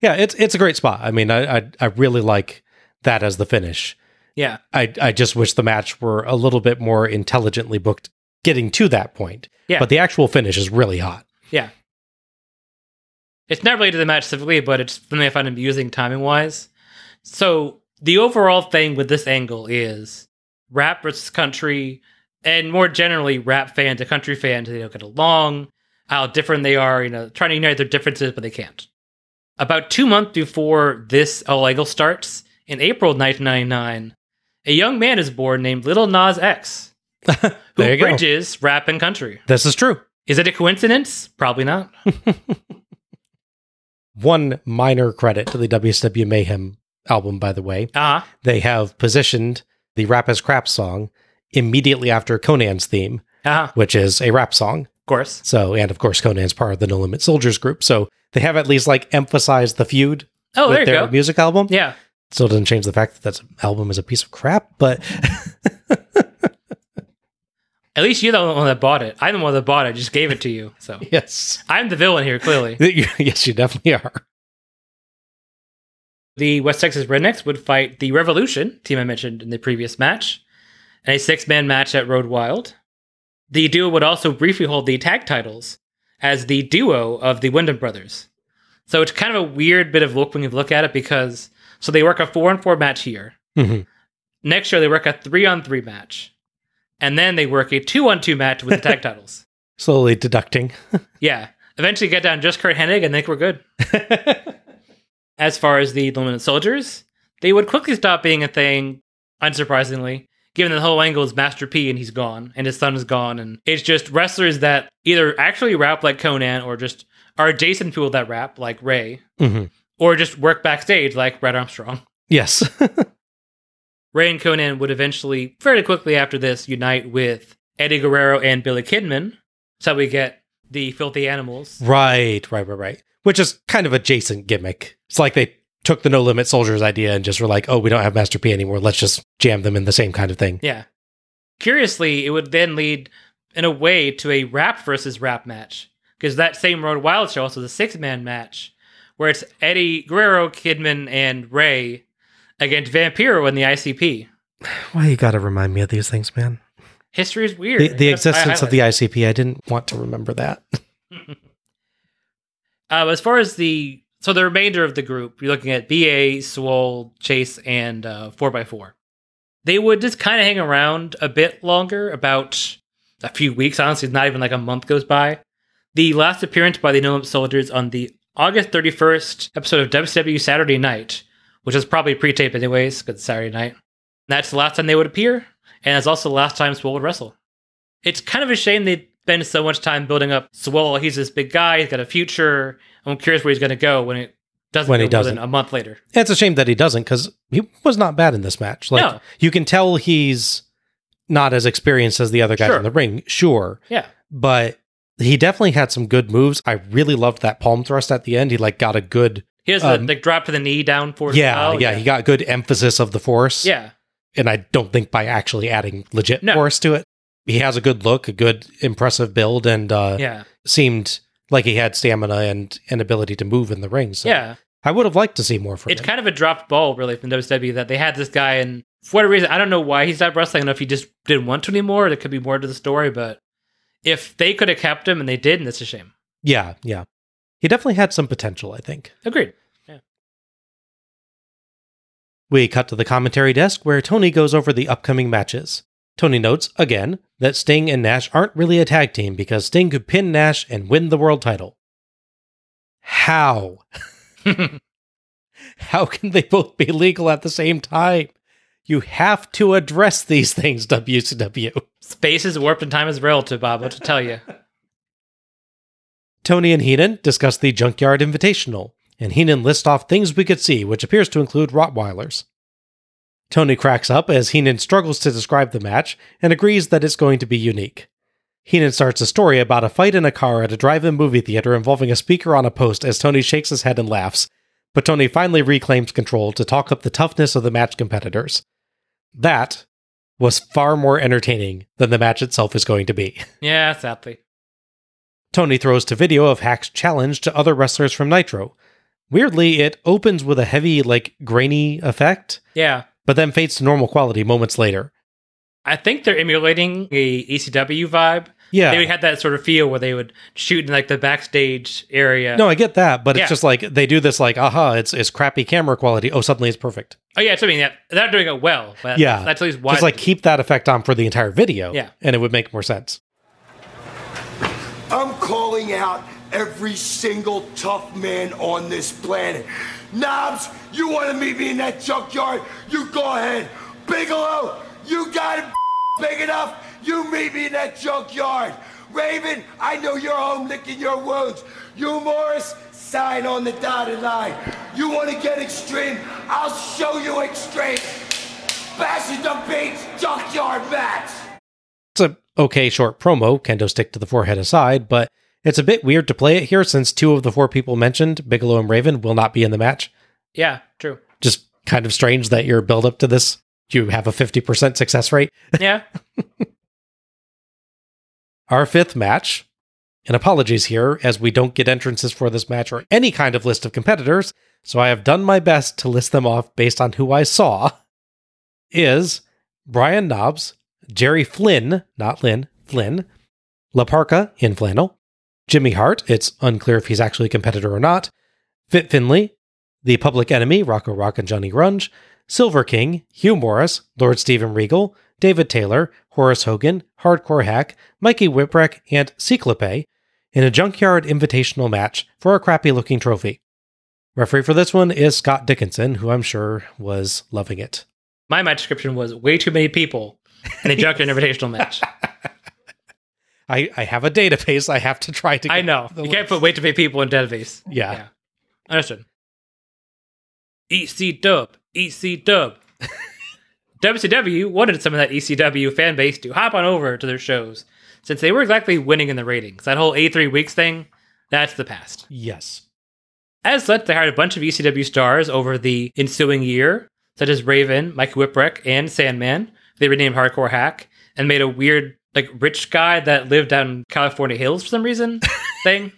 yeah, it's it's a great spot. I mean, I, I I really like that as the finish. Yeah. I, I just wish the match were a little bit more intelligently booked getting to that point. Yeah. But the actual finish is really hot. Yeah. It's not related to the match specifically, but it's something I found amusing timing-wise. So the overall thing with this angle is rap versus country. And more generally, rap fans to country fans, they don't get along, how different they are, you know, trying to unite their differences, but they can't. About two months before this angle starts, in April nineteen ninety-nine, a young man is born named Little Nas X, who bridges go. rap and country. This is true. Is it a coincidence? Probably not. One minor credit to the W C W Mayhem album, by the way. Uh-huh. They have positioned the Rap as Crap song immediately after Conan's theme, uh-huh. which is a rap song. Of course. So, and of course, Conan's part of the No Limit Soldiers group. So they have at least like emphasized the feud oh, with there you their go. music album. Yeah. Still doesn't change the fact that that album is a piece of crap, but at least you're the one that bought it. I'm the one that bought it. I just gave it to you. So yes. I'm the villain here, clearly. Yes, you definitely are. The West Texas Rednecks would fight the Revolution, team I mentioned in the previous match, and a six-man match at Road Wild. The duo would also briefly hold the tag titles as the duo of the Wyndham Brothers. So it's kind of a weird bit of look when you look at it, because so they work a four-on-four match here. Mm-hmm. Next year, they work a three-on-three match. And then they work a two-on-two match with the tag titles. Slowly deducting. yeah. Eventually get down just Kurt Hennig and think we're good. As far as the No Limit Soldiers, they would quickly stop being a thing, unsurprisingly, given the whole angle is Master P and he's gone, and his son is gone, and it's just wrestlers that either actually rap like Conan, or just are adjacent to people that rap like Rey, mm-hmm. or just work backstage like Brad Armstrong. Yes. Rey and Conan would eventually, fairly quickly after this, unite with Eddie Guerrero and Billy Kidman, so we get the Filthy Animals. Right, right, right, right. Which is kind of adjacent gimmick. It's like they took the No Limit Soldiers idea and just were like, oh, we don't have Master P anymore. Let's just jam them in the same kind of thing. Yeah. Curiously, it would then lead, in a way, to a rap versus rap match. Because that same Road Wild show also is a six-man match, where it's Eddie Guerrero, Kidman, and Rey against Vampiro and the I C P. Why you gotta remind me of these things, man? History is weird. The, the existence of the I C P, I didn't want to remember that. Uh, as far as the... So the remainder of the group, you're looking at B A, Swole, Chase, and uh, four by four. They would just kind of hang around a bit longer, about a few weeks. Honestly, it's not even like a month goes by. The last appearance by the No Limit Soldiers on the August thirty-first episode of W C W Saturday Night, which was probably pre-tape anyways, because it's Saturday night. That's the last time they would appear, and it's also the last time Swole would wrestle. It's kind of a shame they spend so much time building up Swole. He's this big guy, he's got a future. I'm curious where he's going to go when it doesn't when he doesn't a month later. And it's a shame that he doesn't, because he was not bad in this match. Like, no. You can tell he's not as experienced as the other guys sure. in the ring, sure. Yeah. But he definitely had some good moves. I really loved that palm thrust at the end. He like got a good... He has um, the like, drop to the knee down force. Yeah, yeah, yeah, he got good emphasis of the force. Yeah. And I don't think by actually adding legit no. force to it. He has a good look, a good, impressive build, and uh, yeah. seemed... Like he had stamina and an ability to move in the ring. So yeah. I would have liked to see more from it's him. It's kind of a dropped ball, really, from W C W that they had this guy, and for whatever reason, I don't know why he's not wrestling. I don't know if he just didn't want to anymore. There could be more to the story, but if they could have kept him, and they did, and it's a shame. Yeah, yeah. He definitely had some potential, I think. Agreed. Yeah. We cut to the commentary desk where Tony goes over the upcoming matches. Tony notes, again, that Sting and Nash aren't really a tag team because Sting could pin Nash and win the world title. How? How can they both be legal at the same time? You have to address these things, W C W. Space is warped and time is relative, Bob, what to tell you. Tony and Heenan discuss the Junkyard Invitational, and Heenan lists off things we could see, which appears to include Rottweilers. Tony cracks up as Heenan struggles to describe the match and agrees that it's going to be unique. Heenan starts a story about a fight in a car at a drive-in movie theater involving a speaker on a post as Tony shakes his head and laughs, but Tony finally reclaims control to talk up the toughness of the match competitors. That was far more entertaining than the match itself is going to be. Yeah, sadly. Tony throws to video of Hack's challenge to other wrestlers from Nitro. Weirdly, it opens with a heavy, like, grainy effect. Yeah. But then fades to normal quality moments later. I think they're emulating a E C W vibe. Yeah. They had that sort of feel where they would shoot in like the backstage area. No, I get that, but yeah. It's just like they do this like, aha, it's it's crappy camera quality. Oh, suddenly it's perfect. Oh yeah, so I mean yeah, they're not doing it well, but yeah. That's at least why. Just like keep that effect on for the entire video. Yeah. And it would make more sense. I'm calling out every single tough man on this planet. Knobs, you want to meet me in that junkyard? You go ahead. Bigelow, you got it big enough. You meet me in that junkyard. Raven, I know you're home licking your wounds. You, Morris, sign on the dotted line. You want to get extreme? I'll show you extreme. Bash at the Beach junkyard match. It's an okay short promo, kendo stick to the forehead aside, but it's a bit weird to play it here since two of the four people mentioned, Bigelow and Raven, will not be in the match. Yeah, true. Just kind of strange that your build up to this, you have a fifty percent success rate. Yeah. Our fifth match, and apologies here as we don't get entrances for this match or any kind of list of competitors, so I have done my best to list them off based on who I saw, is Brian Knobbs, Jerry Flynn, not Lynn, Flynn, La Parca in flannel, Jimmy Hart, it's unclear if he's actually a competitor or not, Fit Finley, The Public Enemy, Rocco Rock and Johnny Grunge, Silver King, Hugh Morris, Lord Steven Regal, David Taylor, Horace Hogan, Hardcore Hack, Mikey Whipwreck, and Cyclope in a Junkyard Invitational match for a crappy-looking trophy. Referee for this one is Scott Dickinson, who I'm sure was loving it. My match description was way too many people in a Junkyard Invitational match. I, I have a database I have to try to get. I know. You list. Can't put way too many people in a database. Yeah. yeah. Understood. E C W. E C W. W C W wanted some of that E C W fan base to hop on over to their shows since they were exactly winning in the ratings. That whole eighty-three weeks thing, that's the past. Yes. As such, they hired a bunch of E C W stars over the ensuing year, such as Raven, Mike Whipwreck, and Sandman. They renamed Hardcore Hack and made a weird, like, rich guy that lived out in California Hills for some reason thing.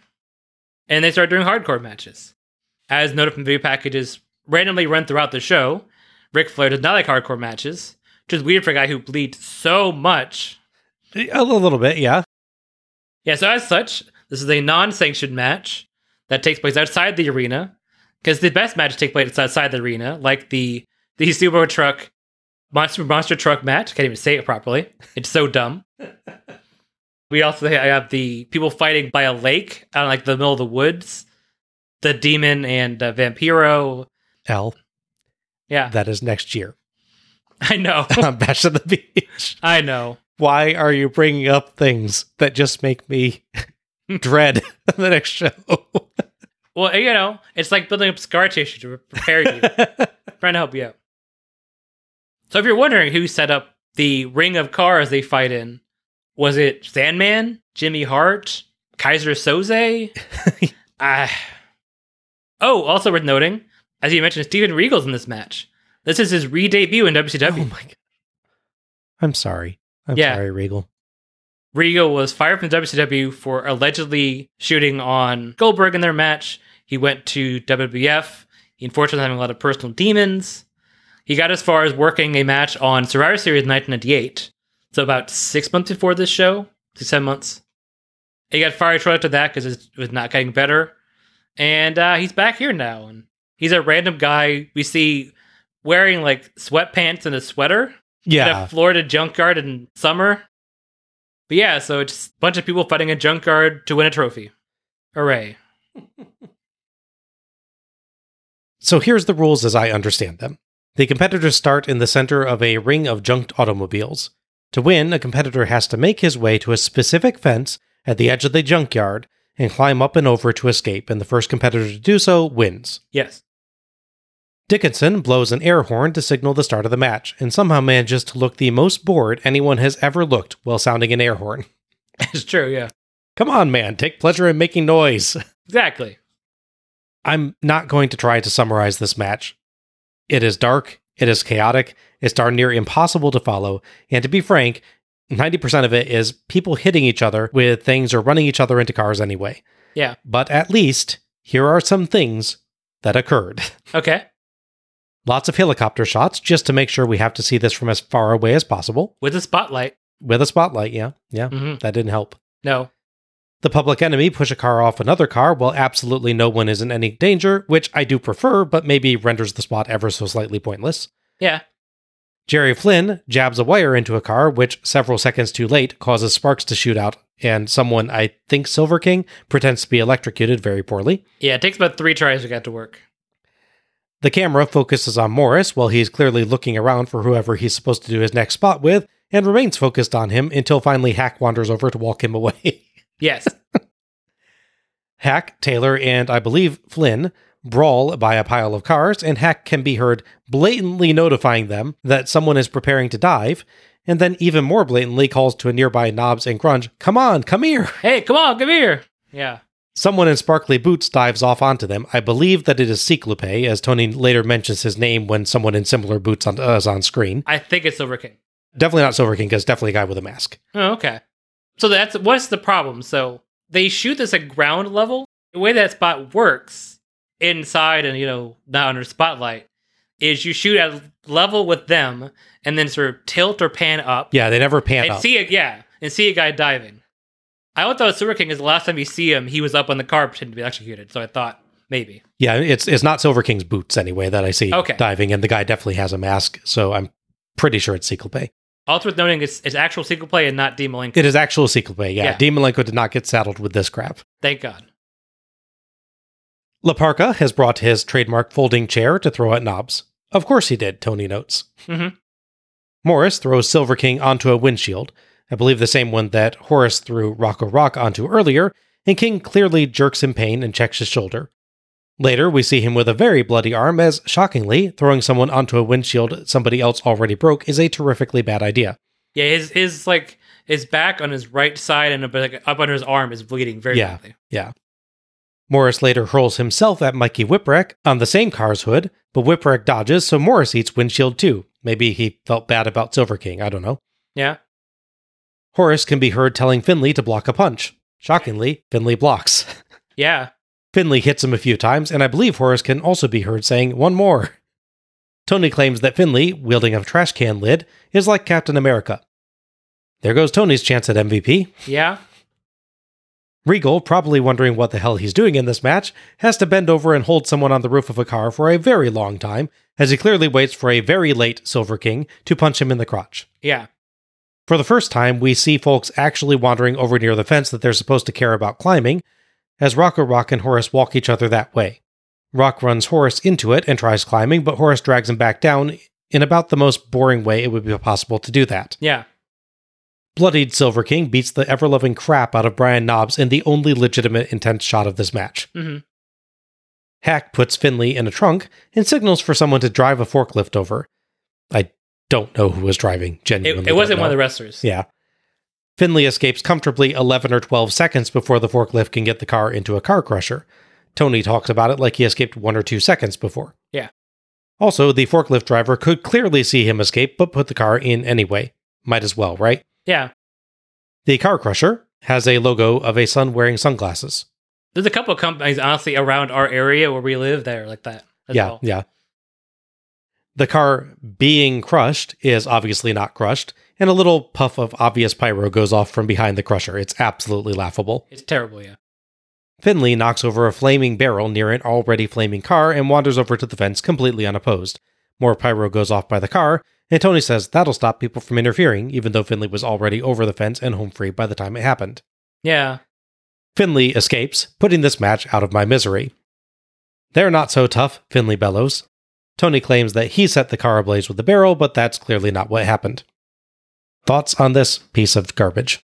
And they started doing hardcore matches. As noted from video packages randomly run throughout the show, Ric Flair does not like hardcore matches, which is weird for a guy who bleeds so much. A little bit, yeah. Yeah, so as such, this is a non-sanctioned match that takes place outside the arena, because the best matches take place outside the arena, like the, the Subaru truck, monster, monster truck match. Can't even say it properly. It's so dumb. We also have the people fighting by a lake out in like the middle of the woods. The Demon and uh, Vampiro. L. Yeah. That is next year. I know. Bash at the Beach. I know. Why are you bringing up things that just make me dread the next show? Well, you know, it's like building up scar tissue to prepare you. Trying to help you out. So if you're wondering who set up the ring of cars they fight in, was it Sandman, Jimmy Hart, Kaiser Soze? I... Oh, also worth noting, as you mentioned, Steven Regal's in this match. This is his re-debut in W C W. Oh my God. I'm sorry. I'm yeah. sorry, Regal. Regal was fired from W C W for allegedly shooting on Goldberg in their match. He went to W W F. He unfortunately was having a lot of personal demons. He got as far as working a match on Survivor Series nineteen ninety-eight. So about six months before this show, six, seven months. He got fired shortly after that because it was not getting better. And uh, he's back here now, and he's a random guy we see wearing like sweatpants and a sweater. Yeah, at a Florida junkyard in summer. But yeah, so it's just a bunch of people fighting a junkyard to win a trophy. Hooray! So here's the rules as I understand them: the competitors start in the center of a ring of junked automobiles. To win, a competitor has to make his way to a specific fence at the edge of the junkyard and climb up and over to escape, and the first competitor to do so wins. Yes. Dickinson blows an air horn to signal the start of the match, and somehow manages to look the most bored anyone has ever looked while sounding an air horn. It's true, yeah. Come on, man, take pleasure in making noise. Exactly. I'm not going to try to summarize this match. It is dark, it is chaotic, it's darn near impossible to follow, and to be frank, ninety percent of it is people hitting each other with things or running each other into cars anyway. Yeah. But at least, here are some things that occurred. Okay. Lots of helicopter shots, just to make sure we have to see this from as far away as possible. With a spotlight. With a spotlight, yeah. Yeah, mm-hmm. That didn't help. No. The Public Enemy push a car off another car while absolutely no one is in any danger, which I do prefer, but maybe renders the spot ever so slightly pointless. Yeah. Jerry Flynn jabs a wire into a car, which several seconds too late causes sparks to shoot out, and someone, I think Silver King, pretends to be electrocuted very poorly. Yeah, it takes about three tries to get to work. The camera focuses on Morris while he's clearly looking around for whoever he's supposed to do his next spot with, and remains focused on him until finally Hack wanders over to walk him away. Yes. Hack, Taylor, and I believe Flynn brawl by a pile of cars, and Hack can be heard blatantly notifying them that someone is preparing to dive, and then even more blatantly calls to a nearby Knobs and Grunge, come on, come here! Hey, come on, come here! Yeah. Someone in sparkly boots dives off onto them. I believe that it is Cyclope, as Tony later mentions his name when someone in similar boots on, uh, is on screen. I think it's Silver King. Definitely not Silver King, because definitely a guy with a mask. Oh, okay. So that's what's the problem? So they shoot this at ground level. The way that spot works... inside and, you know, not under spotlight, is you shoot at level with them and then sort of tilt or pan up. Yeah, they never pan and up. See a, yeah, and see a guy diving. I always thought Silver King, because the last time you see him, he was up on the car pretending to be executed, so I thought maybe. Yeah, it's it's not Silver King's boots anyway that I see okay. diving, and the guy definitely has a mask, so I'm pretty sure it's Cyclope. Also worth noting, it's, it's actual Cyclope and not Dean Malenko. It is actual Cyclope, yeah. yeah. Dean Malenko did not get saddled with this crap. Thank God. Laparca has brought his trademark folding chair to throw at Knobs. Of course he did, Tony notes. Mm-hmm. Morris throws Silver King onto a windshield, I believe the same one that Horace threw Rocco Rock onto earlier, and King clearly jerks in pain and checks his shoulder. Later, we see him with a very bloody arm, as, shockingly, throwing someone onto a windshield somebody else already broke is a terrifically bad idea. Yeah, his, his like, his back on his right side and up under his arm is bleeding very yeah, badly. Yeah. Morris later hurls himself at Mikey Whipwreck on the same car's hood, but Whipwreck dodges, so Morris eats windshield too. Maybe he felt bad about Silver King, I don't know. Yeah. Horace can be heard telling Finley to block a punch. Shockingly, Finley blocks. Yeah. Finley hits him a few times, and I believe Horace can also be heard saying, one more. Tony claims that Finley, wielding a trash can lid, is like Captain America. There goes Tony's chance at M V P. Yeah. Regal, probably wondering what the hell he's doing in this match, has to bend over and hold someone on the roof of a car for a very long time, as he clearly waits for a very late Silver King to punch him in the crotch. Yeah. For the first time, we see folks actually wandering over near the fence that they're supposed to care about climbing, as Rocco Rock and Horace walk each other that way. Rock runs Horace into it and tries climbing, but Horace drags him back down in about the most boring way it would be possible to do that. Yeah. Bloodied Silver King beats the ever-loving crap out of Brian Knobbs in the only legitimate intense shot of this match. Mm-hmm. Hack puts Finley in a trunk and signals for someone to drive a forklift over. I don't know who was driving, genuinely. It, it wasn't one of the wrestlers. Yeah. Finley escapes comfortably eleven or twelve seconds before the forklift can get the car into a car crusher. Tony talks about it like he escaped one or two seconds before. Yeah. Also, the forklift driver could clearly see him escape, but put the car in anyway. Might as well, right? Yeah. The car crusher has a logo of a sun wearing sunglasses. There's a couple of companies, honestly, around our area where we live that are like that as yeah, well. Yeah, yeah. The car being crushed is obviously not crushed, and a little puff of obvious pyro goes off from behind the crusher. It's absolutely laughable. It's terrible, yeah. Finley knocks over a flaming barrel near an already flaming car and wanders over to the fence completely unopposed. More pyro goes off by the car, and Tony says that'll stop people from interfering, even though Finley was already over the fence and home free by the time it happened. Yeah. Finley escapes, putting this match out of my misery. They're not so tough, Finley bellows. Tony claims that he set the car ablaze with the barrel, but that's clearly not what happened. Thoughts on this piece of garbage?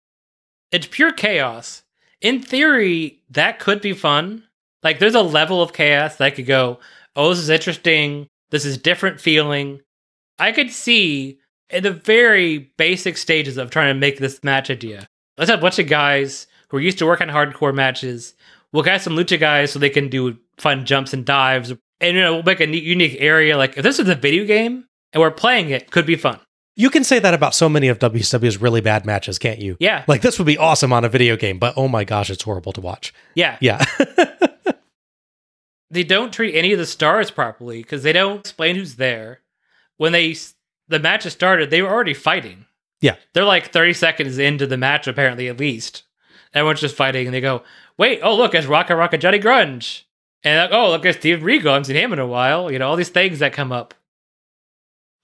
It's pure chaos. In theory, that could be fun. Like, there's a level of chaos that I could go, oh, this is interesting. This is different feeling. I could see in the very basic stages of trying to make this match idea. Let's have a bunch of guys who are used to work on hardcore matches. We'll get some lucha guys so they can do fun jumps and dives. And, you know, we'll make a neat, unique area. Like, if this is a video game and we're playing it, it could be fun. You can say that about so many of W C W's really bad matches, can't you? Yeah. Like, this would be awesome on a video game, but oh my gosh, it's horrible to watch. Yeah. Yeah. They don't treat any of the stars properly because they don't explain who's there. When they the matches started, they were already fighting. Yeah. They're like thirty seconds into the match, apparently, at least. Everyone's just fighting, and they go, wait, oh, look, it's Rocka Rocka Johnny Grunge. And, like, oh, look, it's Steve Regal. I haven't seen him in a while. You know, all these things that come up.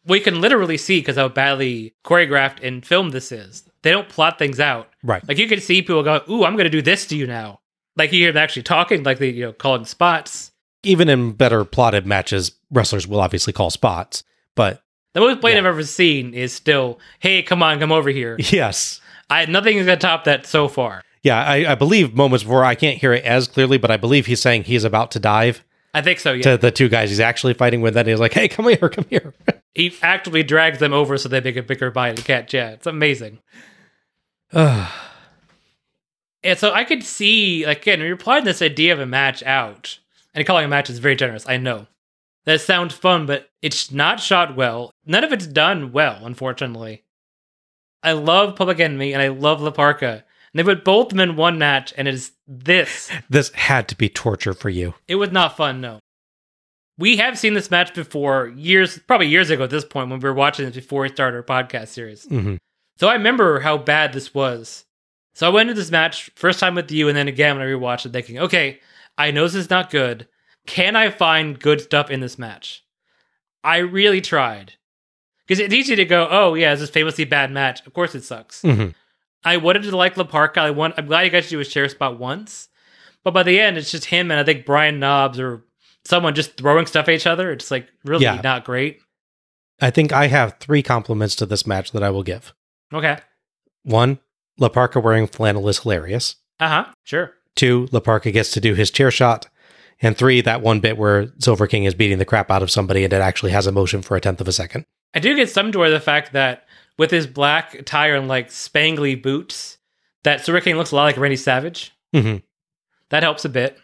We can literally see, because how badly choreographed and filmed this is, they don't plot things out. Right. Like, you can see people go, ooh, I'm going to do this to you now. Like, you hear them actually talking, like they, you know, calling spots. Even in better plotted matches, wrestlers will obviously call spots, but... The most blade yeah. I've ever seen is still, hey, come on, come over here. Yes. I Nothing is going to top that so far. Yeah, I, I believe moments before, I can't hear it as clearly, but I believe he's saying he's about to dive. I think so, yeah. To the two guys he's actually fighting with, and he's like, hey, come here, come here. He actively drags them over so they make a bigger bite and catch. Yeah, it's amazing. Ugh. And so I could see, like, again, when you're plotting this idea of a match out, and calling a match is very generous, I know. That sounds fun, but it's not shot well. None of it's done well, unfortunately. I love Public Enemy, and I love La Parka. And they put both them in one match, and it's this. This had to be torture for you. It was not fun, no. We have seen this match before, years, probably years ago at this point, when we were watching it before we started our podcast series. Mm-hmm. So I remember how bad this was. So I went into this match, first time with you, and then again when I rewatched it, thinking, okay, I know this is not good. Can I find good stuff in this match? I really tried. Because it's easy to go, oh, yeah, this is a famously bad match. Of course it sucks. Mm-hmm. I wanted to like La Parka. I want, I'm glad he got to do a chair spot once. But by the end, it's just him and I think Brian Knobbs or someone just throwing stuff at each other. It's like really yeah. not great. I think I have three compliments to this match that I will give. Okay. One, La Parka wearing flannel is hilarious. Uh-huh, sure. Two, La Parka gets to do his chair shot. And three, that one bit where Silver King is beating the crap out of somebody and it actually has a motion for a tenth of a second. I do get some joy of the fact that with his black attire and like spangly boots, that Silver King looks a lot like Randy Savage. Mm-hmm. That helps a bit.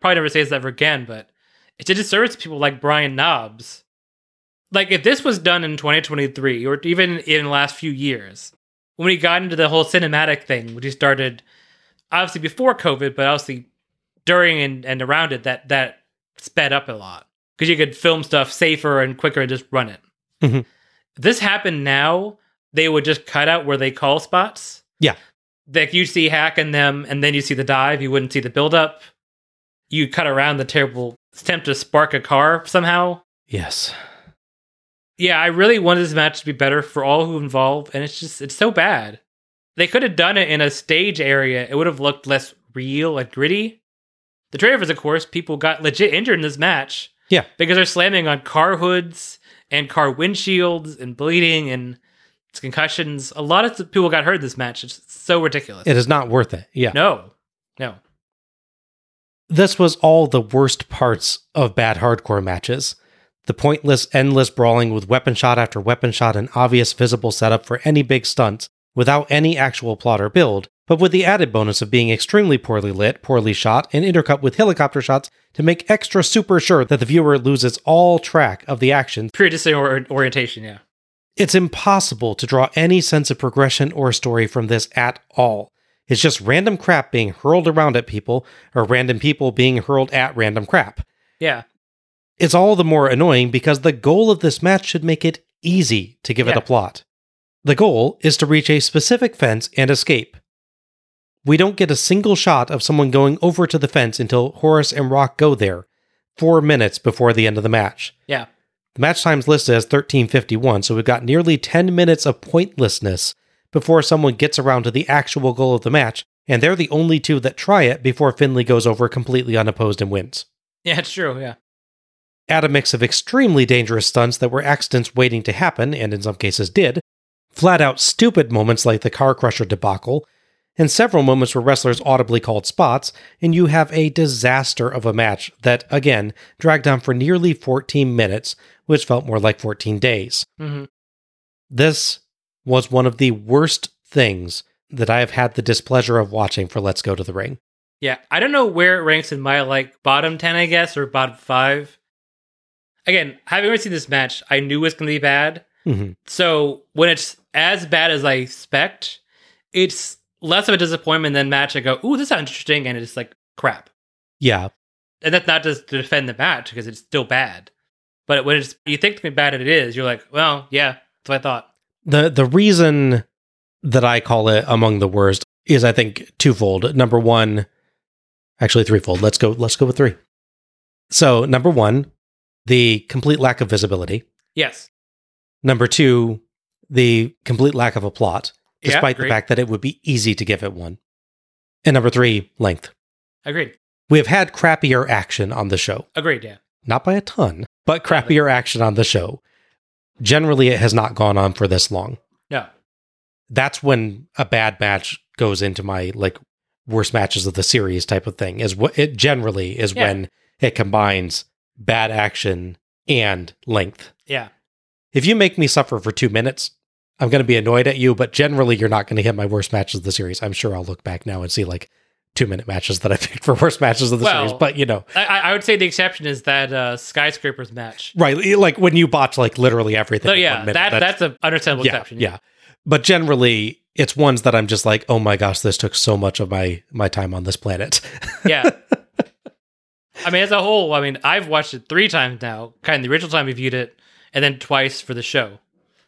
Probably never says that ever again, but it's a disservice to people like Brian Knobbs. Like, if this was done in twenty twenty-three, or even in the last few years, when we got into the whole cinematic thing, which started obviously before COVID, but obviously during and, and around it, that, that sped up a lot. Because you could film stuff safer and quicker and just run it. Mm-hmm. If this happened now, they would just cut out where they call spots. Yeah. Like, you see Hack in them, and then you see the dive. You wouldn't see the buildup. You cut around the terrible attempt to spark a car somehow. Yes. Yeah, I really wanted this match to be better for all who involved, and it's just, it's so bad. They could have done it in a stage area. It would have looked less real and gritty. The trade off is, of course, people got legit injured in this match. Yeah. Because they're slamming on car hoods and car windshields and bleeding and concussions. A lot of people got hurt in this match. It's so ridiculous. It is not worth it. Yeah. No. No. This was all the worst parts of bad hardcore matches. The pointless, endless brawling with weapon shot after weapon shot and obvious visible setup for any big stunt without any actual plot or build, but with the added bonus of being extremely poorly lit, poorly shot, and intercut with helicopter shots to make extra super sure that the viewer loses all track of the action. Periodicity or orientation, yeah. It's impossible to draw any sense of progression or story from this at all. It's just random crap being hurled around at people, or random people being hurled at random crap. Yeah. It's all the more annoying because the goal of this match should make it easy to give yeah. it a plot. The goal is to reach a specific fence and escape. We don't get a single shot of someone going over to the fence until Horace and Rock go there, four minutes before the end of the match. Yeah. The match time's listed as thirteen fifty-one, so we've got nearly ten minutes of pointlessness before someone gets around to the actual goal of the match, and they're the only two that try it before Finley goes over completely unopposed and wins. Yeah, it's true, yeah. Add a mix of extremely dangerous stunts that were accidents waiting to happen, and in some cases did, flat-out stupid moments like the car crusher debacle, and several moments where wrestlers audibly called spots, and you have a disaster of a match that, again, dragged on for nearly fourteen minutes, which felt more like fourteen days. Mm-hmm. This was one of the worst things that I have had the displeasure of watching for Let's Go to the Ring. Yeah, I don't know where it ranks in my, like, bottom ten, I guess, or bottom five. Again, having already seen this match, I knew it was going to be bad. Mm-hmm. So when it's as bad as I expect, it's less of a disappointment than match I go, ooh, this sounds interesting, and it's like, crap. Yeah. And that's not just to defend the match, because it's still bad. But when it's, you think it's going to be bad, and it is, you're like, well, yeah, that's what I thought. The the reason that I call it among the worst is, I think, twofold. Number one, actually threefold. Let's go, let's go with three. So, number one, the complete lack of visibility. Yes. Number two, the complete lack of a plot, despite yeah, the fact that it would be easy to give it one. And number three, length. Agreed. We have had crappier action on the show. Agreed, yeah. Not by a ton, but crappier action on the show. Generally, it has not gone on for this long. No. That's when a bad match goes into my, like, worst matches of the series type of thing. Is what it generally is yeah. when it combines bad action and length. Yeah. If you make me suffer for two minutes, I'm going to be annoyed at you, but generally you're not going to hit my worst matches of the series. I'm sure I'll look back now and see, like, two-minute matches that I picked for worst matches of the well, series, but, you know. I, I would say the exception is that uh, Skyscrapers match. Right, like, when you botch, like, literally everything so, in yeah, one minute. That, that's, that's an understandable yeah, exception. Yeah. yeah, but generally, it's ones that I'm just like, oh my gosh, this took so much of my, my time on this planet. Yeah. I mean, as a whole, I mean, I've watched it three times now, kind of the original time we viewed it, and then twice for the show.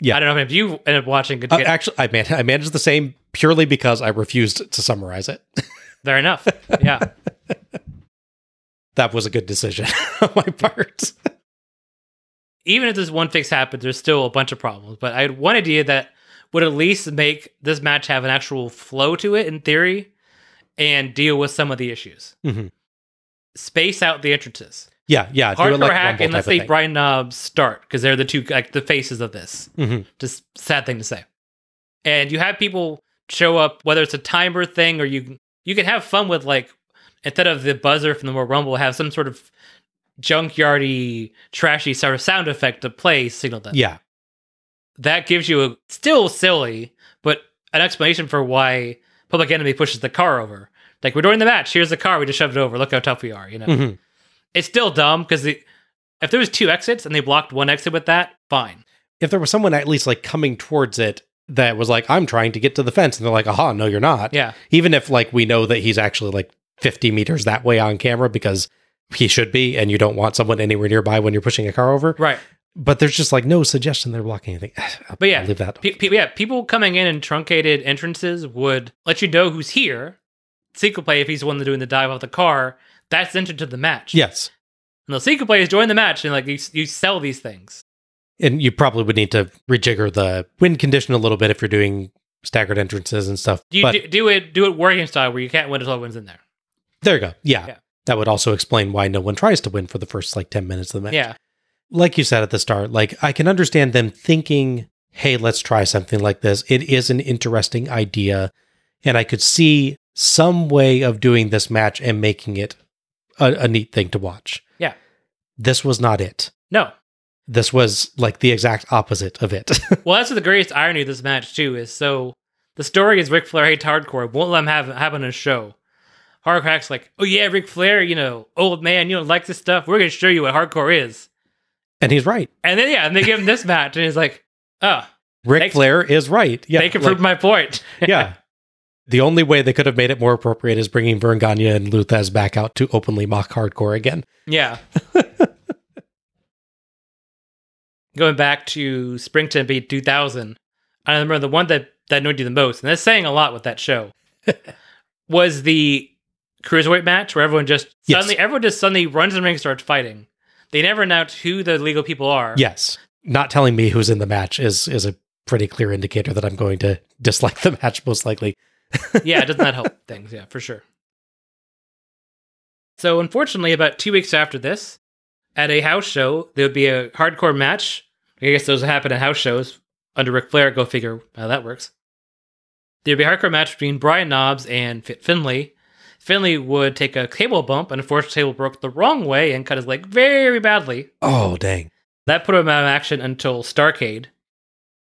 Yeah. I don't know if you ended up watching it. Uh, actually, I, man- I managed the same purely because I refused to summarize it. Fair enough. Yeah. That was a good decision on my part. Even if this one fix happened, there's still a bunch of problems. But I had one idea that would at least make this match have an actual flow to it, in theory, and deal with some of the issues. Mm-hmm. Space out the entrances. Yeah, yeah. Hardcore like Hack and let's say Brian Knobbs start, because they're the two, like, the faces of this. Mm-hmm. Just sad thing to say. And you have people show up, whether it's a timer thing, or you you can have fun with, like, instead of the buzzer from the Royal Rumble, have some sort of junkyardy, trashy sort of sound effect to play signal them. Yeah. that gives you a still silly, but an explanation for why Public Enemy pushes the car over. Like, we're doing the match. Here's the car. We just shoved it over. Look how tough we are. You know, mm-hmm. It's still dumb because the if there was two exits and they blocked one exit with that, fine. If there was someone at least like coming towards it that was like, I'm trying to get to the fence, and they're like, aha, no, you're not. Yeah. Even if like we know that he's actually like fifty meters that way on camera because he should be, and you don't want someone anywhere nearby when you're pushing a car over. Right. But there's just like no suggestion they're blocking anything. I'll, but yeah, I'll leave that. Pe- pe- yeah, people coming in and truncated entrances would let you know who's here. Sequel play, if he's the one doing the dive off the car, that's entered to the match. Yes. And the sequel play is join the match, and like you, you sell these things. And you probably would need to rejigger the win condition a little bit if you're doing staggered entrances and stuff. You but do, do it, do it working style where you can't win until everyone's in there. There you go. Yeah. yeah. That would also explain why no one tries to win for the first like ten minutes of the match. Yeah. Like you said at the start, like I can understand them thinking, hey, let's try something like this. It is an interesting idea. And I could see some way of doing this match and making it a, a neat thing to watch. Yeah. This was not it. No. This was like the exact opposite of it. Well, that's the greatest irony of this match too, is so the story is Ric Flair hates hardcore, won't let him have, have on a show. Hardcore Hack's like, oh yeah, Ric Flair, you know, old man, you don't like this stuff. We're going to show you what hardcore is. And he's right. And then, yeah, and they give him this match, and he's like, oh. Ric thanks. Flair is right. Yeah, they can like, prove my point. Yeah. The only way they could have made it more appropriate is bringing Vern Gagne and Luthez back out to openly mock hardcore again. Yeah. Going back to Springtime Beat two thousand, I remember the one that, that annoyed you the most, and that's saying a lot with that show, was the Cruiserweight match where everyone just suddenly, yes. everyone just suddenly runs in the ring and starts fighting. They never announce who the legal people are. Yes. Not telling me who's in the match is, is a pretty clear indicator that I'm going to dislike the match most likely. Yeah, it does not help things, yeah, for sure. So, unfortunately, about two weeks after this, at a house show, there would be a hardcore match. I guess those happen at house shows under Ric Flair. Go figure how that works. There would be a hardcore match between Brian Knobbs and Fit Finley. Finley would take a table bump, and unfortunately, the table broke the wrong way and cut his leg very badly. Oh, dang. That put him out of action until Starcade.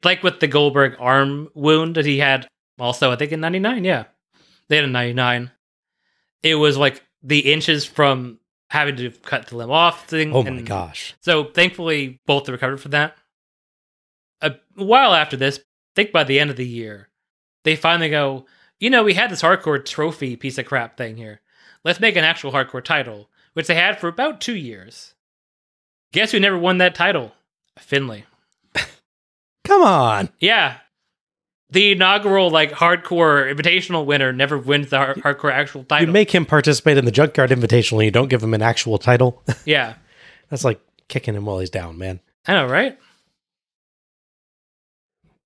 Like with the Goldberg arm wound that he had also, I think in ninety-nine, yeah. They had a ninety-nine. It was like the inches from having to cut the limb off thing. Oh my and gosh. So thankfully, both recovered from that. A while after this, I think by the end of the year, they finally go, you know, we had this hardcore trophy piece of crap thing here. Let's make an actual hardcore title, which they had for about two years. Guess who never won that title? Finley. Come on. Yeah. The inaugural, like, hardcore invitational winner never wins the hard- hardcore actual title. You make him participate in the Junkyard Invitational and you don't give him an actual title? Yeah. That's like kicking him while he's down, man. I know, right?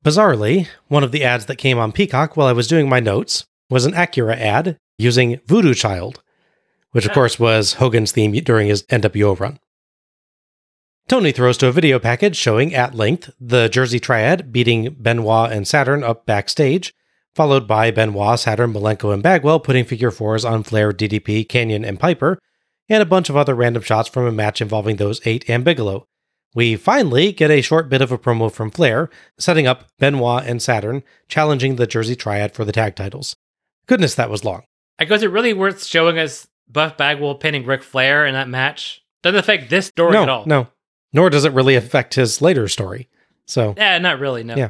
Bizarrely, one of the ads that came on Peacock while I was doing my notes was an Acura ad using Voodoo Child, which, of course, was Hogan's theme during his N W O run. Tony throws to a video package showing, at length, the Jersey Triad beating Benoit and Saturn up backstage, followed by Benoit, Saturn, Malenko, and Bagwell putting figure fours on Flair, D D P, Canyon, and Piper, and a bunch of other random shots from a match involving those eight and Bigelow. We finally get a short bit of a promo from Flair, setting up Benoit and Saturn, challenging the Jersey Triad for the tag titles. Goodness, that was long. I guess it really worth showing us Buff Bagwell pinning Ric Flair in that match. Doesn't affect this story no, at all. No, nor does it really affect his later story. So yeah, not really, no. Yeah.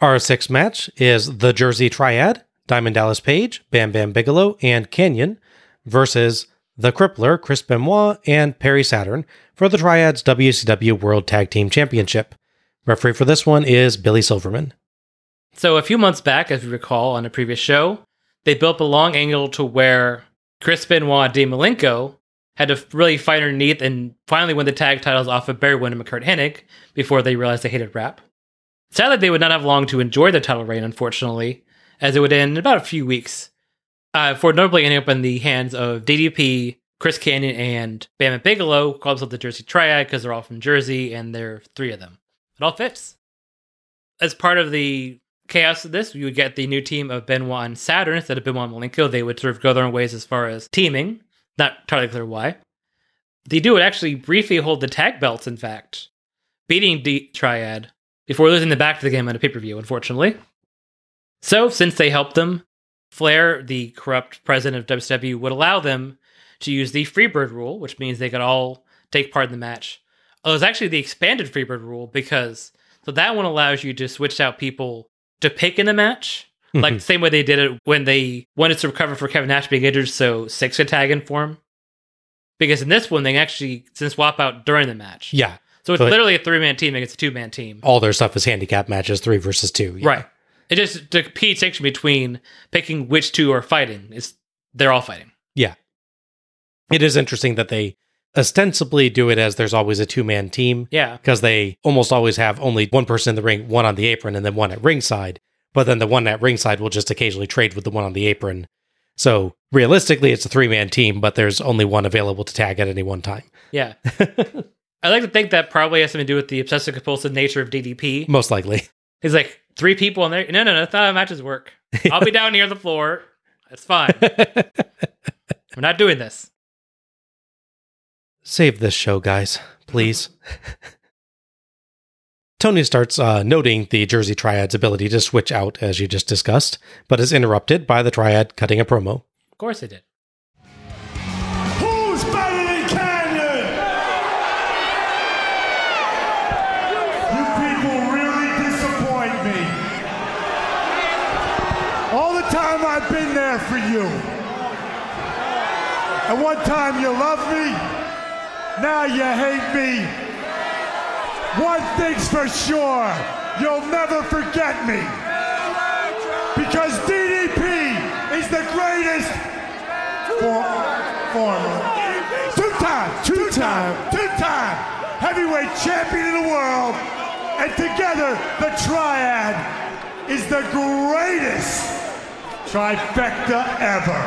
Our sixth match is the Jersey Triad, Diamond Dallas Page, Bam Bam Bigelow, and Canyon versus the Crippler, Chris Benoit, and Perry Saturn for the Triad's W C W World Tag Team Championship. Referee for this one is Billy Silverman. So a few months back, as we recall on a previous show, they built a long angle to where Chris Benoit and Dean Malenko had to really fight underneath and finally win the tag titles off of Barry Windham and Kurt Hennig before they realized they hated rap. Sadly, they would not have long to enjoy the title reign, unfortunately, as it would end in about a few weeks. Uh, for notably ending up in the hands of D D P, Chris Canyon, and Bam and Bigelow, call themselves the Jersey Triad because they're all from Jersey, and there are three of them. It all fits. As part of the chaos of this, you would get the new team of Benoit and Saturn. Instead of Benoit and Malenko, they would sort of go their own ways as far as teaming. Not entirely clear why. They do actually briefly hold the tag belts, in fact, beating the Triad, before losing the back to the game on a pay-per-view, unfortunately. So, since they helped them, Flair, the corrupt president of W C W, would allow them to use the Freebird rule, which means they could all take part in the match. Oh, it's actually the expanded Freebird rule, because so that one allows you to switch out people to pick in the match, mm-hmm. like the same way they did it when they wanted to recover for Kevin Nash being injured, so Six could tag in for him. Because in this one, they actually can swap out during the match. Yeah. So it's so literally a three-man team against a two-man team. All their stuff is handicap matches, three versus two. Yeah. Right. It just, the competition between picking which two are fighting, is they're all fighting. Yeah. It is interesting that they ostensibly do it as there's always a two-man team. Yeah. Because they almost always have only one person in the ring, one on the apron, and then one at ringside. But then the one at ringside will just occasionally trade with the one on the apron. So realistically, it's a three-man team, but there's only one available to tag at any one time. Yeah. I like to think that probably has something to do with the obsessive-compulsive nature of D D P. Most likely. He's like, three people in there? No, no, no, that's not how matches work. I'll be down near the floor. It's fine. We're not doing this. Save this show, guys, please. Tony starts uh, noting the Jersey Triad's ability to switch out, as you just discussed, but is interrupted by the Triad cutting a promo. Of course they did. Who's better than Canyon? You people really disappoint me. All the time I've been there for you. At one time you loved me, now you hate me. One thing's for sure, you'll never forget me. Because D D P is the greatest for, former. Two-time, two-time, two-time heavyweight champion of the world. And together, the Triad is the greatest trifecta ever.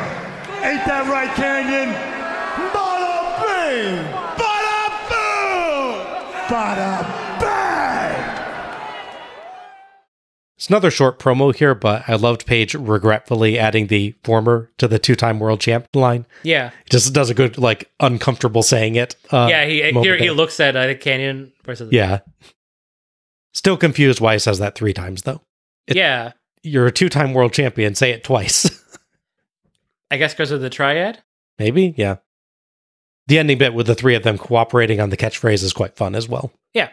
Ain't that right, Canyon? Bada bing! Bada bang! It's another short promo here, but I loved Paige regretfully adding the former to the two-time world champ line. Yeah. It just does a good, like, uncomfortable saying it. Uh, yeah, he here he looks at uh, Canyon versus... Yeah. Still confused why he says that three times, though. It, yeah. You're a two-time world champion, say it twice. I guess because of the Triad? Maybe, yeah. The ending bit with the three of them cooperating on the catchphrase is quite fun as well. Yeah.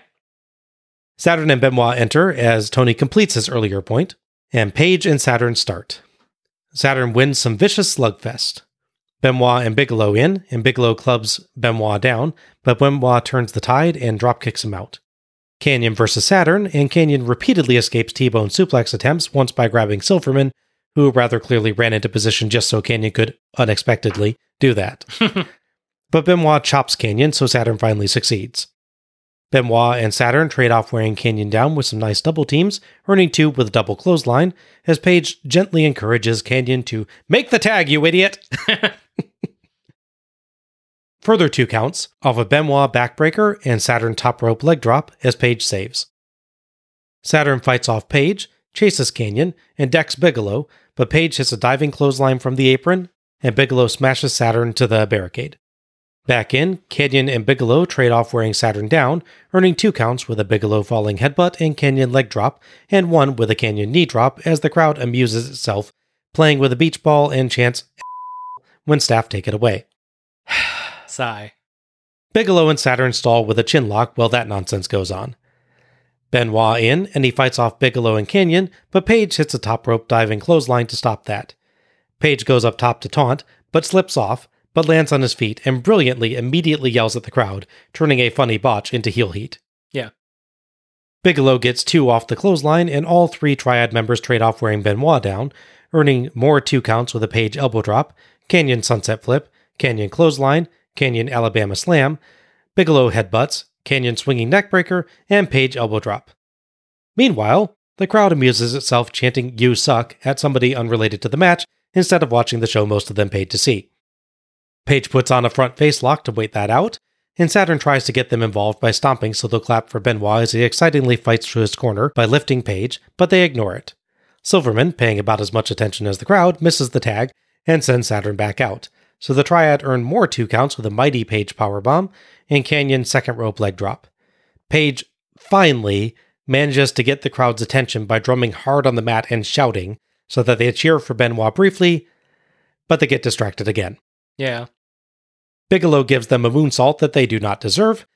Saturn and Benoit enter as Tony completes his earlier point, and Paige and Saturn start. Saturn wins some vicious slugfest. Benoit and Bigelow in, and Bigelow clubs Benoit down, but Benoit turns the tide and dropkicks him out. Canyon versus Saturn, and Canyon repeatedly escapes T-bone suplex attempts, once by grabbing Silverman, who rather clearly ran into position just so Canyon could unexpectedly do that. But Benoit chops Canyon, so Saturn finally succeeds. Benoit and Saturn trade off wearing Canyon down with some nice double teams, earning two with a double clothesline, as Paige gently encourages Canyon to make the tag, you idiot! Further two counts off a Benoit backbreaker and Saturn top rope leg drop, as Paige saves. Saturn fights off Paige, chases Canyon, and decks Bigelow, but Paige hits a diving clothesline from the apron, and Bigelow smashes Saturn to the barricade. Back in, Canyon and Bigelow trade off wearing Saturn down, earning two counts with a Bigelow falling headbutt and Canyon leg drop, and one with a Canyon knee drop as the crowd amuses itself, playing with a beach ball and chants when staff take it away. Sigh. Bigelow and Saturn stall with a chin lock while that nonsense goes on. Benoit in, and he fights off Bigelow and Canyon, but Paige hits a top rope diving clothesline to stop that. Paige goes up top to taunt, but slips off, but lands on his feet and brilliantly immediately yells at the crowd, turning a funny botch into heel heat. Yeah. Bigelow gets two off the clothesline, and all three Triad members trade off wearing Benoit down, earning more two counts with a Paige elbow drop, Canyon sunset flip, Canyon clothesline, Canyon Alabama slam, Bigelow headbutts, Canyon swinging neckbreaker, and Paige elbow drop. Meanwhile, the crowd amuses itself chanting "You suck" at somebody unrelated to the match instead of watching the show most of them paid to see. Paige puts on a front face lock to wait that out, and Saturn tries to get them involved by stomping, so they'll clap for Benoit as he excitingly fights to his corner by lifting Paige, but they ignore it. Silverman, paying about as much attention as the crowd, misses the tag and sends Saturn back out, so the Triad earn more two counts with a mighty Paige powerbomb and Canyon's second rope leg drop. Paige finally manages to get the crowd's attention by drumming hard on the mat and shouting so that they cheer for Benoit briefly, but they get distracted again. Yeah. Bigelow gives them a moonsault that they do not deserve,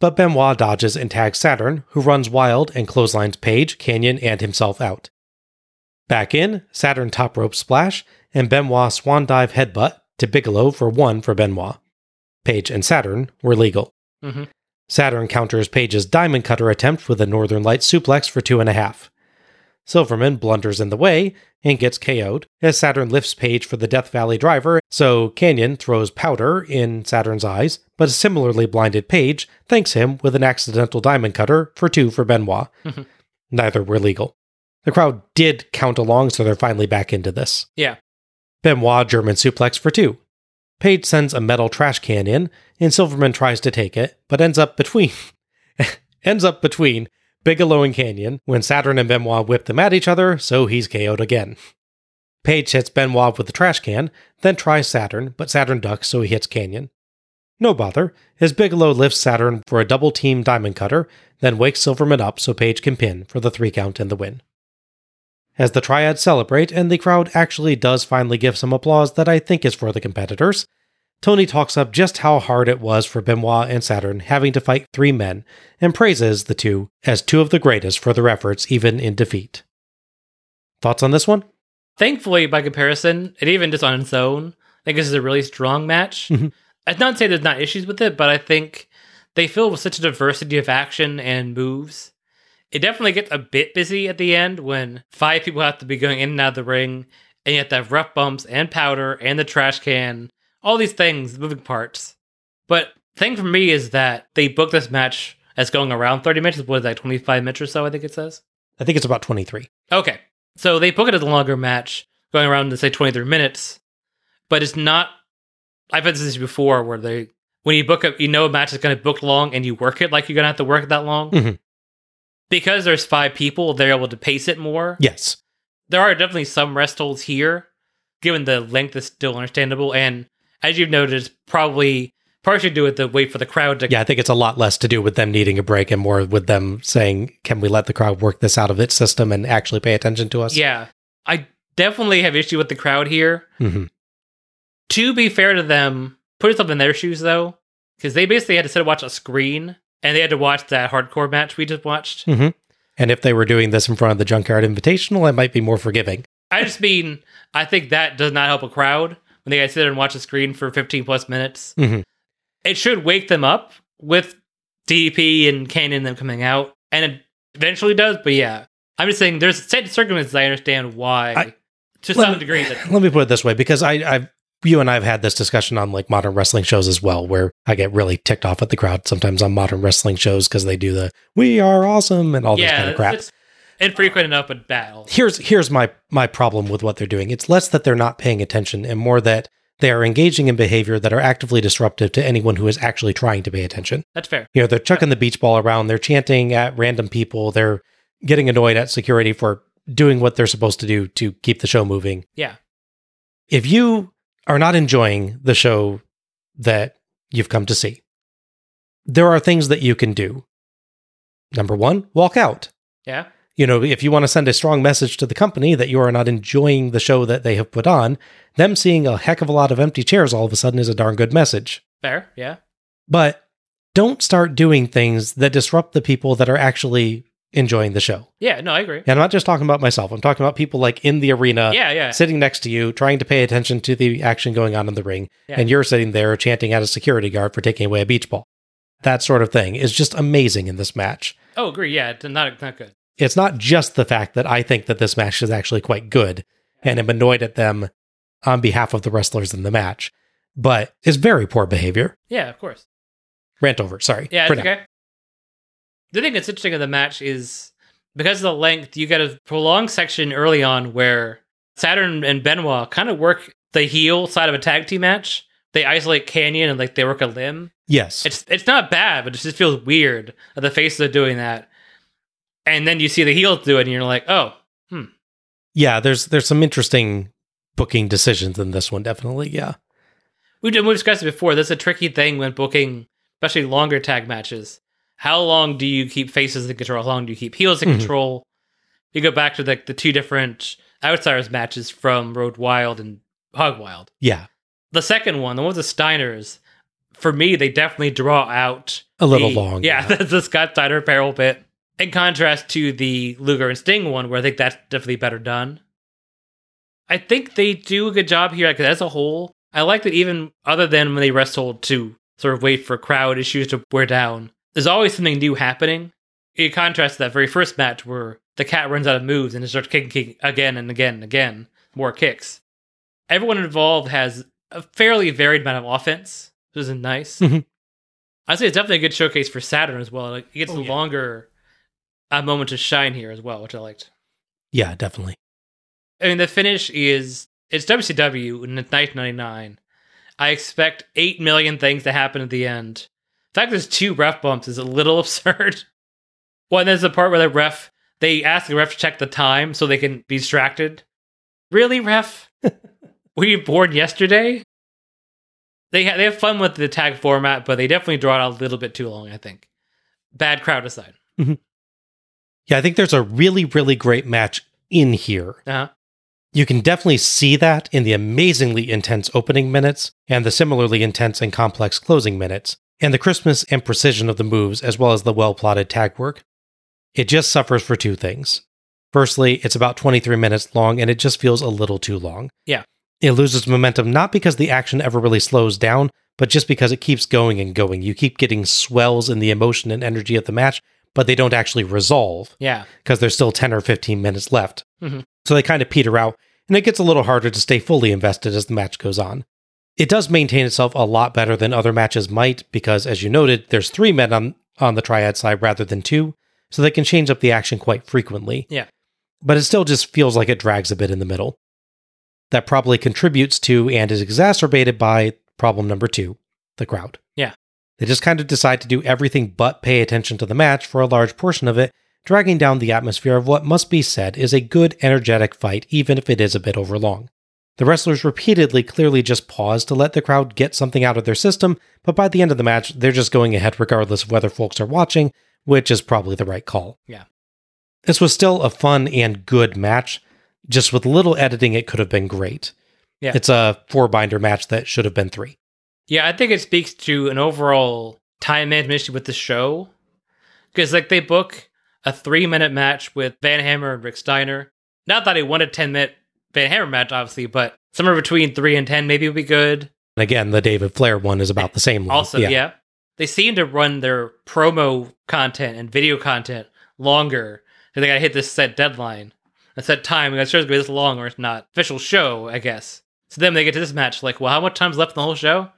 but Benoit dodges and tags Saturn, who runs wild and clotheslines Page, Canyon, and himself out. Back in, Saturn top rope splash, and Benoit swan dive headbutt to Bigelow for one for Benoit. Page and Saturn were legal. Mm-hmm. Saturn counters Page's diamond cutter attempt with a Northern Light suplex for two and a half. Silverman blunders in the way and gets K O'd as Saturn lifts Page for the Death Valley driver, so Canyon throws powder in Saturn's eyes, but a similarly blinded Page thanks him with an accidental diamond cutter for two for Benoit. Mm-hmm. Neither were legal. The crowd did count along, so they're finally back into this. Yeah. Benoit German suplex for two. Page sends a metal trash can in, and Silverman tries to take it, but ends up between ends up between Bigelow and Canyon when Saturn and Benoit whip them at each other, so he's K O'd again. Page hits Benoit with the trash can, then tries Saturn, but Saturn ducks, so he hits Canyon. No bother, as Bigelow lifts Saturn for a double-team diamond cutter, then wakes Silverman up so Page can pin for the three count and the win. As the triad celebrate, and the crowd actually does finally give some applause that I think is for the competitors, Tony talks up just how hard it was for Benoit and Saturn having to fight three men, and praises the two as two of the greatest for their efforts even in defeat. Thoughts on this one? Thankfully, by comparison, and even just on its own, I think this is a really strong match. Mm-hmm. I'd not say there's not issues with it, but I think they filled with such a diversity of action and moves. It definitely gets a bit busy at the end when five people have to be going in and out of the ring, and you have to have rough bumps and powder and the trash can, all these things, the moving parts. But the thing for me is that they booked this match as going around thirty minutes, what is that, twenty-five minutes or so, I think it says? I think it's about twenty-three. Okay. So they book it as a longer match, going around to say twenty-three minutes, but it's not, I've had this before where they, when you book a, you know a match is going to book long and you work it like you're going to have to work it that long. Mm-hmm. Because there's five people, they're able to pace it more. Yes. There are definitely some rest holds here, given the length is still understandable. And as you've noticed, probably partially do with the wait for the crowd to... Yeah, I think it's a lot less to do with them needing a break and more with them saying, can we let the crowd work this out of its system and actually pay attention to us? Yeah. I definitely have issue with the crowd here. Mm-hmm. To be fair to them, put yourself in their shoes, though, because they basically had to sit and watch a screen. And they had to watch that hardcore match we just watched. Mm-hmm. And if they were doing this in front of the Junkyard Invitational, I might be more forgiving. I just mean, I think that does not help a crowd when they guys sit there and watch a screen for fifteen plus minutes. Mm-hmm. It should wake them up with D D P and Canyon and them coming out. And it eventually does, but yeah. I'm just saying there's certain circumstances I understand why. I, to some me, degree. That- let me put it this way, because I, I've You and I have had this discussion on like modern wrestling shows as well, where I get really ticked off at the crowd sometimes on modern wrestling shows because they do the "we are awesome" and all this yeah, kind of crap. It's infrequent enough, but bad. Here's here's my my problem with what they're doing. It's less that they're not paying attention, and more that they are engaging in behavior that are actively disruptive to anyone who is actually trying to pay attention. That's fair. You know, they're chucking yeah. the beach ball around. They're chanting at random people. They're getting annoyed at security for doing what they're supposed to do to keep the show moving. Yeah. If you are not enjoying the show that you've come to see, there are things that you can do. Number one, walk out. Yeah. You know, if you want to send a strong message to the company that you are not enjoying the show that they have put on, them seeing a heck of a lot of empty chairs all of a sudden is a darn good message. Fair, yeah. But don't start doing things that disrupt the people that are actually enjoying the show. Yeah, no, I agree. And I'm not just talking about myself. I'm talking about people like in the arena, yeah, yeah. sitting next to you, trying to pay attention to the action going on in the ring, yeah. and you're sitting there chanting at a security guard for taking away a beach ball. That sort of thing is just amazing in this match. Oh, agree. Yeah, it's not, not good. It's not just the fact that I think that this match is actually quite good, and I'm annoyed at them on behalf of the wrestlers in the match, but it's very poor behavior. Yeah, of course. Rant over, sorry. Yeah, it's okay. Now. The thing that's interesting in the match is, because of the length, you get a prolonged section early on where Saturn and Benoit kind of work the heel side of a tag team match. They isolate Canyon and like they work a limb. Yes. It's it's not bad, but it just feels weird that the faces are doing that. And then you see the heels do it and you're like, oh, hmm. Yeah, there's there's some interesting booking decisions in this one, definitely, yeah. We did, we discussed it before. This is a tricky thing when booking, especially longer tag matches. how long do you keep faces in control? How long do you keep heels in mm-hmm. control? You go back to the, the two different Outsiders matches from Road Wild and Hog Wild. Yeah. The second one, the one with the Steiners, for me, they definitely draw out a little the, long. Yeah, yeah. The, the Scott Steiner barrel bit. In contrast to the Luger and Sting one, where I think that's definitely better done. I think they do a good job here, like, as a whole. I like that even other than when they wrestled to sort of wait for crowd issues to wear down, there's always something new happening. In contrast to that very first match where the cat runs out of moves and it starts kicking, kicking again and again and again, more kicks. Everyone involved has a fairly varied amount of offense, which is nice. Mm-hmm. I'd say it's definitely a good showcase for Saturn as well. It gets oh, a yeah. longer uh, moment to shine here as well, which I liked. Yeah, definitely. I mean, the finish is, it's W C W and it's nineteen ninety-nine. I expect eight million things to happen at the end. The fact there's two ref bumps is a little absurd. Well, and there's the part where the ref, they ask the ref to check the time so they can be distracted. Really, ref? Were you born yesterday? They, ha- they have fun with the tag format, but they definitely draw it out a little bit too long, I think. Bad crowd aside. Mm-hmm. Yeah, I think there's a really, really great match in here. Uh-huh. You can definitely see that in the amazingly intense opening minutes and the similarly intense and complex closing minutes, and the crispness and precision of the moves, as well as the well-plotted tag work. It just suffers for two things. Firstly, it's about twenty-three minutes long, and it just feels a little too long. Yeah. It loses momentum not because the action ever really slows down, but just because it keeps going and going. You keep getting swells in the emotion and energy of the match, but they don't actually resolve. Yeah. Because there's still ten or fifteen minutes left. Mm-hmm. So they kind of peter out, and it gets a little harder to stay fully invested as the match goes on. It does maintain itself a lot better than other matches might, because, as you noted, there's three men on, on the triad side rather than two, so they can change up the action quite frequently. Yeah. But it still just feels like it drags a bit in the middle. That probably contributes to and is exacerbated by problem number two, the crowd. Yeah. They just kind of decide to do everything but pay attention to the match for a large portion of it, dragging down the atmosphere of what must be said is a good, energetic fight, even if it is a bit overlong. The wrestlers repeatedly clearly just pause to let the crowd get something out of their system, but by the end of the match, they're just going ahead regardless of whether folks are watching, which is probably the right call. Yeah. This was still a fun and good match. Just with little editing, it could have been great. Yeah. It's a four-binder match that should have been three. Yeah, I think it speaks to an overall time management issue with the show. Because, like, they book a three-minute match with Van Hammer and Rick Steiner. Not that he won a ten-minute Van Hammer match, obviously, but somewhere between three and ten maybe would be good. And again, the David Flair one is about the same length. Also, yeah. yeah. They seem to run their promo content and video content longer because they got to hit this set deadline. A set time, and that show's going to be this long, or it's not. Official show, I guess. So then they get to this match, like, well, how much time's left in the whole show?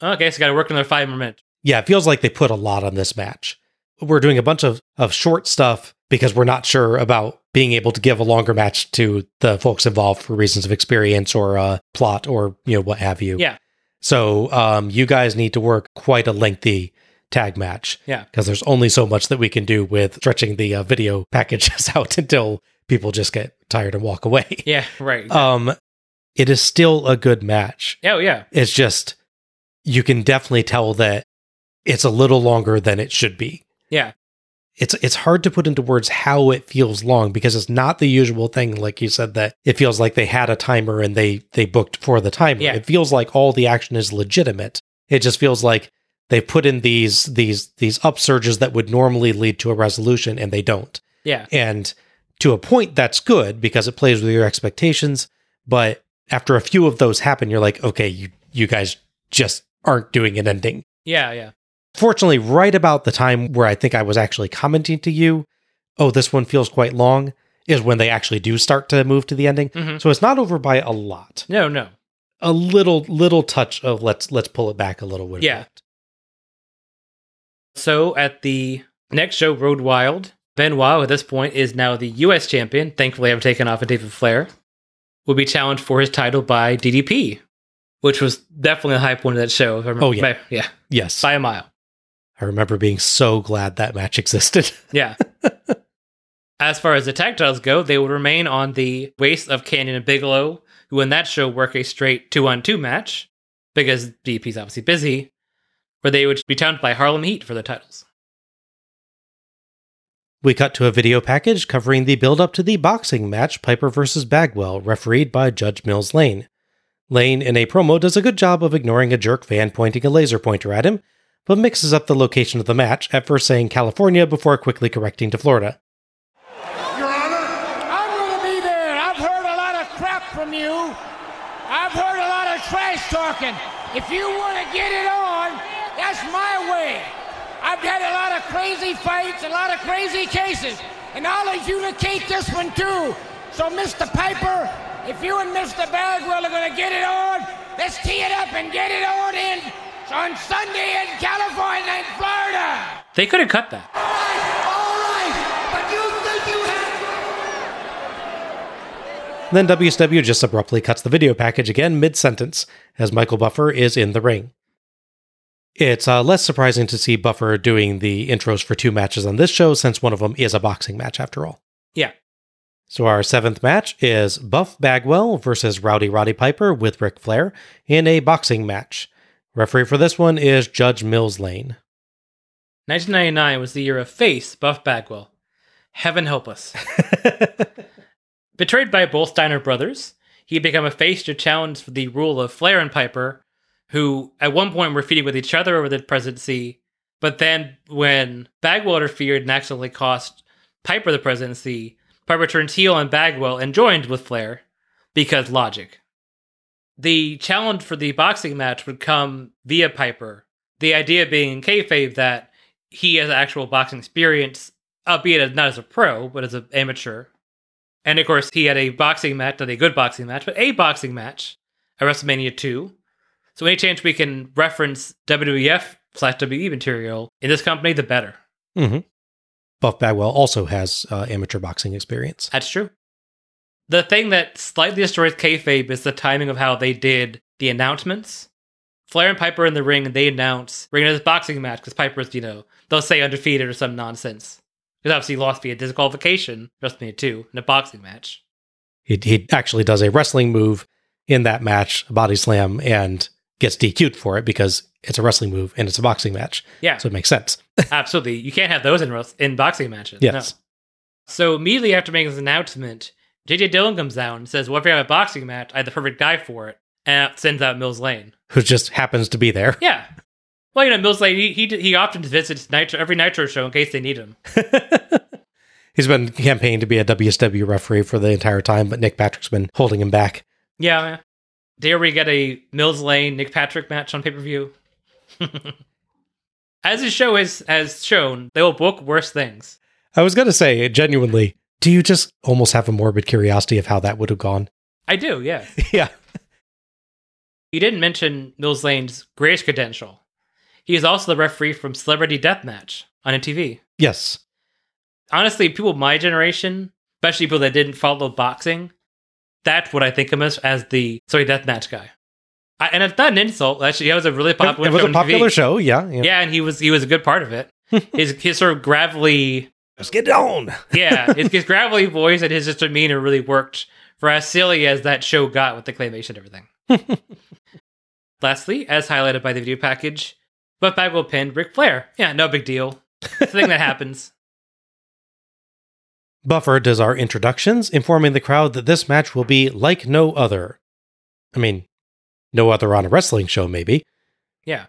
Okay, so got to work another five more minutes. Yeah, it feels like they put a lot on this match. We're doing a bunch of, of short stuff because we're not sure about being able to give a longer match to the folks involved for reasons of experience or uh, plot or, you know, what have you. Yeah. So um, you guys need to work quite a lengthy tag match. Yeah. Because there's only so much that we can do with stretching the uh, video packages out until people just get tired and walk away. Yeah, right. Exactly. Um, it is still a good match. Oh, yeah. It's just, you can definitely tell that it's a little longer than it should be. Yeah. It's it's hard to put into words how it feels long, because it's not the usual thing, like you said, that it feels like they had a timer and they, they booked for the timer. Yeah. It feels like all the action is legitimate. It just feels like they put in these these these upsurges that would normally lead to a resolution, and they don't. Yeah. And to a point, that's good, because it plays with your expectations, but after a few of those happen, you're like, okay, you, you guys just aren't doing an ending. Yeah, yeah. Fortunately, right about the time where I think I was actually commenting to you, oh, this one feels quite long, is when they actually do start to move to the ending. Mm-hmm. So it's not over by a lot. No, no. A little little touch of let's let's pull it back a little bit. Yeah. So at the next show, Road Wild, Benoit, at this point, is now the U S champion, thankfully ever taken off of David Flair, will be challenged for his title by D D P, which was definitely a high point of that show. If I remember. Oh, yeah. By, yeah. Yes. By a mile. I remember being so glad that match existed. Yeah. As far as the tag titles go, they will remain on the waist of Canyon and Bigelow, who in that show work a straight two-on-two match, because D D P's obviously busy, where they would be challenged by Harlem Heat for the titles. We cut to a video package covering the build-up to the boxing match Piper versus Bagwell, refereed by Judge Mills Lane. Lane, in a promo, does a good job of ignoring a jerk fan pointing a laser pointer at him, but mixes up the location of the match, at first saying California before quickly correcting to Florida. Your Honor, I'm going to be there. I've heard a lot of crap from you. I've heard a lot of trash talking. If you want to get it on, that's my way. I've had a lot of crazy fights, a lot of crazy cases, and I'll adjudicate this one too. So, Mister Piper, if you and Mister Bagwell are going to get it on, let's tee it up and get it on in on Sunday in California and Florida. They could have cut that. All right, all right, but you think you have... Then W S W just abruptly cuts the video package again mid-sentence, as Michael Buffer is in the ring. It's uh, less surprising to see Buffer doing the intros for two matches on this show, since one of them is a boxing match, after all. Yeah. So our seventh match is Buff Bagwell versus Rowdy Roddy Piper with Ric Flair in a boxing match. Referee for this one is Judge Mills Lane. nineteen ninety-nine was the year of face Buff Bagwell. Heaven help us. Betrayed by both Steiner brothers, he became a face to challenge for the rule of Flair and Piper, who at one point were feuding with each other over the presidency, but then when Bagwell interfered and accidentally cost Piper the presidency, Piper turned heel on Bagwell and joined with Flair, because logic. The challenge for the boxing match would come via Piper, the idea being in kayfabe that he has actual boxing experience, albeit not as a pro, but as an amateur. And of course, he had a boxing match, not a good boxing match, but a boxing match at WrestleMania two, So any chance we can reference W W F slash W W E material in this company, the better. Mm-hmm. Buff Bagwell also has uh, amateur boxing experience. That's true. The thing that slightly destroys kayfabe is the timing of how they did the announcements. Flair and Piper in the ring, and they announce we're going to this boxing match because Piper's, you know, they'll say undefeated or some nonsense. Because obviously he lost via disqualification, WrestleMania two, in a boxing match. He, he actually does a wrestling move in that match, a body slam, and gets D Q'd for it because it's a wrestling move and it's a boxing match. Yeah. So it makes sense. Absolutely. You can't have those in in boxing matches. Yes. No. So immediately after making this announcement, J J Dillon comes out and says, well, if you have a boxing match, I have the perfect guy for it. And sends out Mills Lane. Who just happens to be there. Yeah. Well, you know, Mills Lane, he he, he often visits Nitro, every Nitro show in case they need him. He's been campaigning to be a W S W referee for the entire time, but Nick Patrick's been holding him back. Yeah, yeah. Dare we get a Mills Lane, Nick Patrick match on pay-per-view? As the show is, has shown, they will book worse things. I was going to say, genuinely, do you just almost have a morbid curiosity of how that would have gone? I do, yeah. Yeah. You didn't mention Mills Lane's greatest credential. He is also the referee from Celebrity Deathmatch on M T V. Yes. Honestly, people of my generation, especially people that didn't follow boxing, that's what I think of as, as the sorry deathmatch guy. I, and it's not an insult. Actually, that was a really popular show. It was show a popular T V. show, yeah, yeah. Yeah, and he was he was a good part of it. His his sort of gravelly... Let's get it on! Yeah, his, his gravelly voice and his just demeanor really worked for as silly as that show got with the claymation and everything. Lastly, as highlighted by the video package, Buff Bagwell pinned Ric Flair. Yeah, no big deal. It's a thing that happens. Buffer does our introductions, informing the crowd that this match will be like no other. I mean, no other on a wrestling show, maybe. Yeah.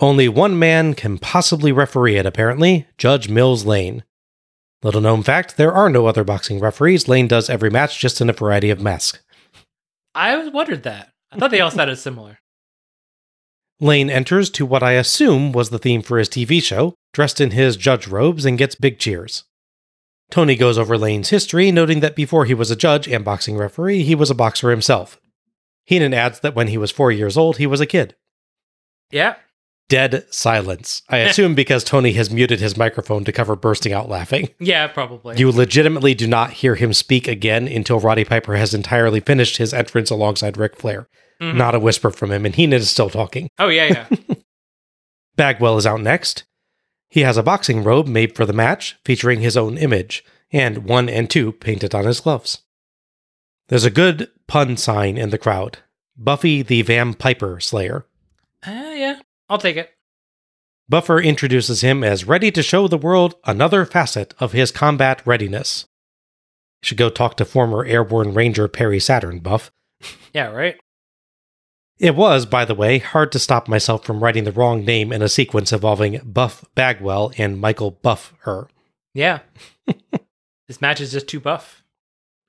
Only one man can possibly referee it, apparently, Judge Mills Lane. Little known fact, there are no other boxing referees. Lane does every match, just in a variety of masks. I wondered that. I thought they all sounded similar. Lane enters to what I assume was the theme for his T V show, dressed in his judge robes, and gets big cheers. Tony goes over Lane's history, noting that before he was a judge and boxing referee, he was a boxer himself. Heenan adds that when he was four years old, he was a kid. Yeah. Dead silence. I assume because Tony has muted his microphone to cover bursting out laughing. Yeah, probably. You legitimately do not hear him speak again until Roddy Piper has entirely finished his entrance alongside Ric Flair. Mm-hmm. Not a whisper from him, and Heenan is still talking. Oh, yeah, yeah. Bagwell is out next. He has a boxing robe made for the match, featuring his own image, and one and two painted on his gloves. There's a good pun sign in the crowd. Buffy the Vampiper Slayer. Ah, uh, yeah. I'll take it. Buffer introduces him as ready to show the world another facet of his combat readiness. Should go talk to former Airborne Ranger Perry Saturn, Buff. Yeah, right? It was, by the way, hard to stop myself from writing the wrong name in a sequence involving Buff Bagwell and Michael Buffer. Yeah. This match is just too buff.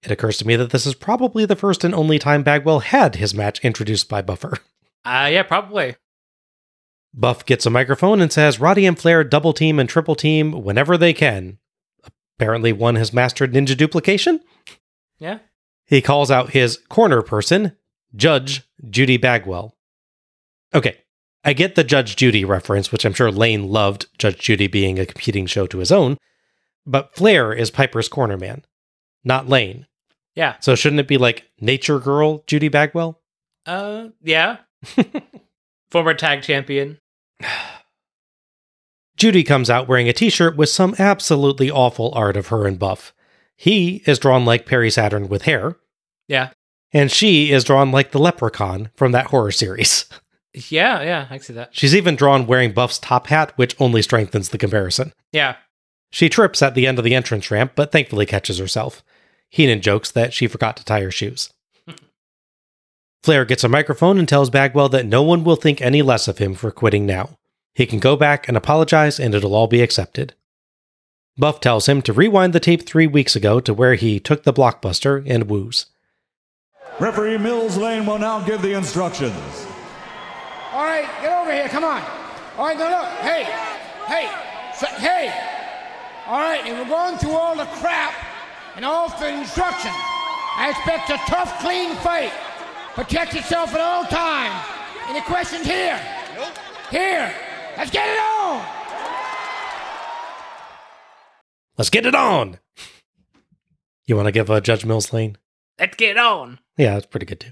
It occurs to me that this is probably the first and only time Bagwell had his match introduced by Buffer. Uh, yeah, probably. Buff gets a microphone and says Roddy and Flair double team and triple team whenever they can. Apparently one has mastered ninja duplication. Yeah. He calls out his corner person, Judge Judy Bagwell. Okay, I get the Judge Judy reference, which I'm sure Lane loved, Judge Judy being a competing show to his own, but Flair is Piper's corner man, not Lane. Yeah. So shouldn't it be like Nature Girl Judy Bagwell? Uh, yeah. Former tag champion. Judy comes out wearing a t-shirt with some absolutely awful art of her and Buff. He is drawn like Perry Saturn with hair. Yeah. And she is drawn like the leprechaun from that horror series. Yeah, yeah, I see that. She's even drawn wearing Buff's top hat, which only strengthens the comparison. Yeah. She trips at the end of the entrance ramp, but thankfully catches herself. Heenan jokes that she forgot to tie her shoes. Flair gets a microphone and tells Bagwell that no one will think any less of him for quitting now. He can go back and apologize, and it'll all be accepted. Buff tells him to rewind the tape three weeks ago to where he took the blockbuster and woos. Referee Mills Lane will now give the instructions. All right, get over here, come on. All right, now look, hey, hey, so, hey. All right, and we're going through all the crap and all the instructions. I expect a tough, clean fight. Protect yourself at all times. Any questions here? Nope. Here. Let's get it on! Let's get it on! You want to give uh, Judge Mills Lane? Let's get on! Yeah, that's pretty good too.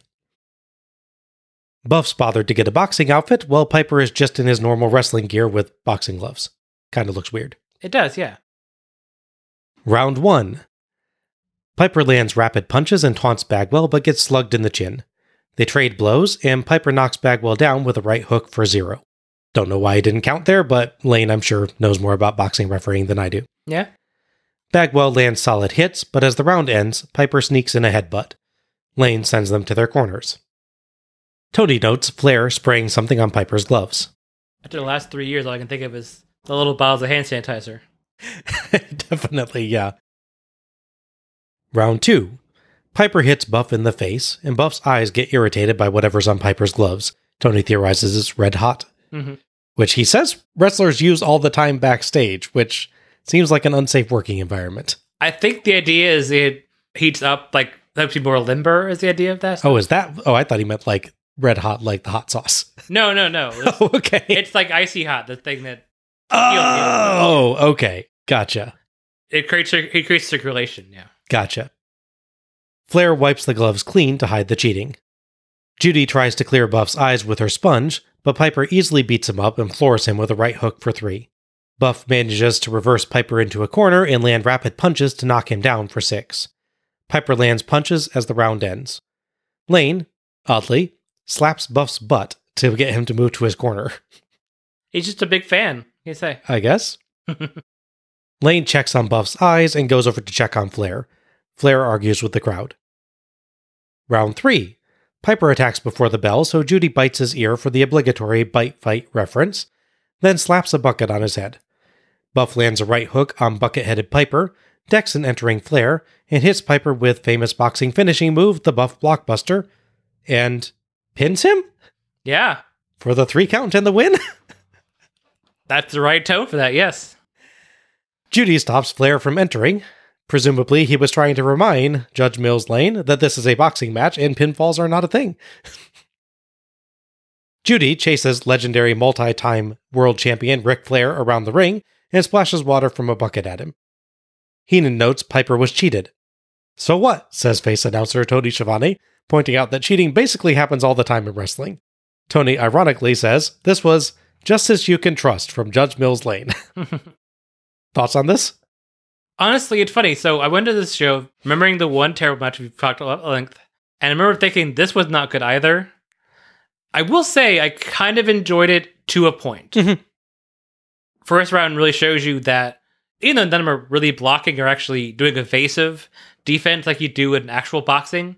Buff's bothered to get a boxing outfit, while Piper is just in his normal wrestling gear with boxing gloves. Kind of looks weird. It does, yeah. Round one. Piper lands rapid punches and taunts Bagwell, but gets slugged in the chin. They trade blows, and Piper knocks Bagwell down with a right hook for zero. Don't know why he didn't count there, but Lane, I'm sure, knows more about boxing refereeing than I do. Yeah. Bagwell lands solid hits, but as the round ends, Piper sneaks in a headbutt. Lane sends them to their corners. Tony notes Flair spraying something on Piper's gloves. After the last three years, all I can think of is the little bottles of hand sanitizer. Definitely, yeah. Round two. Piper hits Buff in the face, and Buff's eyes get irritated by whatever's on Piper's gloves. Tony theorizes it's red hot, mm-hmm. which he says wrestlers use all the time backstage, which seems like an unsafe working environment. I think the idea is it heats up, like, helps you more limber is the idea of that. Stuff. Oh, is that? Oh, I thought he meant, like, red hot, like the hot sauce. No, no, no. It's, oh, okay. It's like icy hot, the thing that... Oh, oh okay. Gotcha. It creates, it creates circulation, yeah. Gotcha. Flair wipes the gloves clean to hide the cheating. Judy tries to clear Buff's eyes with her sponge, but Piper easily beats him up and floors him with a right hook for three. Buff manages to reverse Piper into a corner and land rapid punches to knock him down for six. Piper lands punches as the round ends. Lane, oddly, slaps Buff's butt to get him to move to his corner. He's just a big fan, you say. I guess. Lane checks on Buff's eyes and goes over to check on Flair. Flair argues with the crowd. Round three. Piper attacks before the bell, so Judy bites his ear for the obligatory bite-fight reference, then slaps a bucket on his head. Buff lands a right hook on bucket-headed Piper, decks an entering Flair, and hits Piper with famous boxing finishing move, the Buff Blockbuster, and pins him? Yeah. For the three count and the win? That's the right tone for that, yes. Judy stops Flair from entering. Presumably, he was trying to remind Judge Mills Lane that this is a boxing match and pinfalls are not a thing. Judy chases legendary multi-time world champion Ric Flair around the ring and splashes water from a bucket at him. Heenan notes Piper was cheated. So what, says face announcer Tony Schiavone, pointing out that cheating basically happens all the time in wrestling. Tony ironically says, this was justice you can trust from Judge Mills Lane. Thoughts on this? Honestly, it's funny. So I went to this show remembering the one terrible match we've talked about at length, and I remember thinking this was not good either. I will say I kind of enjoyed it to a point. Mm-hmm. first round really shows you that even though none of them are really blocking or actually doing evasive defense like you do in actual boxing,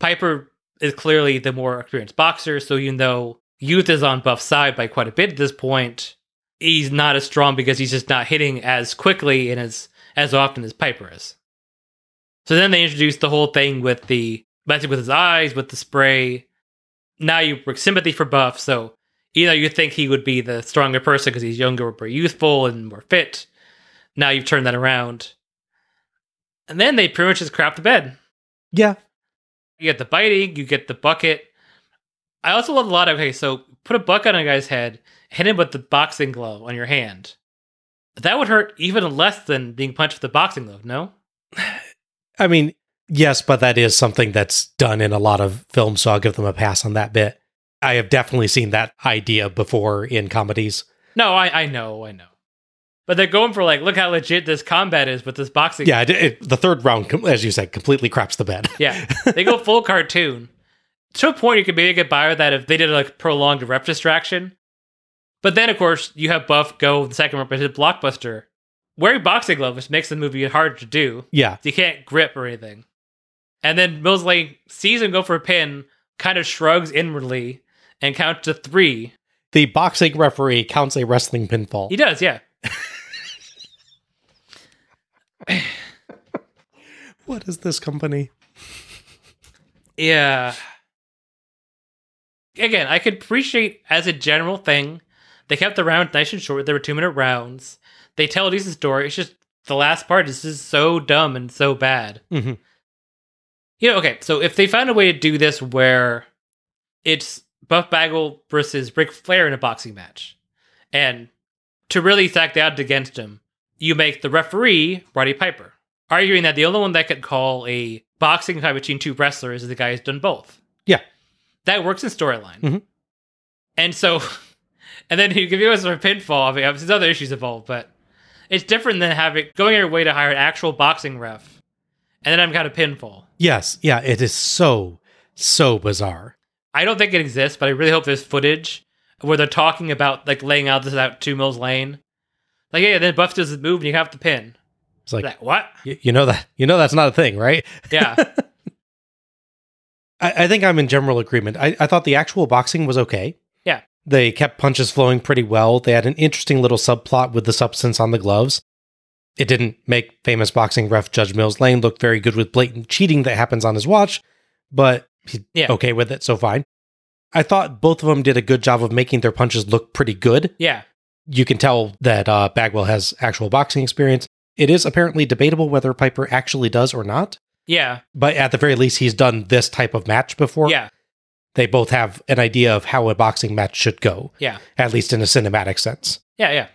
Piper is clearly the more experienced boxer, so even though youth is on Buff's side by quite a bit at this point, he's not as strong because he's just not hitting as quickly and as, as often as Piper is. So then they introduced the whole thing with the messing with his eyes, with the spray. Now you work sympathy for Buff, so you know you think he would be the stronger person because he's younger, more youthful, and more fit. Now you've turned that around. And then they pretty much just crap the bed. Yeah. You get the biting, you get the bucket. I also love a lot of, okay, so put a bucket on a guy's head, hit him with the boxing glove on your hand. That would hurt even less than being punched with the boxing glove, no? I mean, yes, but that is something that's done in a lot of films, so I'll give them a pass on that bit. I have definitely seen that idea before in comedies. No, I, I know, I know. But they're going for, like, look how legit this combat is with this boxing. Yeah, it, it, the third round, as you said, completely craps the bed. Yeah, they go full cartoon. To a point, you could maybe get by with that if they did, like, prolonged rep distraction. But then, of course, you have Buff go the second rep into Blockbuster, wearing boxing gloves, which makes the movie hard to do. Yeah. So you can't grip or anything. And then Mills Lane sees him go for a pin, kind of shrugs inwardly, and counts to three. The boxing referee counts a wrestling pinfall. He does, yeah. What is this company? Yeah. Again, I could appreciate as a general thing, they kept the round nice and short. There were two minute rounds. They tell a decent story. It's just the last part is just so dumb and so bad. Mm-hmm. You know, okay, so if they found a way to do this where it's Buff Bagwell versus Ric Flair in a boxing match, and to really stack the odds against him, you make the referee Roddy Piper, arguing that the only one that could call a boxing fight between two wrestlers is the guy who's done both. Yeah. That works in storyline. Mm-hmm. And so, and then you give us a pinfall. I mean, obviously, there's other issues involved, but it's different than having going your way to hire an actual boxing ref, and then I've got a pinfall. Yes, yeah, it is so, so bizarre. I don't think it exists, but I really hope there's footage where they're talking about, like, laying out this out to Mills Lane. Like, yeah, then Buff does the move, and you have the pin. It's like, like what? Y- you know that you know that's not a thing, right? Yeah. I, I think I'm in general agreement. I, I thought the actual boxing was okay. Yeah. They kept punches flowing pretty well. They had an interesting little subplot with the substance on the gloves. It didn't make famous boxing ref Judge Mills Lane look very good with blatant cheating that happens on his watch, but he's yeah. okay with it, so fine. I thought both of them did a good job of making their punches look pretty good. Yeah. You can tell that uh, Bagwell has actual boxing experience. It is apparently debatable whether Piper actually does or not. Yeah. But at the very least, he's done this type of match before. Yeah. They both have an idea of how a boxing match should go. Yeah. At least in a cinematic sense. Yeah, yeah.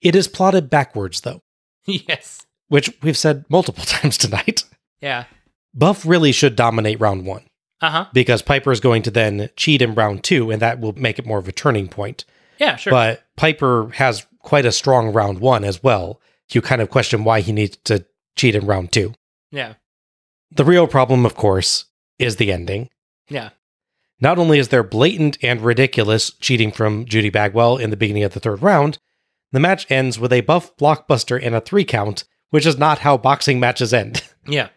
It is plotted backwards, though. Yes. Which we've said multiple times tonight. Yeah. Buff really should dominate round one. Uh-huh. Because Piper is going to then cheat in round two, and that will make it more of a turning point. Yeah, sure. But Piper has quite a strong round one as well. You kind of question why he needs to cheat in round two. Yeah. The real problem, of course, is the ending. Yeah. Not only is there blatant and ridiculous cheating from Judy Bagwell in the beginning of the third round, the match ends with a Buff blockbuster and a three count, which is not how boxing matches end. Yeah.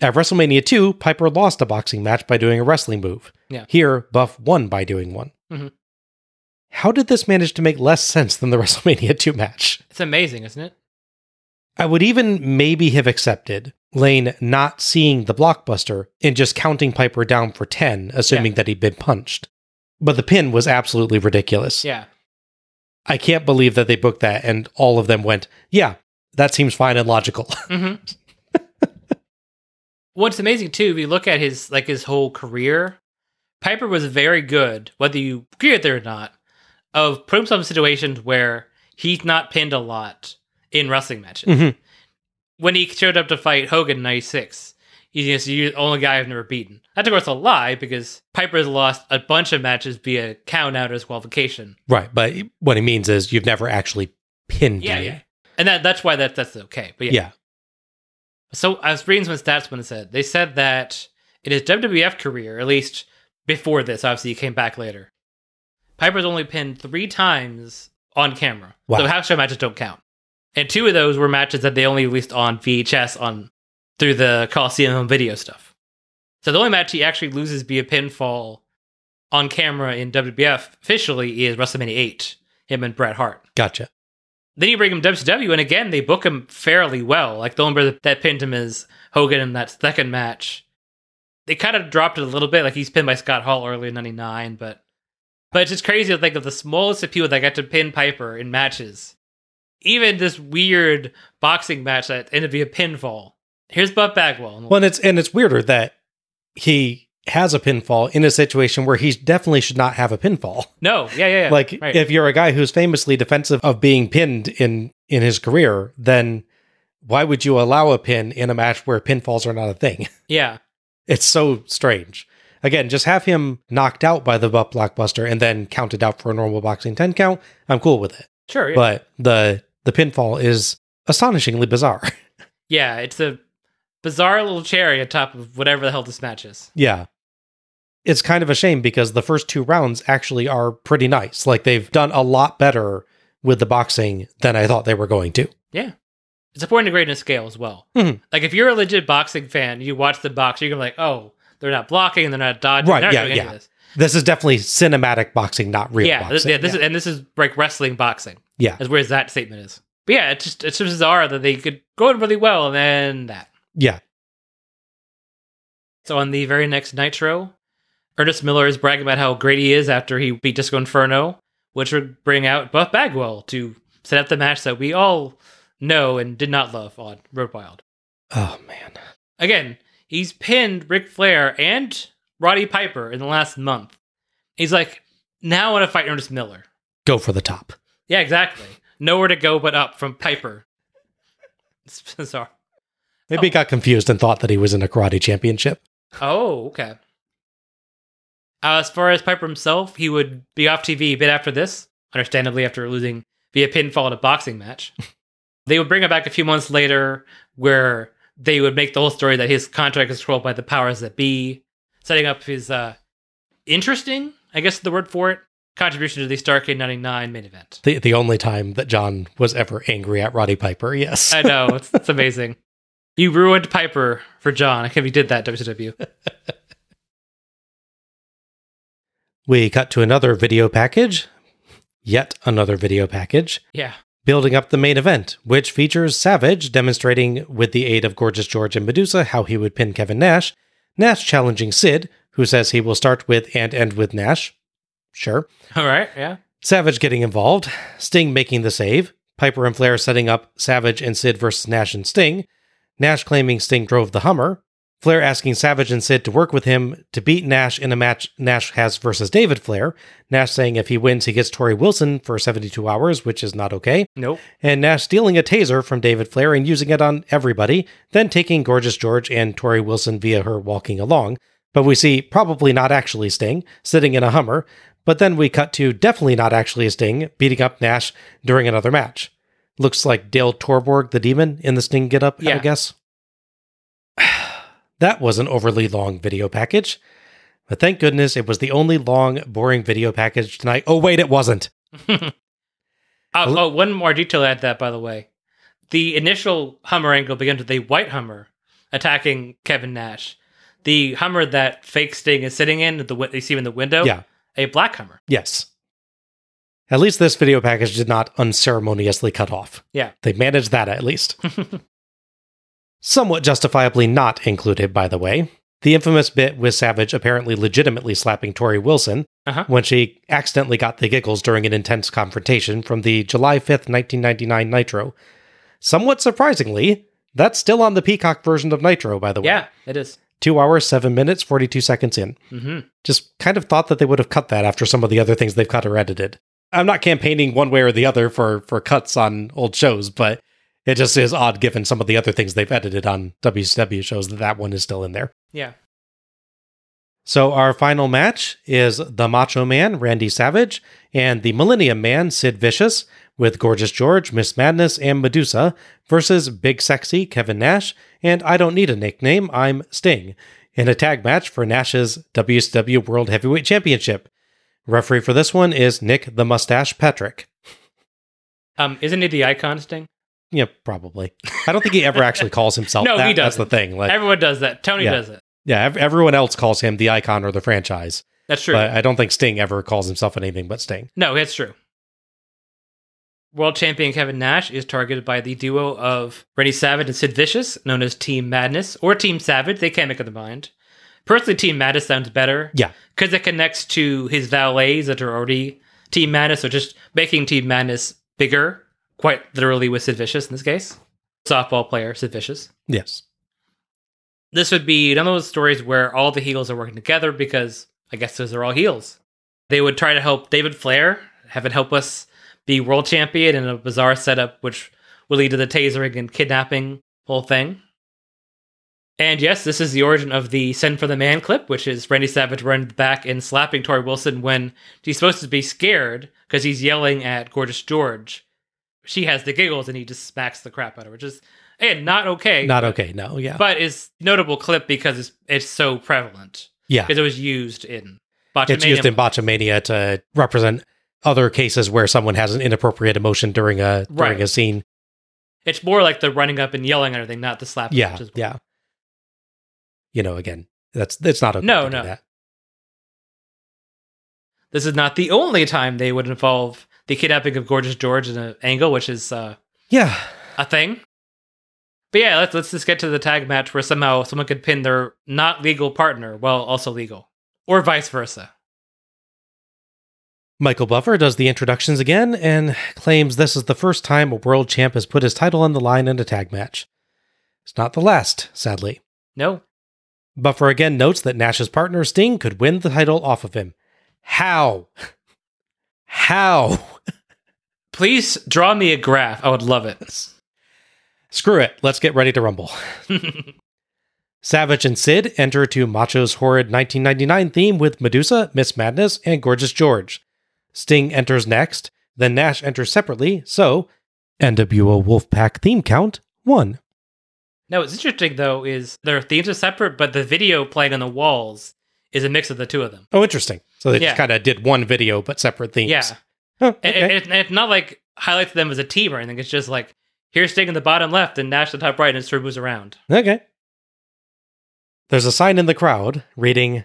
At WrestleMania two, Piper lost a boxing match by doing a wrestling move. Yeah. Here, Buff won by doing one. Mm-hmm. How did this manage to make less sense than the WrestleMania two match? It's amazing, isn't it? I would even maybe have accepted Lane not seeing the blockbuster and just counting Piper down for ten, assuming yeah. that he'd been punched. But the pin was absolutely ridiculous. Yeah. I can't believe that they booked that, and all of them went, yeah, that seems fine and logical. Mm-hmm. What's amazing, too, if you look at his like his whole career, Piper was very good, whether you agree with it or not, of putting some situations where he's not pinned a lot in wrestling matches. Mm-hmm. When he showed up to fight Hogan in ninety-six, he's, just, he's the only guy I've never beaten. That's, of course, a lie, because Piper's lost a bunch of matches via count-out or disqualification. Right, but what he means is you've never actually pinned yeah, you. Yeah, and that, that's why that, that's okay. But yeah. yeah. So I was reading some stats when it said, they said that in his W W F career, at least before this, obviously he came back later, Piper's only pinned three times on camera. Wow. So house show matches don't count. And two of those were matches that they only released on V H S on through the Coliseum video stuff. So the only match he actually loses via pinfall on camera in W W F officially is WrestleMania eight, him and Bret Hart. Gotcha. Then you bring him W C W, and again, they book him fairly well. Like, the only brother that pinned him is Hogan in that second match. They kind of dropped it a little bit. Like, he's pinned by Scott Hall early in ninety-nine, but but it's just crazy to think of the smallest of people that got to pin Piper in matches. Even this weird boxing match that ended via pinfall. Here's Buff Bagwell. Well, and it's, and it's weirder that he has a pinfall in a situation where he definitely should not have a pinfall. No, yeah, yeah, yeah. Like, right. If you're a guy who's famously defensive of being pinned in, in his career, then why would you allow a pin in a match where pinfalls are not a thing? Yeah. It's so strange. Again, just have him knocked out by the Buff Blockbuster and then counted out for a normal boxing ten count. I'm cool with it. Sure, yeah. But the, the pinfall is astonishingly bizarre. Yeah, it's a bizarre little cherry on top of whatever the hell this match is. Yeah. It's kind of a shame because the first two rounds actually are pretty nice. Like, they've done a lot better with the boxing than I thought they were going to. Yeah. It's a point of greatness scale as well. Mm-hmm. Like, if you're a legit boxing fan, you watch the box, you're going to be like, oh, they're not blocking, they're not dodging, right, they're not yeah, doing yeah. any of this. This is definitely cinematic boxing, not real yeah, boxing. This, yeah, this yeah. is, and this is like wrestling boxing. Yeah. As weird as that statement is. But yeah, it's just, it's just bizarre that they could go in really well and then that. Yeah. So on the very next Nitro, Ernest Miller is bragging about how great he is after he beat Disco Inferno, which would bring out Buff Bagwell to set up the match that we all know and did not love on Road Wild. Oh, man. Again, he's pinned Ric Flair and Roddy Piper in the last month. He's like, now I want to fight Ernest Miller. Go for the top. Yeah, exactly. Nowhere to go but up from Piper. It's bizarre. Maybe oh. he got confused and thought that he was in a karate championship. Oh, okay. Uh, as far as Piper himself, he would be off T V a bit after this, understandably after losing via pinfall in a boxing match. They would bring him back a few months later, where they would make the whole story that his contract is controlled by the powers that be, setting up his uh, interesting, I guess is the word for it, contribution to the Starrcade ninety-nine main event. The, the only time that John was ever angry at Roddy Piper, yes. I know, it's, it's amazing. You ruined Piper for John. I can't believe you did that, W C W. We cut to another video package, yet another video package, yeah, building up the main event, which features Savage demonstrating with the aid of Gorgeous George and Medusa how he would pin Kevin Nash, Nash challenging Sid, who says he will start with and end with Nash. Sure. All right, yeah. Savage getting involved, Sting making the save, Piper and Flair setting up Savage and Sid versus Nash and Sting, Nash claiming Sting drove the Hummer, Flair asking Savage and Sid to work with him to beat Nash in a match Nash has versus David Flair. Nash saying if he wins, he gets Torrey Wilson for seventy-two hours, which is not okay. Nope. And Nash stealing a taser from David Flair and using it on everybody, then taking Gorgeous George and Torrey Wilson via her walking along. But we see probably not actually Sting, sitting in a Hummer. But then we cut to definitely not actually Sting, beating up Nash during another match. Looks like Dale Torborg, the demon, in the Sting getup, yeah. I guess. That was an overly long video package, but thank goodness it was the only long, boring video package tonight. Oh, wait, it wasn't. oh, oh, one more detail to add that, by the way. The initial Hummer angle begins with a white Hummer attacking Kevin Nash. The Hummer that fake Sting is sitting in, the you see in the window, yeah. A black Hummer. Yes. At least this video package did not unceremoniously cut off. Yeah. They managed that at least. Somewhat justifiably not included, by the way. The infamous bit with Savage apparently legitimately slapping Torrey Wilson uh-huh. when she accidentally got the giggles during an intense confrontation from the July fifth, nineteen ninety-nine Nitro. Somewhat surprisingly, that's still on the Peacock version of Nitro, by the way. Yeah, it is. Two hours, seven minutes, forty-two seconds in. Mm-hmm. Just kind of thought that they would have cut that after some of the other things they've cut or edited. I'm not campaigning one way or the other for, for cuts on old shows, but it just is odd, given some of the other things they've edited on W C W shows, that that one is still in there. Yeah. So our final match is the Macho Man, Randy Savage, and the Millennium Man, Sid Vicious, with Gorgeous George, Miss Madness, and Medusa, versus Big Sexy, Kevin Nash, and I don't need a nickname, I'm Sting, in a tag match for Nash's W C W World Heavyweight Championship. Referee for this one is Nick the Mustache Patrick. Um, isn't it the Icon Sting? Yeah, probably. I don't think he ever actually calls himself no, that. He does. That's the thing. Like, everyone does that. Tony yeah. does it. Yeah, ev- everyone else calls him the Icon or the Franchise. That's true. But I don't think Sting ever calls himself anything but Sting. No, that's true. World champion Kevin Nash is targeted by the duo of Randy Savage and Sid Vicious, known as Team Madness, or Team Savage. They can't make up their mind. Personally, Team Madness sounds better. Yeah. Because it connects to his valets that are already Team Madness, so just making Team Madness bigger, quite literally with Sid Vicious in this case. Softball player, Sid Vicious. Yes. This would be one of those stories where all the heels are working together because, I guess, those are all heels. They would try to help David Flair, have it help us be world champion in a bizarre setup, which will lead to the tasering and kidnapping whole thing. And yes, this is the origin of the Send for the Man clip, which is Randy Savage running back and slapping Tori Wilson when she's supposed to be scared because he's yelling at Gorgeous George. She has the giggles and he just smacks the crap out of her, which is and not okay. Not okay, no, yeah. But it's a notable clip because it's, it's so prevalent. Yeah. Because it was used in Botchamania. It's used in Botchamania to represent other cases where someone has an inappropriate emotion during a during right. a scene. It's more like the running up and yelling and everything, not the slap. Yeah, well. yeah. You know, again, that's that's not okay no, to no. do that. This is not the only time they would involve the kidnapping of Gorgeous George in an angle, which is uh, yeah a thing. But yeah, let's let's just get to the tag match where somehow someone could pin their not legal partner while also legal, or vice versa. Michael Buffer does the introductions again and claims this is the first time a world champ has put his title on the line in a tag match. It's not the last, sadly. No. Buffer again notes that Nash's partner, Sting, could win the title off of him. How? How? Please draw me a graph. I would love it. Screw it. Let's get ready to rumble. Savage and Sid enter to Macho's horrid nineteen ninety-nine theme with Medusa, Miss Madness, and Gorgeous George. Sting enters next, then Nash enters separately, so N W O Wolfpack theme count, one. Now, what's interesting, though, is their themes are separate, but the video playing on the walls is a mix of the two of them. Oh, interesting. So they yeah. just kind of did one video, but separate themes. Yeah. Oh, okay. and, and, and it's not like highlights them as a team or anything. It's just like, here's Sting in the bottom left and Nash in the top right, and it sort of moves around. Okay. There's a sign in the crowd reading,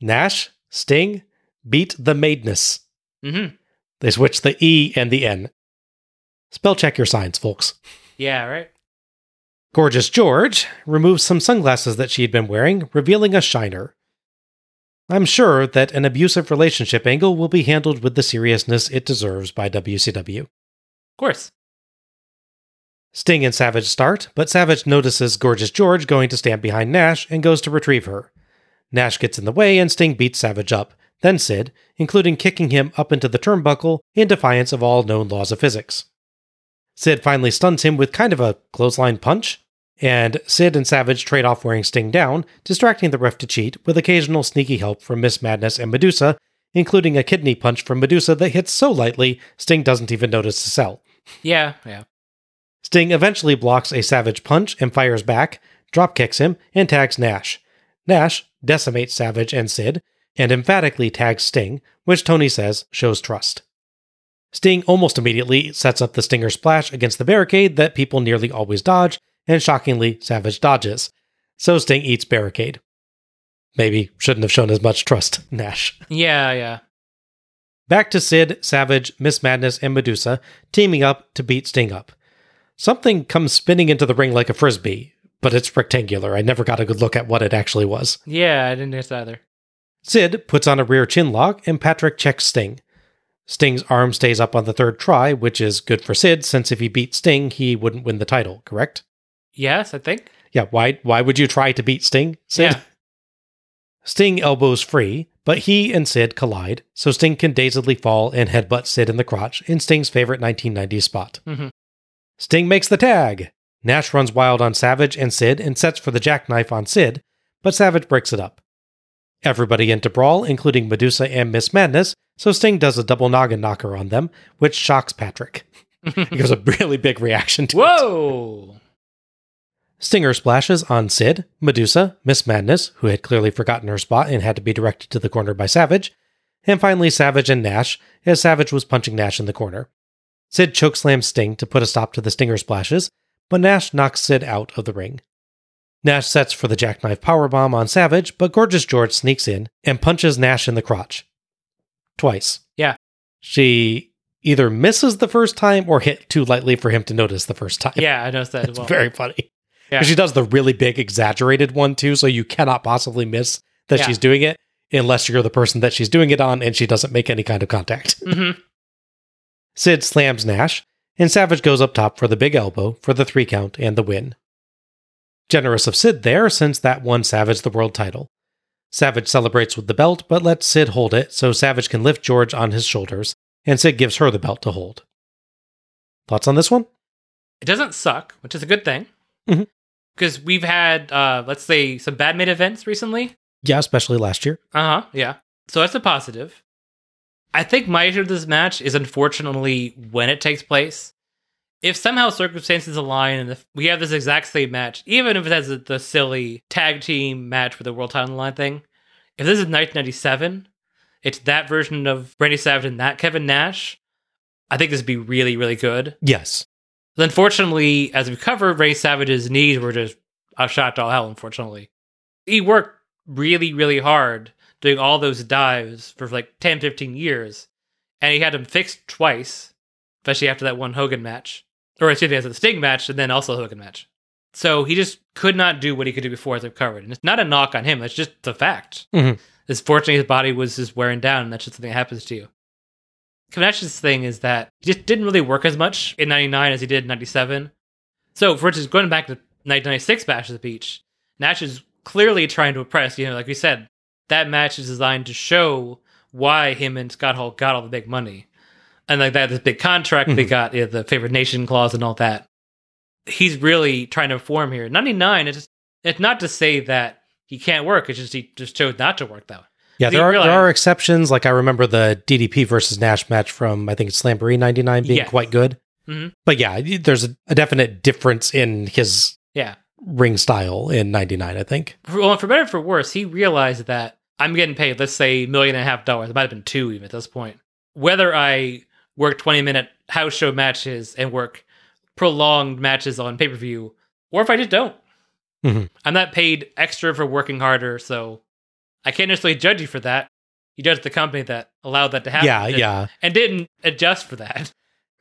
Nash, Sting, beat the Madness. Mm-hmm. They switch the E and the N. Spell check your signs, folks. Yeah, right. Gorgeous George removes some sunglasses that she had been wearing, revealing a shiner. I'm sure that an abusive relationship angle will be handled with the seriousness it deserves by W C W. Of course. Sting and Savage start, but Savage notices Gorgeous George going to stand behind Nash and goes to retrieve her. Nash gets in the way and Sting beats Savage up, then Sid, including kicking him up into the turnbuckle in defiance of all known laws of physics. Sid finally stuns him with kind of a clothesline punch, and Sid and Savage trade off wearing Sting down, distracting the ref to cheat with occasional sneaky help from Miss Madness and Medusa, including a kidney punch from Medusa that hits so lightly Sting doesn't even notice to sell. Yeah, yeah. Sting eventually blocks a Savage punch and fires back, dropkicks him, and tags Nash. Nash decimates Savage and Sid, and emphatically tags Sting, which Tony says shows trust. Sting almost immediately sets up the Stinger Splash against the barricade that people nearly always dodge, and shockingly, Savage dodges. So Sting eats barricade. Maybe shouldn't have shown as much trust, Nash. Yeah, yeah. Back to Sid, Savage, Miss Madness, and Medusa teaming up to beat Sting up. Something comes spinning into the ring like a frisbee, but it's rectangular. I never got a good look at what it actually was. Yeah, I didn't guess either. Sid puts on a rear chin lock, and Patrick checks Sting. Sting's arm stays up on the third try, which is good for Sid, since if he beat Sting, he wouldn't win the title, correct? Yes, I think. Yeah, why Why would you try to beat Sting, Sid? Yeah. Sting elbows free, but he and Sid collide, so Sting can dazedly fall and headbutt Sid in the crotch in Sting's favorite nineteen nineties spot. Mm-hmm. Sting makes the tag! Nash runs wild on Savage and Sid and sets for the jackknife on Sid, but Savage breaks it up. Everybody into brawl, including Medusa and Miss Madness, so Sting does a double noggin knocker on them, which shocks Patrick. He gives a really big reaction to Whoa! it. Whoa! Stinger splashes on Sid, Medusa, Miss Madness, who had clearly forgotten her spot and had to be directed to the corner by Savage, and finally Savage and Nash, as Savage was punching Nash in the corner. Sid chokeslams Sting to put a stop to the Stinger splashes, but Nash knocks Sid out of the ring. Nash sets for the jackknife powerbomb on Savage, but Gorgeous George sneaks in and punches Nash in the crotch. Twice. Yeah. She either misses the first time or hit too lightly for him to notice the first time. Yeah, I noticed that as well. It's very funny. Yeah. She does the really big exaggerated one too, so you cannot possibly miss that yeah. she's doing it unless you're the person that she's doing it on and she doesn't make any kind of contact. Mm-hmm. Sid slams Nash, and Savage goes up top for the big elbow for the three count and the win. Generous of Sid there, since that won Savage the world title. Savage celebrates with the belt, but lets Sid hold it so Savage can lift George on his shoulders, and Sid gives her the belt to hold. Thoughts on this one? It doesn't suck, which is a good thing. Mm-hmm. Because we've had, uh, let's say, some bad mid events recently. Yeah, especially last year. Uh-huh, yeah. So that's a positive. I think my issue with this match is, unfortunately, when it takes place. If somehow circumstances align and if we have this exact same match, even if it has the silly tag team match for the world title line thing, if this is nineteen ninety-seven, it's that version of Randy Savage and that Kevin Nash, I think this would be really, really good. Yes. But unfortunately, as we covered, Randy Savage's knees were just a shot to all hell, unfortunately. He worked really, really hard doing all those dives for like ten, fifteen years, and he had them fixed twice, especially after that one Hogan match. Or excuse me, as the Sting match, and then also the Hogan match. So he just could not do what he could do before as I've covered. And it's not a knock on him, it's just a fact. Mm-hmm. It's fortunately his body was just wearing down, and that's just something that happens to you. Nash's thing is that he just didn't really work as much in ninety-nine as he did in ninety-seven. So, for instance, going back to nineteen ninety-six Bash at the Beach, Nash is clearly trying to impress, you know, like we said, that match is designed to show why him and Scott Hall got all the big money. And like that, this big contract mm-hmm. they got, you know, the favored nation clause and all that. He's really trying to perform here. ninety-nine, it's, it's not to say that he can't work. It's just he just chose not to work that way. Yeah, there are, there are exceptions. Like I remember the D D P versus Nash match from, I think it's Slamboree ninety-nine being yes. quite good. Mm-hmm. But yeah, there's a, a definite difference in his yeah. ring style in ninety-nine, I think. For, well, for better or for worse, he realized that I'm getting paid, let's say, a million and a half dollars. It might have been two even at this point. Whether I work twenty-minute house show matches and work prolonged matches on pay-per-view, or if I just don't. Mm-hmm. I'm not paid extra for working harder, so I can't necessarily judge you for that. You judge the company that allowed that to happen. Yeah, and, yeah. And didn't adjust for that.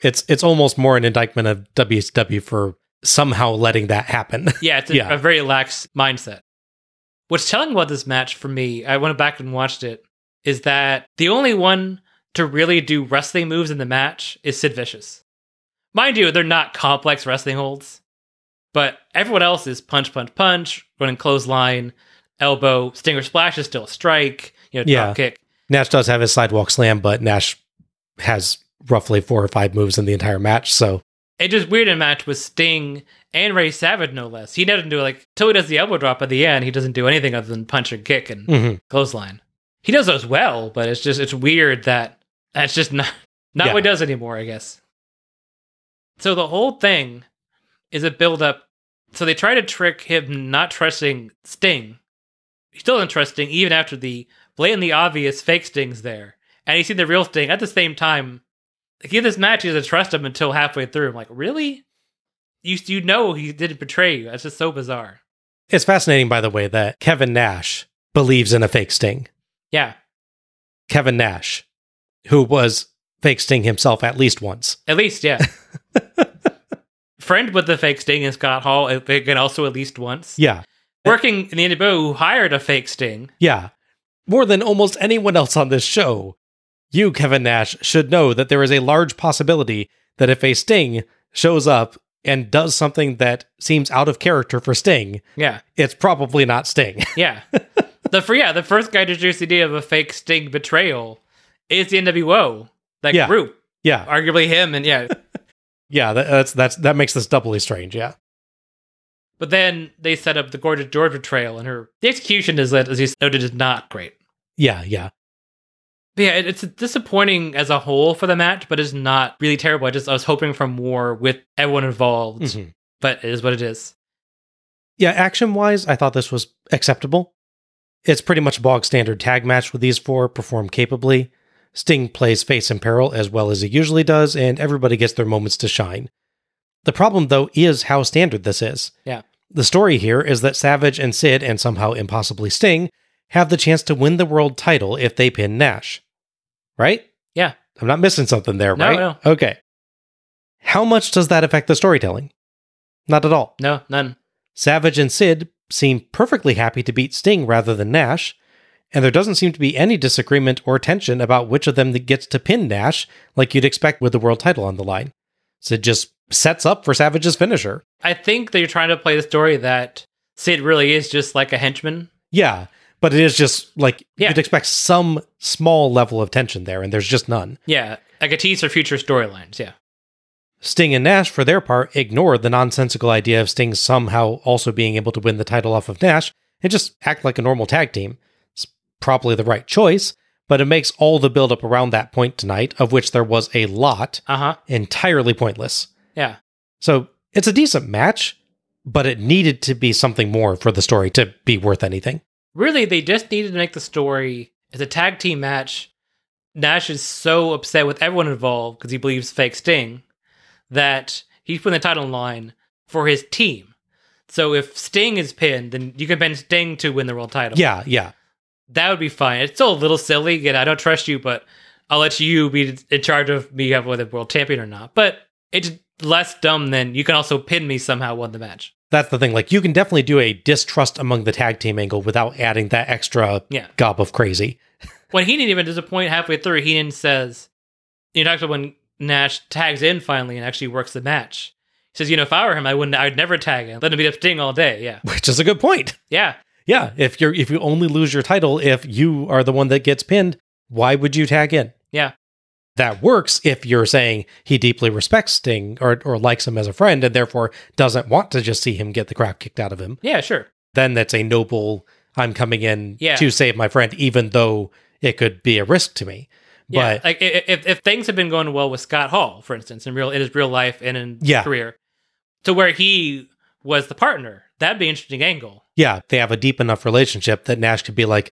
It's it's almost more an indictment of W C W for somehow letting that happen. Yeah, it's a, yeah. a very lax mindset. What's telling about this match for me, I went back and watched it, is that the only one to really do wrestling moves in the match is Sid Vicious. Mind you, they're not complex wrestling holds, but everyone else is punch, punch, punch, running clothesline, elbow, Stinger splash is still a strike, you know, yeah. drop kick. Nash does have his sidewalk slam, but Nash has roughly four or five moves in the entire match, so. It just weird in a match with Sting and Ray Savage, no less. He doesn't do it, like, till he does the elbow drop at the end, he doesn't do anything other than punch and kick and mm-hmm. clothesline. He does those well, but it's just, it's weird that That's just not, not yeah. what it does anymore, I guess. So the whole thing is a build-up. So they try to trick him not trusting Sting. He still doesn't trust Sting, even after the blatantly obvious fake Sting's there. And he's seen the real Sting at the same time. Like, in this match, he doesn't trust him until halfway through. I'm like, really? You, you know he didn't betray you. That's just so bizarre. It's fascinating, by the way, that Kevin Nash believes in a fake Sting. Yeah. Kevin Nash, who was fake Sting himself at least once. At least, yeah. Friend with the fake Sting is Scott Hall, and also at least once. Yeah. Working in the N W O, who hired a fake Sting. Yeah. More than almost anyone else on this show, you, Kevin Nash, should know that there is a large possibility that if a Sting shows up and does something that seems out of character for Sting, yeah, it's probably not Sting. Yeah. The, yeah, the first guy to introduce the idea of a fake Sting betrayal is the N W O, that yeah. group. Yeah. Arguably him, and yeah. yeah, that, that's that's that makes this doubly strange, yeah. But then they set up the Gorgeous George betrayal, and her the execution is, as you noted, is not great. Yeah, yeah. But yeah, it, it's disappointing as a whole for the match, but it's not really terrible. I just I was hoping for more with everyone involved, mm-hmm. but it is what it is. Yeah, action-wise, I thought this was acceptable. It's pretty much a bog standard tag match with these four, performed capably. Sting plays face in peril as well as he usually does, and everybody gets their moments to shine. The problem, though, is how standard this is. Yeah. The story here is that Savage and Sid, and somehow impossibly Sting, have the chance to win the world title if they pin Nash. Right? Yeah. I'm not missing something there, no, right? No, no. Okay. How much does that affect the storytelling? Not at all. No, none. Savage and Sid seem perfectly happy to beat Sting rather than Nash, and there doesn't seem to be any disagreement or tension about which of them that gets to pin Nash, like you'd expect with the world title on the line. Sid just sets up for Savage's finisher. I think they're trying to play the story that Sid really is just like a henchman. Yeah, but it is just like, yeah. You'd expect some small level of tension there, and there's just none. Yeah, like a tease for future storylines, yeah. Sting and Nash, for their part, ignore the nonsensical idea of Sting somehow also being able to win the title off of Nash, and just act like a normal tag team. Probably the right choice, but it makes all the buildup around that point tonight, of which there was a lot, uh-huh. entirely pointless. Yeah. So it's a decent match, but it needed to be something more for the story to be worth anything. Really, they just needed to make the story as a tag team match. Nash is so upset with everyone involved because he believes fake Sting that he's putting the title on the line for his team. So if Sting is pinned, then you can pin Sting to win the world title. Yeah, yeah. That would be fine. It's still a little silly. Again, I don't trust you, but I'll let you be in charge of me whether I'm world champion or not. But it's less dumb than you can also pin me somehow won the match. That's the thing. Like, you can definitely do a distrust among the tag team angle without adding that extra yeah. gob of crazy. When Heenan even disappoint halfway through, Heenan says, you know, actually when Nash tags in finally and actually works the match, he says, you know, if I were him, I wouldn't, I would never tag in. Let him beat up Sting all day. Yeah. Which is a good point. Yeah. Yeah, if you're if you only lose your title if you are the one that gets pinned, why would you tag in? Yeah. That works if you're saying he deeply respects Sting or or likes him as a friend and therefore doesn't want to just see him get the crap kicked out of him. Yeah, sure. Then that's a noble, I'm coming in yeah. to save my friend, even though it could be a risk to me. Yeah, but like if if things have been going well with Scott Hall, for instance, in real in his real life and in yeah. his career, to where he was the partner, that'd be an interesting angle. Yeah, they have a deep enough relationship that Nash could be like,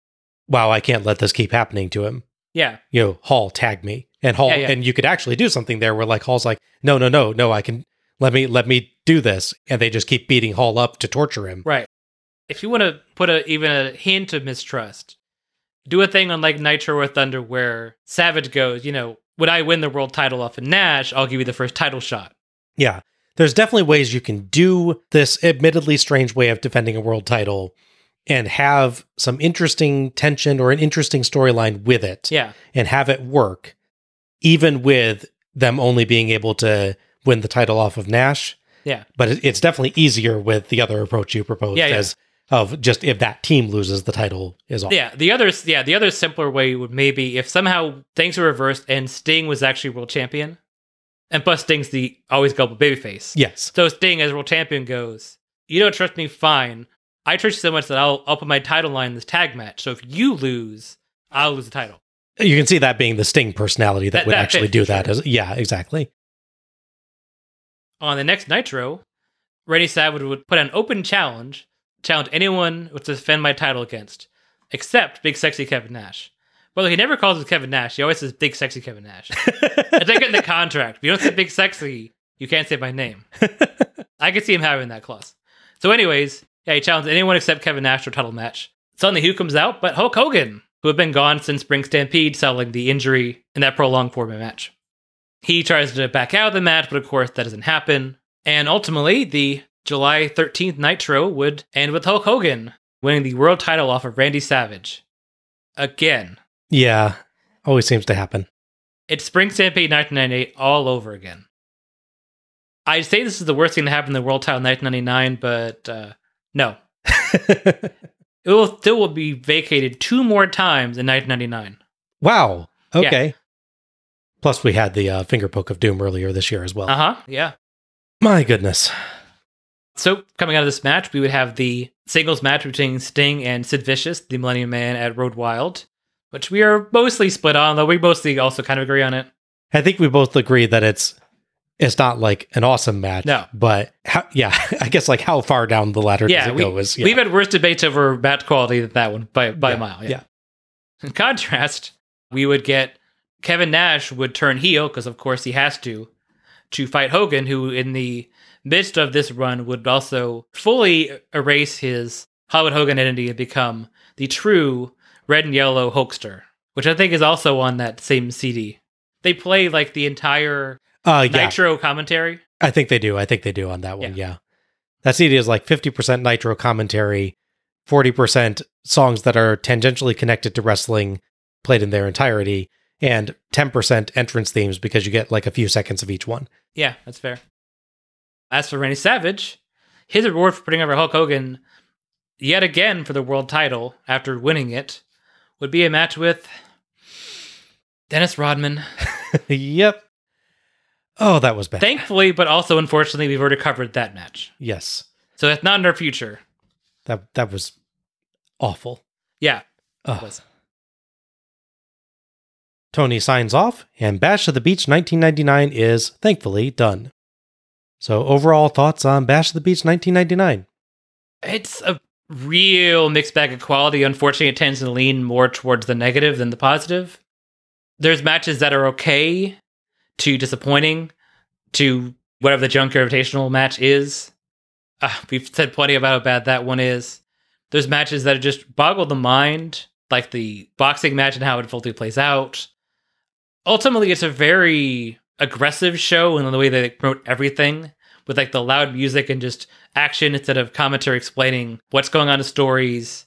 wow, I can't let this keep happening to him. Yeah. You know, Hall, tag me. And Hall, yeah, yeah. and you could actually do something there where like Hall's like, no, no, no, no, I can, let me, let me do this. And they just keep beating Hall up to torture him. Right. If you want to put a, even a hint of mistrust, do a thing on like Nitro or Thunder where Savage goes, you know, when I win the world title off of Nash, I'll give you the first title shot. Yeah. There's definitely ways you can do this admittedly strange way of defending a world title and have some interesting tension or an interesting storyline with it. Yeah. And have it work, even with them only being able to win the title off of Nash. Yeah. But it's definitely easier with the other approach you proposed yeah, yeah. as of just if that team loses, the title is off. Yeah. The other, yeah, the other simpler way would maybe if somehow things were reversed and Sting was actually world champion. And plus, Sting's the always gullible babyface. Yes. So Sting, as world champion, goes, you don't trust me, fine. I trust you so much that I'll, I'll put my title line in this tag match. So if you lose, I'll lose the title. You can see that being the Sting personality that, that would that actually do that. Sure. As, yeah, exactly. On the next Nitro, Randy Savage would put an open challenge, challenge anyone to defend my title against, except Big Sexy Kevin Nash. Well, he never calls him Kevin Nash. He always says Big Sexy Kevin Nash. It's like in the contract. If you don't say Big Sexy, you can't say my name. I could see him having that clause. So anyways, yeah, he challenged anyone except Kevin Nash for a title match. Suddenly, who comes out but Hulk Hogan, who had been gone since Spring Stampede, settling the injury in that prolonged four-man match. He tries to back out of the match, but of course, that doesn't happen. And ultimately, the July thirteenth Nitro would end with Hulk Hogan winning the world title off of Randy Savage. Again. Yeah, always seems to happen. It's Spring Stampede nineteen ninety-eight all over again. I'd say this is the worst thing to happen in the world title in nineteen ninety-nine, but uh, no. It will still will be vacated two more times in nineteen ninety-nine. Wow, okay. Yeah. Plus we had the uh, finger poke of doom earlier this year as well. Uh-huh, yeah. My goodness. So coming out of this match, we would have the singles match between Sting and Sid Vicious, the Millennium Man at Road Wild, which we are mostly split on, though we mostly also kind of agree on it. I think we both agree that it's it's not like an awesome match. No. But how, yeah, I guess like how far down the ladder yeah, does it we, go? Is, yeah. We've had worse debates over match quality than that one by, by yeah, a mile. Yeah. yeah. In contrast, we would get Kevin Nash would turn heel, because of course he has to, to fight Hogan, who in the midst of this run would also fully erase his Hollywood Hogan identity and become the true red and yellow Hulkster, which I think is also on that same C D. They play like the entire uh, Nitro yeah. commentary. I think they do. I think they do on that one. Yeah. yeah. That C D is like fifty percent Nitro commentary, forty percent songs that are tangentially connected to wrestling played in their entirety, and ten percent entrance themes because you get like a few seconds of each one. Yeah, that's fair. As for Randy Savage, his reward for putting over Hulk Hogan yet again for the world title after winning it would be a match with Dennis Rodman. Yep. Oh, that was bad. Thankfully, but also unfortunately, we've already covered that match. Yes. So that's not in our future. That that was awful. Yeah. It was. Tony signs off, and Bash at the Beach nineteen ninety-nine is thankfully done. So overall thoughts on Bash at the Beach nineteen ninety-nine? It's a real mixed bag of quality. Unfortunately, it tends to lean more towards the negative than the positive. There's matches that are okay to disappointing to whatever the Junkyard Invitational match is. Uh, we've said plenty about how bad that one is. There's matches that just boggle the mind, like the boxing match and how it fully plays out. Ultimately, it's a very aggressive show in the way that they promote everything, with like the loud music and just action instead of commentary explaining what's going on in stories.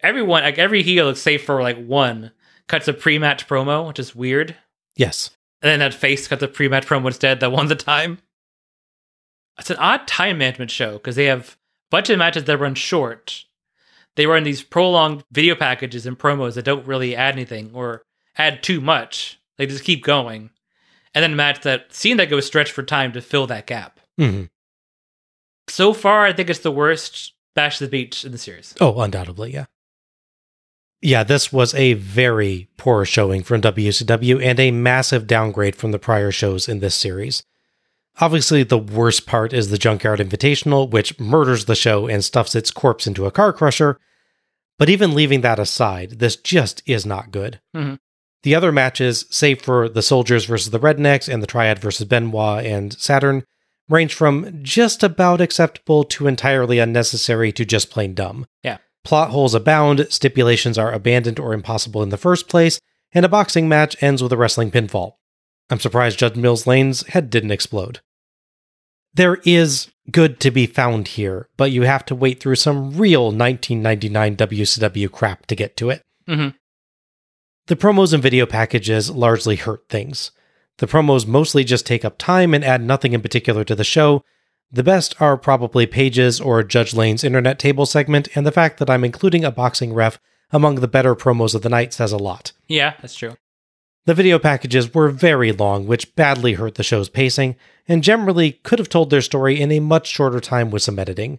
Everyone, like every heel, save for like one, cuts a pre-match promo, which is weird. Yes. And then that face cuts a pre-match promo instead that won the time. It's an odd time management show because they have a bunch of matches that run short. They run these prolonged video packages and promos that don't really add anything or add too much. They just keep going. And then a match that seemed like it was stretched for time to fill that gap. Mm-hmm. So far, I think it's the worst Bash at the Beach in the series. Oh, undoubtedly, yeah. Yeah, this was a very poor showing from W C W and a massive downgrade from the prior shows in this series. Obviously, the worst part is the Junkyard Invitational, which murders the show and stuffs its corpse into a car crusher. But even leaving that aside, this just is not good. Mm-hmm. The other matches, save for the Soldiers versus the Rednecks and the Triad versus Benoit and Saturn, range from just about acceptable to entirely unnecessary to just plain dumb. Yeah. Plot holes abound, stipulations are abandoned or impossible in the first place, and a boxing match ends with a wrestling pinfall. I'm surprised Judge Mills Lane's head didn't explode. There is good to be found here, but you have to wait through some real nineteen ninety-nine W C W crap to get to it. Mm-hmm. The promos and video packages largely hurt things. The promos mostly just take up time and add nothing in particular to the show. The best are probably Paige's or Judge Lane's internet table segment, and the fact that I'm including a boxing ref among the better promos of the night says a lot. Yeah, that's true. The video packages were very long, which badly hurt the show's pacing, and generally could have told their story in a much shorter time with some editing.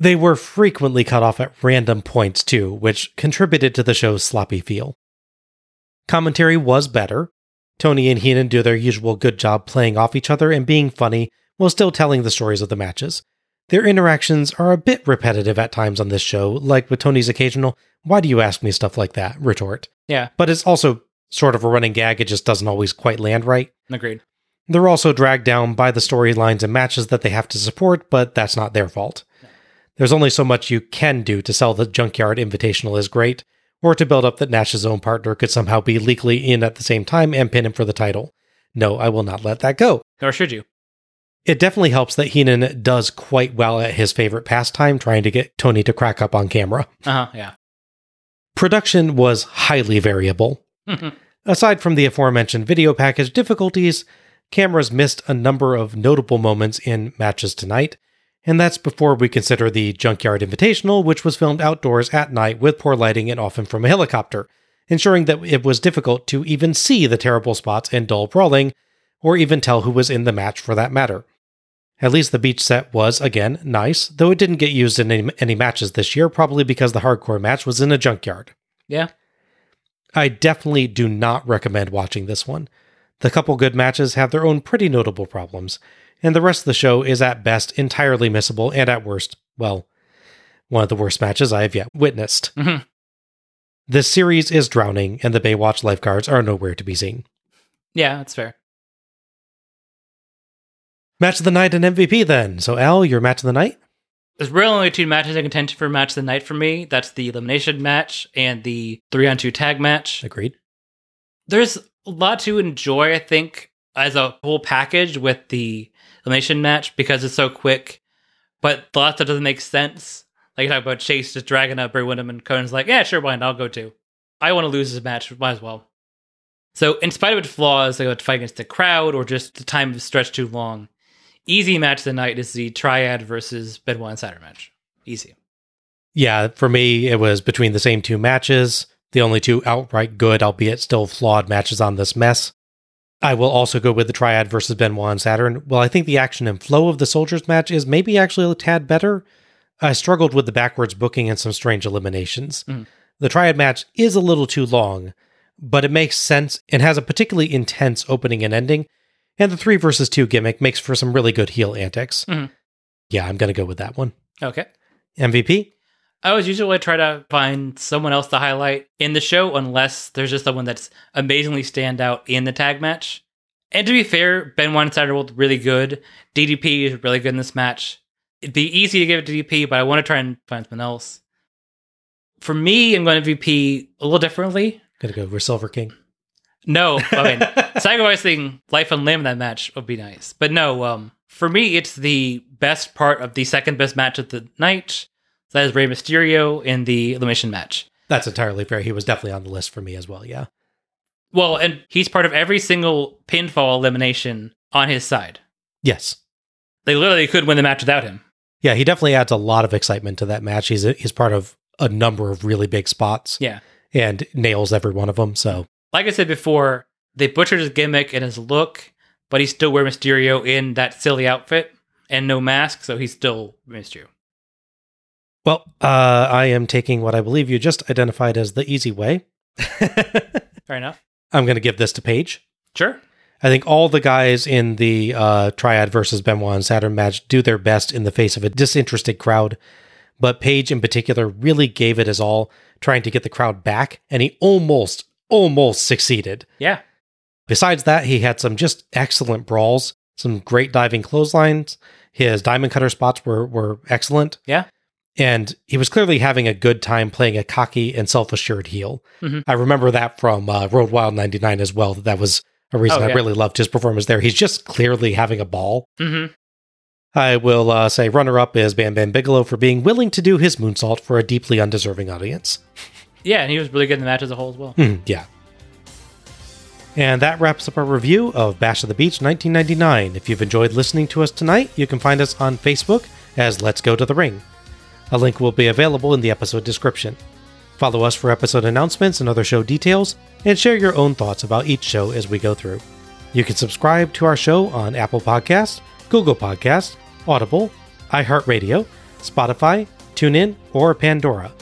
They were frequently cut off at random points, too, which contributed to the show's sloppy feel. Commentary was better. Tony and Heenan do their usual good job playing off each other and being funny, while still telling the stories of the matches. Their interactions are a bit repetitive at times on this show, like with Tony's occasional, "Why do you ask me stuff like that?" retort. Yeah. But it's also sort of a running gag, it just doesn't always quite land right. Agreed. They're also dragged down by the storylines and matches that they have to support, but that's not their fault. No. There's only so much you can do to sell the Junkyard Invitational is great, or to build up that Nash's own partner could somehow be legally in at the same time and pin him for the title. No, I will not let that go. Nor should you. It definitely helps that Heenan does quite well at his favorite pastime, trying to get Tony to crack up on camera. Uh-huh, yeah. Production was highly variable. Mm-hmm. Aside from the aforementioned video package difficulties, cameras missed a number of notable moments in matches tonight, and that's before we consider the Junkyard Invitational, which was filmed outdoors at night with poor lighting and often from a helicopter, ensuring that it was difficult to even see the terrible spots and dull brawling, or even tell who was in the match for that matter. At least the beach set was, again, nice, though it didn't get used in any, any matches this year, probably because the hardcore match was in a junkyard. Yeah. I definitely do not recommend watching this one. The couple good matches have their own pretty notable problems, and the rest of the show is at best entirely missable and at worst, well, one of the worst matches I have yet witnessed. Mm-hmm. The series is drowning, and the Baywatch lifeguards are nowhere to be seen. Yeah, that's fair. Match of the night and M V P then. So, Al, your match of the night? There's really only two matches in contention for match of the night for me. That's the elimination match and the three-on-two tag match. Agreed. There's a lot to enjoy, I think, as a whole package with the elimination match because it's so quick, but lots that doesn't make sense. Like, you talk about Chase just dragging up Barry Windham, and Conan's like, yeah, sure, why not? I'll go too. I want to lose this match. Might as well. So, in spite of its flaws, like the fight against the crowd or just the time stretched too long, easy match of the night is the Triad versus Benoit and Saturn match. Easy. Yeah, for me, it was between the same two matches, the only two outright good, albeit still flawed matches on this mess. I will also go with the Triad versus Benoit and Saturn. Well, I think the action and flow of the Soldiers match is maybe actually a tad better. I struggled with the backwards booking and some strange eliminations. Mm. The Triad match is a little too long, but it makes sense and has a particularly intense opening and ending. And the three versus two gimmick makes for some really good heel antics. Mm-hmm. Yeah, I'm going to go with that one. Okay. M V P? I always usually try to find someone else to highlight in the show, unless there's just someone that's amazingly standout in the tag match. And to be fair, Benoit and Saturn were really good. D D P is really good in this match. It'd be easy to give it to D D P, but I want to try and find someone else. For me, I'm going to M V P a little differently. Going to go over Silver King. No, I mean, sacrificing life and limb in that match would be nice. But no, um, for me, it's the best part of the second best match of the night. So that is Rey Mysterio in the elimination match. That's entirely fair. He was definitely on the list for me as well, yeah. Well, and he's part of every single pinfall elimination on his side. Yes. They literally could win the match without him. Yeah, he definitely adds a lot of excitement to that match. He's, a, he's part of a number of really big spots. Yeah. And nails every one of them, so... Like I said before, they butchered his gimmick and his look, but he's still wearing Mysterio in that silly outfit and no mask, so he's still Mysterio. Well, uh, I am taking what I believe you just identified as the easy way. Fair enough. I'm going to give this to Paige. Sure. I think all the guys in the uh, Triad versus Benoit and Saturn match do their best in the face of a disinterested crowd, but Paige in particular really gave it his all, trying to get the crowd back, and he almost... almost succeeded. Yeah. Besides that, he had some just excellent brawls, some great diving clotheslines. His diamond cutter spots were were excellent. Yeah. And he was clearly having a good time playing a cocky and self-assured heel. Mm-hmm. I remember that from uh, Road Wild ninety-nine as well. That, that was a reason oh, yeah. I really loved his performance there. He's just clearly having a ball. Mm-hmm. I will uh, say runner-up is Bam Bam Bigelow for being willing to do his moonsault for a deeply undeserving audience. Yeah, and he was really good in the match as a whole as well. Mm, yeah. And that wraps up our review of Bash at the Beach nineteen ninety-nine. If you've enjoyed listening to us tonight, you can find us on Facebook as Let's Go to the Ring. A link will be available in the episode description. Follow us for episode announcements and other show details, and share your own thoughts about each show as we go through. You can subscribe to our show on Apple Podcasts, Google Podcasts, Audible, iHeartRadio, Spotify, TuneIn, or Pandora.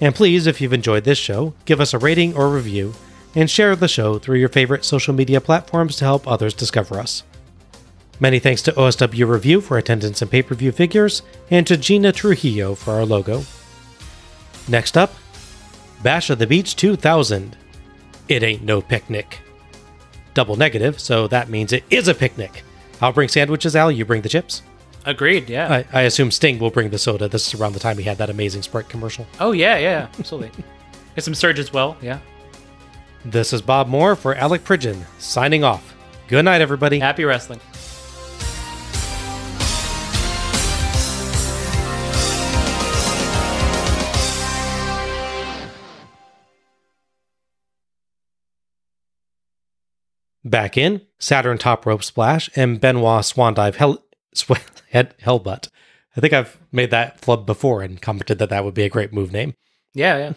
And please, if you've enjoyed this show, give us a rating or review, and share the show through your favorite social media platforms to help others discover us. Many thanks to O S W Review for attendance and pay-per-view figures, and to Gina Trujillo for our logo. Next up, Bash at the Beach two thousand. It ain't no picnic. Double negative, so that means it is a picnic. I'll bring sandwiches, Al, you bring the chips. Agreed, yeah. I, I assume Sting will bring the soda. This is around the time he had that amazing Sprite commercial. Oh, yeah, yeah, absolutely. Get some Surge as well, yeah. This is Bob Moore for Alec Pridgen, signing off. Good night, everybody. Happy wrestling. Back in, Saturn top rope splash and Benoit swan dive hell... Sweat head hellbutt. I think I've made that flub before and commented that that would be a great move name. Yeah, yeah.